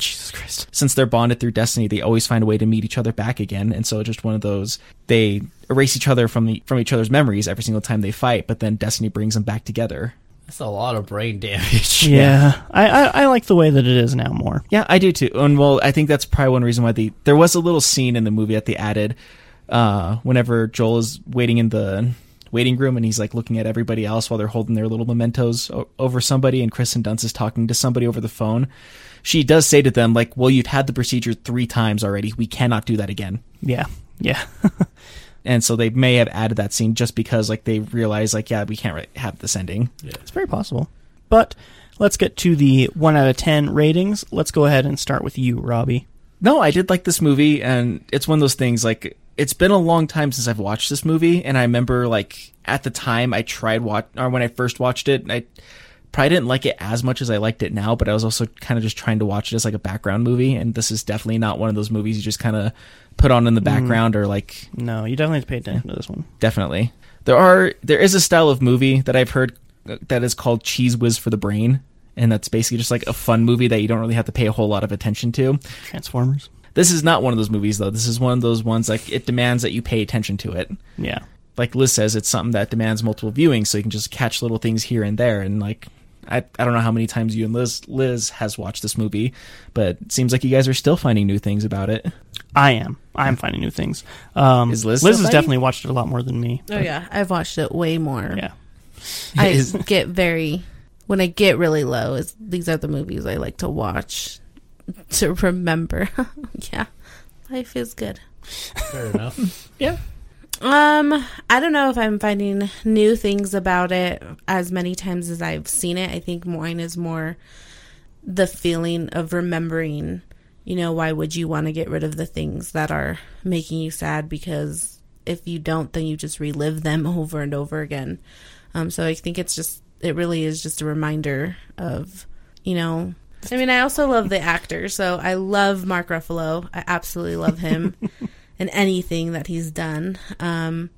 Jesus Christ. Since they're bonded through destiny, they always find a way to meet each other back again, and so it's just one of those, they erase each other from the from each other's memories every single time they fight, but then destiny brings them back together. That's a lot of brain damage. Yeah, yeah. I, I, I like the way that it is now more. Yeah, I do too. And well, I think that's probably one reason why the there was a little scene in the movie that they added Uh, whenever Joel is waiting in the waiting room and he's like looking at everybody else while they're holding their little mementos o- over somebody, and Kristen Dunst is talking to somebody over the phone, she does say to them, like, well, you've had the procedure three times already. We cannot do that again. Yeah. Yeah. And so they may have added that scene just because, like, they realize, like, yeah, we can't really have this ending. Yeah. It's very possible. But let's get to the one out of ten ratings. Let's go ahead and start with you, Robbie. No, I did like this movie, and it's one of those things, like, it's been a long time since I've watched this movie, and I remember, like, at the time I tried watch or when I first watched it, I probably didn't like it as much as I liked it now, but I was also kind of just trying to watch it as, like, a background movie, and this is definitely not one of those movies you just kind of put on in the background mm. or, like... No, you definitely have to pay attention to this one. Definitely. There are there is a style of movie that I've heard that is called Cheese Whiz for the Brain, and that's basically just, like, a fun movie that you don't really have to pay a whole lot of attention to. Transformers. This is not one of those movies, though. This is one of those ones, like, it demands that you pay attention to it. Yeah. Like Liz says, it's something that demands multiple viewings, so you can just catch little things here and there. And, like, I I don't know how many times you and Liz Liz has watched this movie, but it seems like you guys are still finding new things about it. I am. I am finding new things. Um, is Liz Liz has definitely watched it a lot more than me. Oh, yeah. I've watched it way more. Yeah. I get very... When I get really low, is these are the movies I like to watch. To remember. Yeah. Life is good. Fair enough. Yeah. Um, I don't know if I'm finding new things about it as many times as I've seen it. I think mine is more the feeling of remembering, you know, why would you want to get rid of the things that are making you sad? Because if you don't, then you just relive them over and over again. Um, so I think it's just, it really is just a reminder of, you know, I mean, I also love the actor, so I love Mark Ruffalo. I absolutely love him and anything that he's done. Um,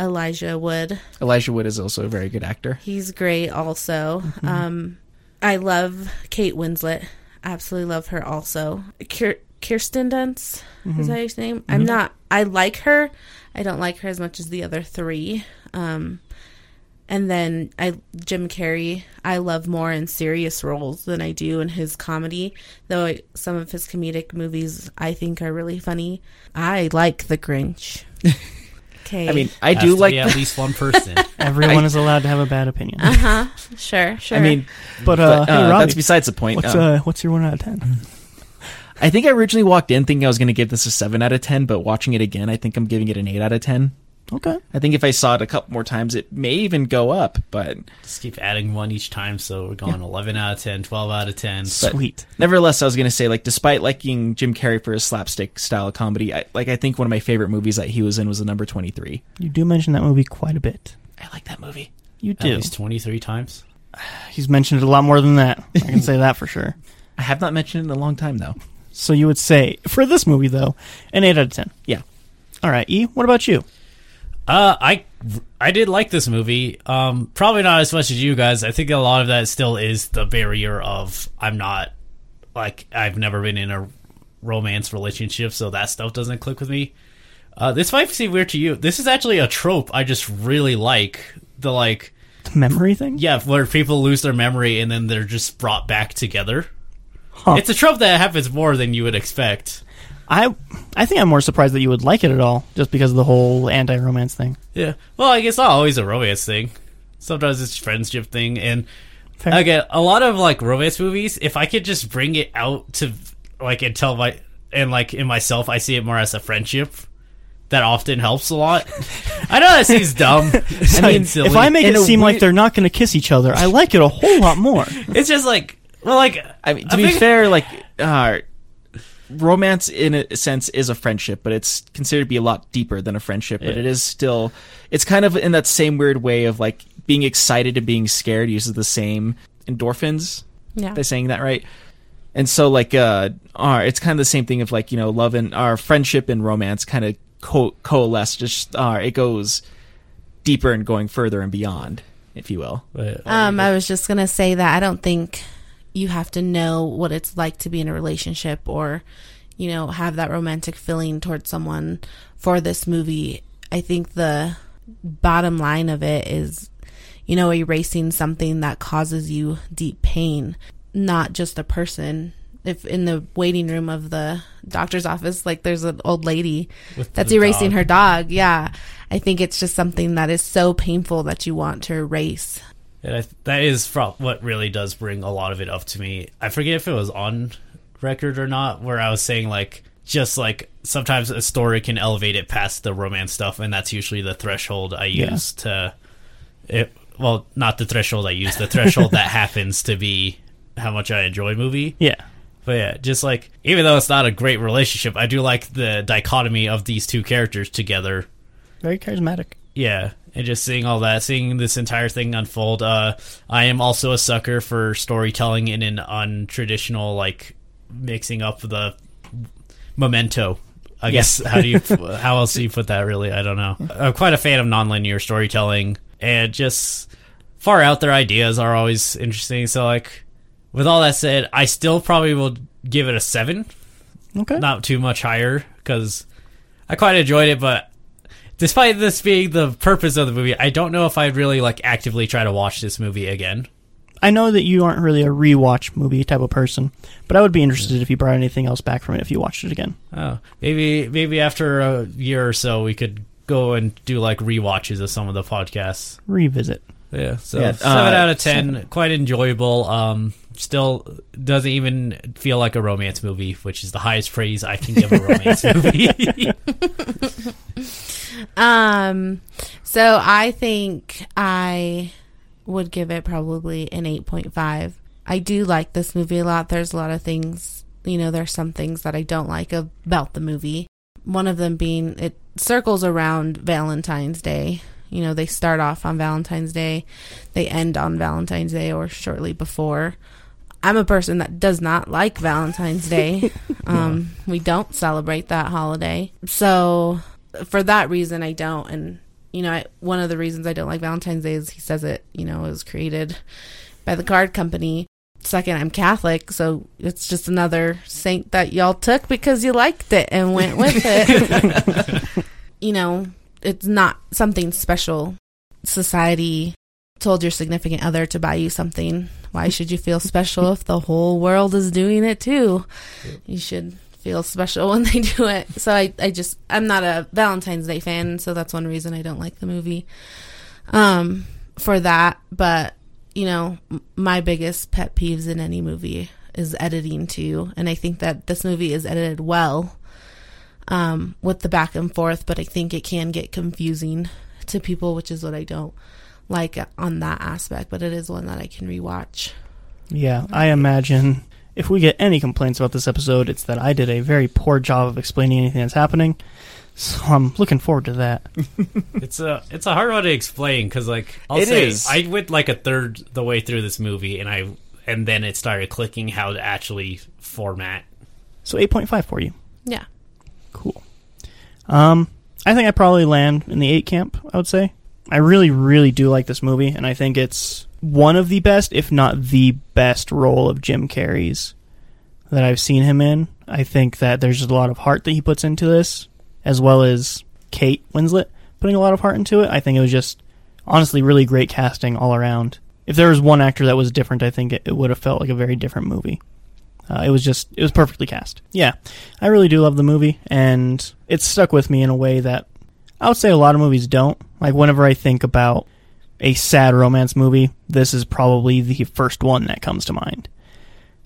Elijah Wood. Elijah Wood is also a very good actor. He's great also. Mm-hmm. Um, I love Kate Winslet. I absolutely love her also. Kier- Kirsten Dunst, mm-hmm. is that your name? Mm-hmm. I'm not, I like her. I don't like her as much as the other three. Um And then I Jim Carrey, I love more in serious roles than I do in his comedy, though I, some of his comedic movies I think are really funny. I like The Grinch. Okay. I mean, I do like... at least one person. Everyone I, is allowed to have a bad opinion. Uh-huh. Sure, sure. I mean, but, uh, but uh, hey, Robbie, that's besides the point. What's, uh, what's your one out of ten? I think I originally walked in thinking I was going to give this a seven out of ten, but watching it again, I think I'm giving it an eight out of ten. Okay. I think if I saw it a couple more times, it may even go up, but... Just keep adding one each time, so we're going yeah. eleven out of ten, twelve out of ten. Sweet. But nevertheless, I was going to say, like, despite liking Jim Carrey for his slapstick style of comedy, I, like, I think one of my favorite movies that he was in was The Number twenty-three. You do mention that movie quite a bit. I like that movie. You do. At least twenty-three times. He's mentioned it a lot more than that. I can say that for sure. I have not mentioned it in a long time, though. So you would say, for this movie, though, an eight out of ten. Yeah. All right, E, what about you? Uh, I I did like this movie. Um, probably not as much as you guys. I think a lot of that still is the barrier of I'm not, like, I've never been in a romance relationship, so that stuff doesn't click with me. Uh, this might seem weird to you. This is actually a trope I just really like. The, like... The memory thing? Yeah, where people lose their memory and then they're just brought back together. Huh. It's a trope that happens more than you would expect. I I think I'm more surprised that you would like it at all, just because of the whole anti-romance thing. Yeah. Well, it's not always a romance thing. Sometimes it's a friendship thing. And, fair. Again, a lot of, like, romance movies, if I could just bring it out to, like, and tell my... And, like, in myself, I see it more as a friendship. That often helps a lot. I know that seems dumb. I mean, silly. If I make in it seem weird... like they're not going to kiss each other, I like it a whole lot more. It's just like... Well, like... I mean, to I be think... fair, like... Uh, romance in a sense is a friendship, but it's considered to be a lot deeper than a friendship, but yeah. It is still, it's kind of in that same weird way of like being excited and being scared uses the same endorphins. Yeah, they're saying that right. And so like uh our, it's kind of the same thing of like, you know, love and our friendship and romance kind of co- coalesce just uh it goes deeper and going further and beyond, if you will. um I was just gonna say that I don't think you have to know what it's like to be in a relationship or, you know, have that romantic feeling towards someone for this movie. I think the bottom line of it is, you know, erasing something that causes you deep pain, not just a person. If in the waiting room of the doctor's office, like there's an old lady with that's erasing dog. her dog. Yeah. I think it's just something that is so painful that you want to erase. And I th- that is from what really does bring a lot of it up to me. I forget if it was on record or not, where I was saying, like, just, like, sometimes a story can elevate it past the romance stuff, and that's usually the threshold I use yeah. to... It, well, not the threshold I use, the threshold that happens to be how much I enjoy a movie. Yeah. But, yeah, just, like, even though it's not a great relationship, I do like the dichotomy of these two characters together. Very charismatic. Yeah. And just seeing all that, seeing this entire thing unfold. Uh, I am also a sucker for storytelling in an untraditional, like, mixing up the memento. I yes. guess, how do you, how else do you put that, really? I don't know. I'm quite a fan of nonlinear storytelling, and just far out there ideas are always interesting. So, like, with all that said, I still probably will give it a seven. Okay. Not too much higher, because I quite enjoyed it, but... Despite this being the purpose of the movie, I don't know if I'd really like actively try to watch this movie again. I know that you aren't really a rewatch movie type of person, but I would be interested if you brought anything else back from it if you watched it again. Oh, maybe maybe after a year or so we could go and do like rewatches of some of the podcasts. Revisit. Yeah. So yeah, seven uh, out of ten, seven. Quite enjoyable. Um, still doesn't even feel like a romance movie, which is the highest praise I can give a romance movie. Um, so I think I would give it probably an eight point five. I do like this movie a lot. There's a lot of things, you know, there's some things that I don't like about the movie. One of them being it circles around Valentine's Day. You know, they start off on Valentine's Day. They end on Valentine's Day or shortly before. I'm a person that does not like Valentine's Day. Um, yeah. We don't celebrate that holiday. So... For that reason, I don't. And, you know, I, one of the reasons I don't like Valentine's Day is he says it, you know, it was created by the card company. Second, I'm Catholic, so it's just another saint that y'all took because you liked it and went with it. You know, it's not something special. Society told your significant other to buy you something. Why should you feel special if the whole world is doing it too? You should... feel special when they do it. So I, I just, I'm not a Valentine's Day fan, so that's one reason I don't like the movie um, for that. But, you know, my biggest pet peeves in any movie is editing too. And I think that this movie is edited well um, with the back and forth, but I think it can get confusing to people, which is what I don't like on that aspect. But it is one that I can rewatch. Yeah, I imagine... If we get any complaints about this episode, it's that I did a very poor job of explaining anything that's happening. So I'm looking forward to that. It's a it's a hard one to explain because, like, I'll it say is. I went like a third the way through this movie, and I and then it started clicking how to actually format. So eight point five for you. Yeah. Cool. Um, I think I probably land in the eight camp, I would say. I really, really do like this movie, and I think it's one of the best, if not the best, role of Jim Carrey's that I've seen him in. I think that there's just a lot of heart that he puts into this, as well as Kate Winslet putting a lot of heart into it. I think it was just, honestly, really great casting all around. If there was one actor that was different, I think it, it would have felt like a very different movie. Uh, it was just, it was perfectly cast. Yeah, I really do love the movie, and it's stuck with me in a way that I would say a lot of movies don't. Like, whenever I think about a sad romance movie, this is probably the first one that comes to mind.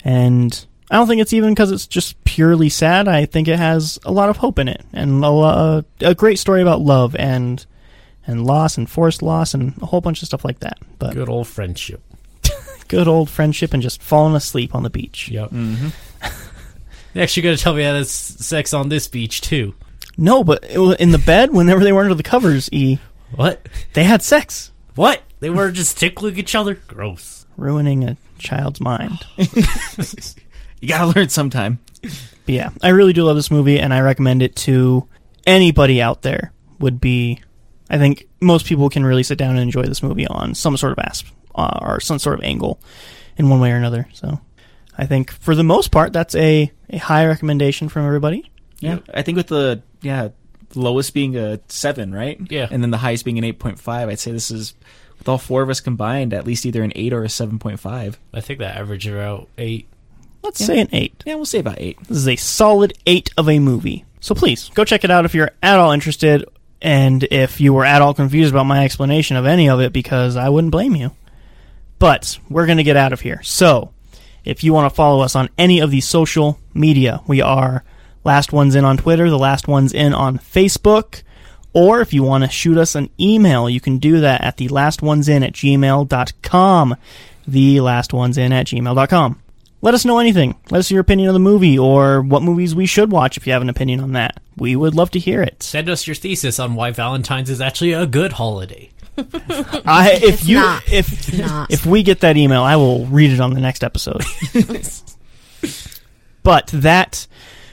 And I don't think it's even because it's just purely sad. I think it has a lot of hope in it, and a, uh, a great story about love and and loss and forced loss and a whole bunch of stuff like that. But good old friendship. Good old friendship and just falling asleep on the beach. Yep. Mm-hmm. Next, you're going to tell me how there's sex on this beach, too. No, but it was in the bed, whenever they were under the covers, E. What? They had sex. What? They were just tickling each other? Gross. Ruining a child's mind. You got to learn sometime. But yeah, I really do love this movie, and I recommend it to anybody out there. Would be, I think most people can really sit down and enjoy this movie on some sort of aspect. Uh, or some sort of angle in one way or another. So I think for the most part, that's a, a high recommendation from everybody. Yeah. I think with the yeah lowest being a seven, right? Yeah. And then the highest being an eight point five. I'd say this is, with all four of us combined, at least either an eight or a seven point five. I think that average around eight. Let's yeah. say an eight. Yeah, we'll say about eight. This is a solid eight of a movie. So please, go check it out if you're at all interested, and if you were at all confused about my explanation of any of it, because I wouldn't blame you. But we're going to get out of here. So if you want to follow us on any of the social media, we are Last Ones In on Twitter, The Last Ones In on Facebook, or if you want to shoot us an email, you can do that at the last ones in at gmail dot com, the last ones in at gmail dot com. Let us know anything. Let us know your opinion of the movie or what movies we should watch if you have an opinion on that. We would love to hear it. Send us your thesis on why Valentine's is actually a good holiday. I, if it's you not. if if we get that email, I will read it on the next episode. But that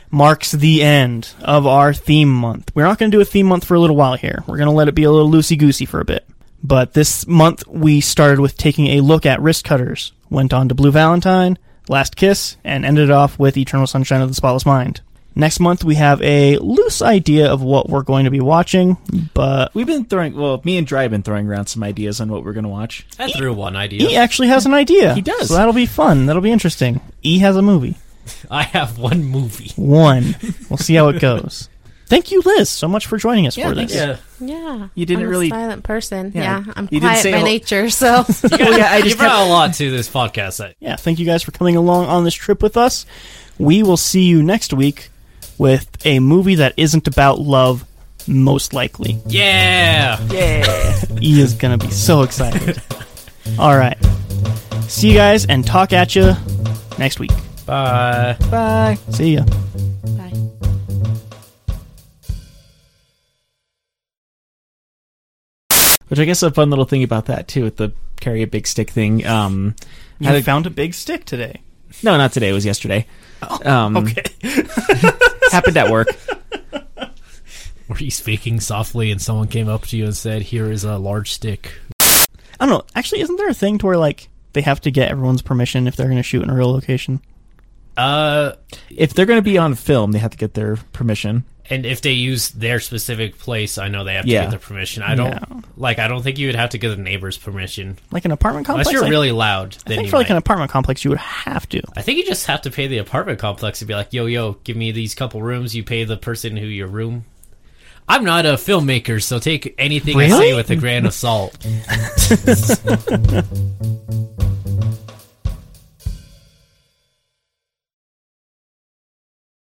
marks the end of our theme month. We're not going to do a theme month for a little while here. We're going to let it be a little loosey-goosey for a bit. But this month we started with taking a look at Wrist Cutters, went on to Blue Valentine, Last Kiss, and ended off with Eternal Sunshine of the Spotless Mind. Next month, we have a loose idea of what we're going to be watching, but... We've been throwing... Well, me and Dry have been throwing around some ideas on what we're going to watch. I threw e- one idea. E actually has an idea. He does. So that'll be fun. That'll be interesting. E has a movie. I have one movie. One. We'll see how it goes. Thank you, Liz, so much for joining us yeah, for this. Yeah. yeah. You didn't I'm really... I'm a silent person. Yeah, yeah I'm quiet by whole... nature, so... you well, yeah, I just you brought have... a lot to this podcast. I... Yeah, thank you guys for coming along on this trip with us. We will see you next week with a movie that isn't about love, most likely. Yeah! Yeah! E is gonna be so excited. Alright. See you guys, and talk at you next week. Bye. Bye. See ya. Bye. Which I guess a fun little thing about that, too, with the carry a big stick thing. Um, you had found a big stick today. No, not today. It was yesterday. Oh, um, okay. Happened at work. Were you speaking softly and someone came up to you and said, here is a large stick? I don't know. Actually, isn't there a thing to where, like, they have to get everyone's permission if they're going to shoot in a real location? Uh, If they're going to be on film, they have to get their permission. And if they use their specific place, I know they have to yeah. get their permission. I don't yeah. like. I don't think you would have to get the neighbor's permission. Like an apartment complex? Unless you're like, really loud. Then I think you for like might. An apartment complex, you would have to. I think you just have to pay the apartment complex and be like, yo, yo, give me these couple rooms. You pay the person who your room. I'm not a filmmaker, so take anything really? I say with a grain of salt.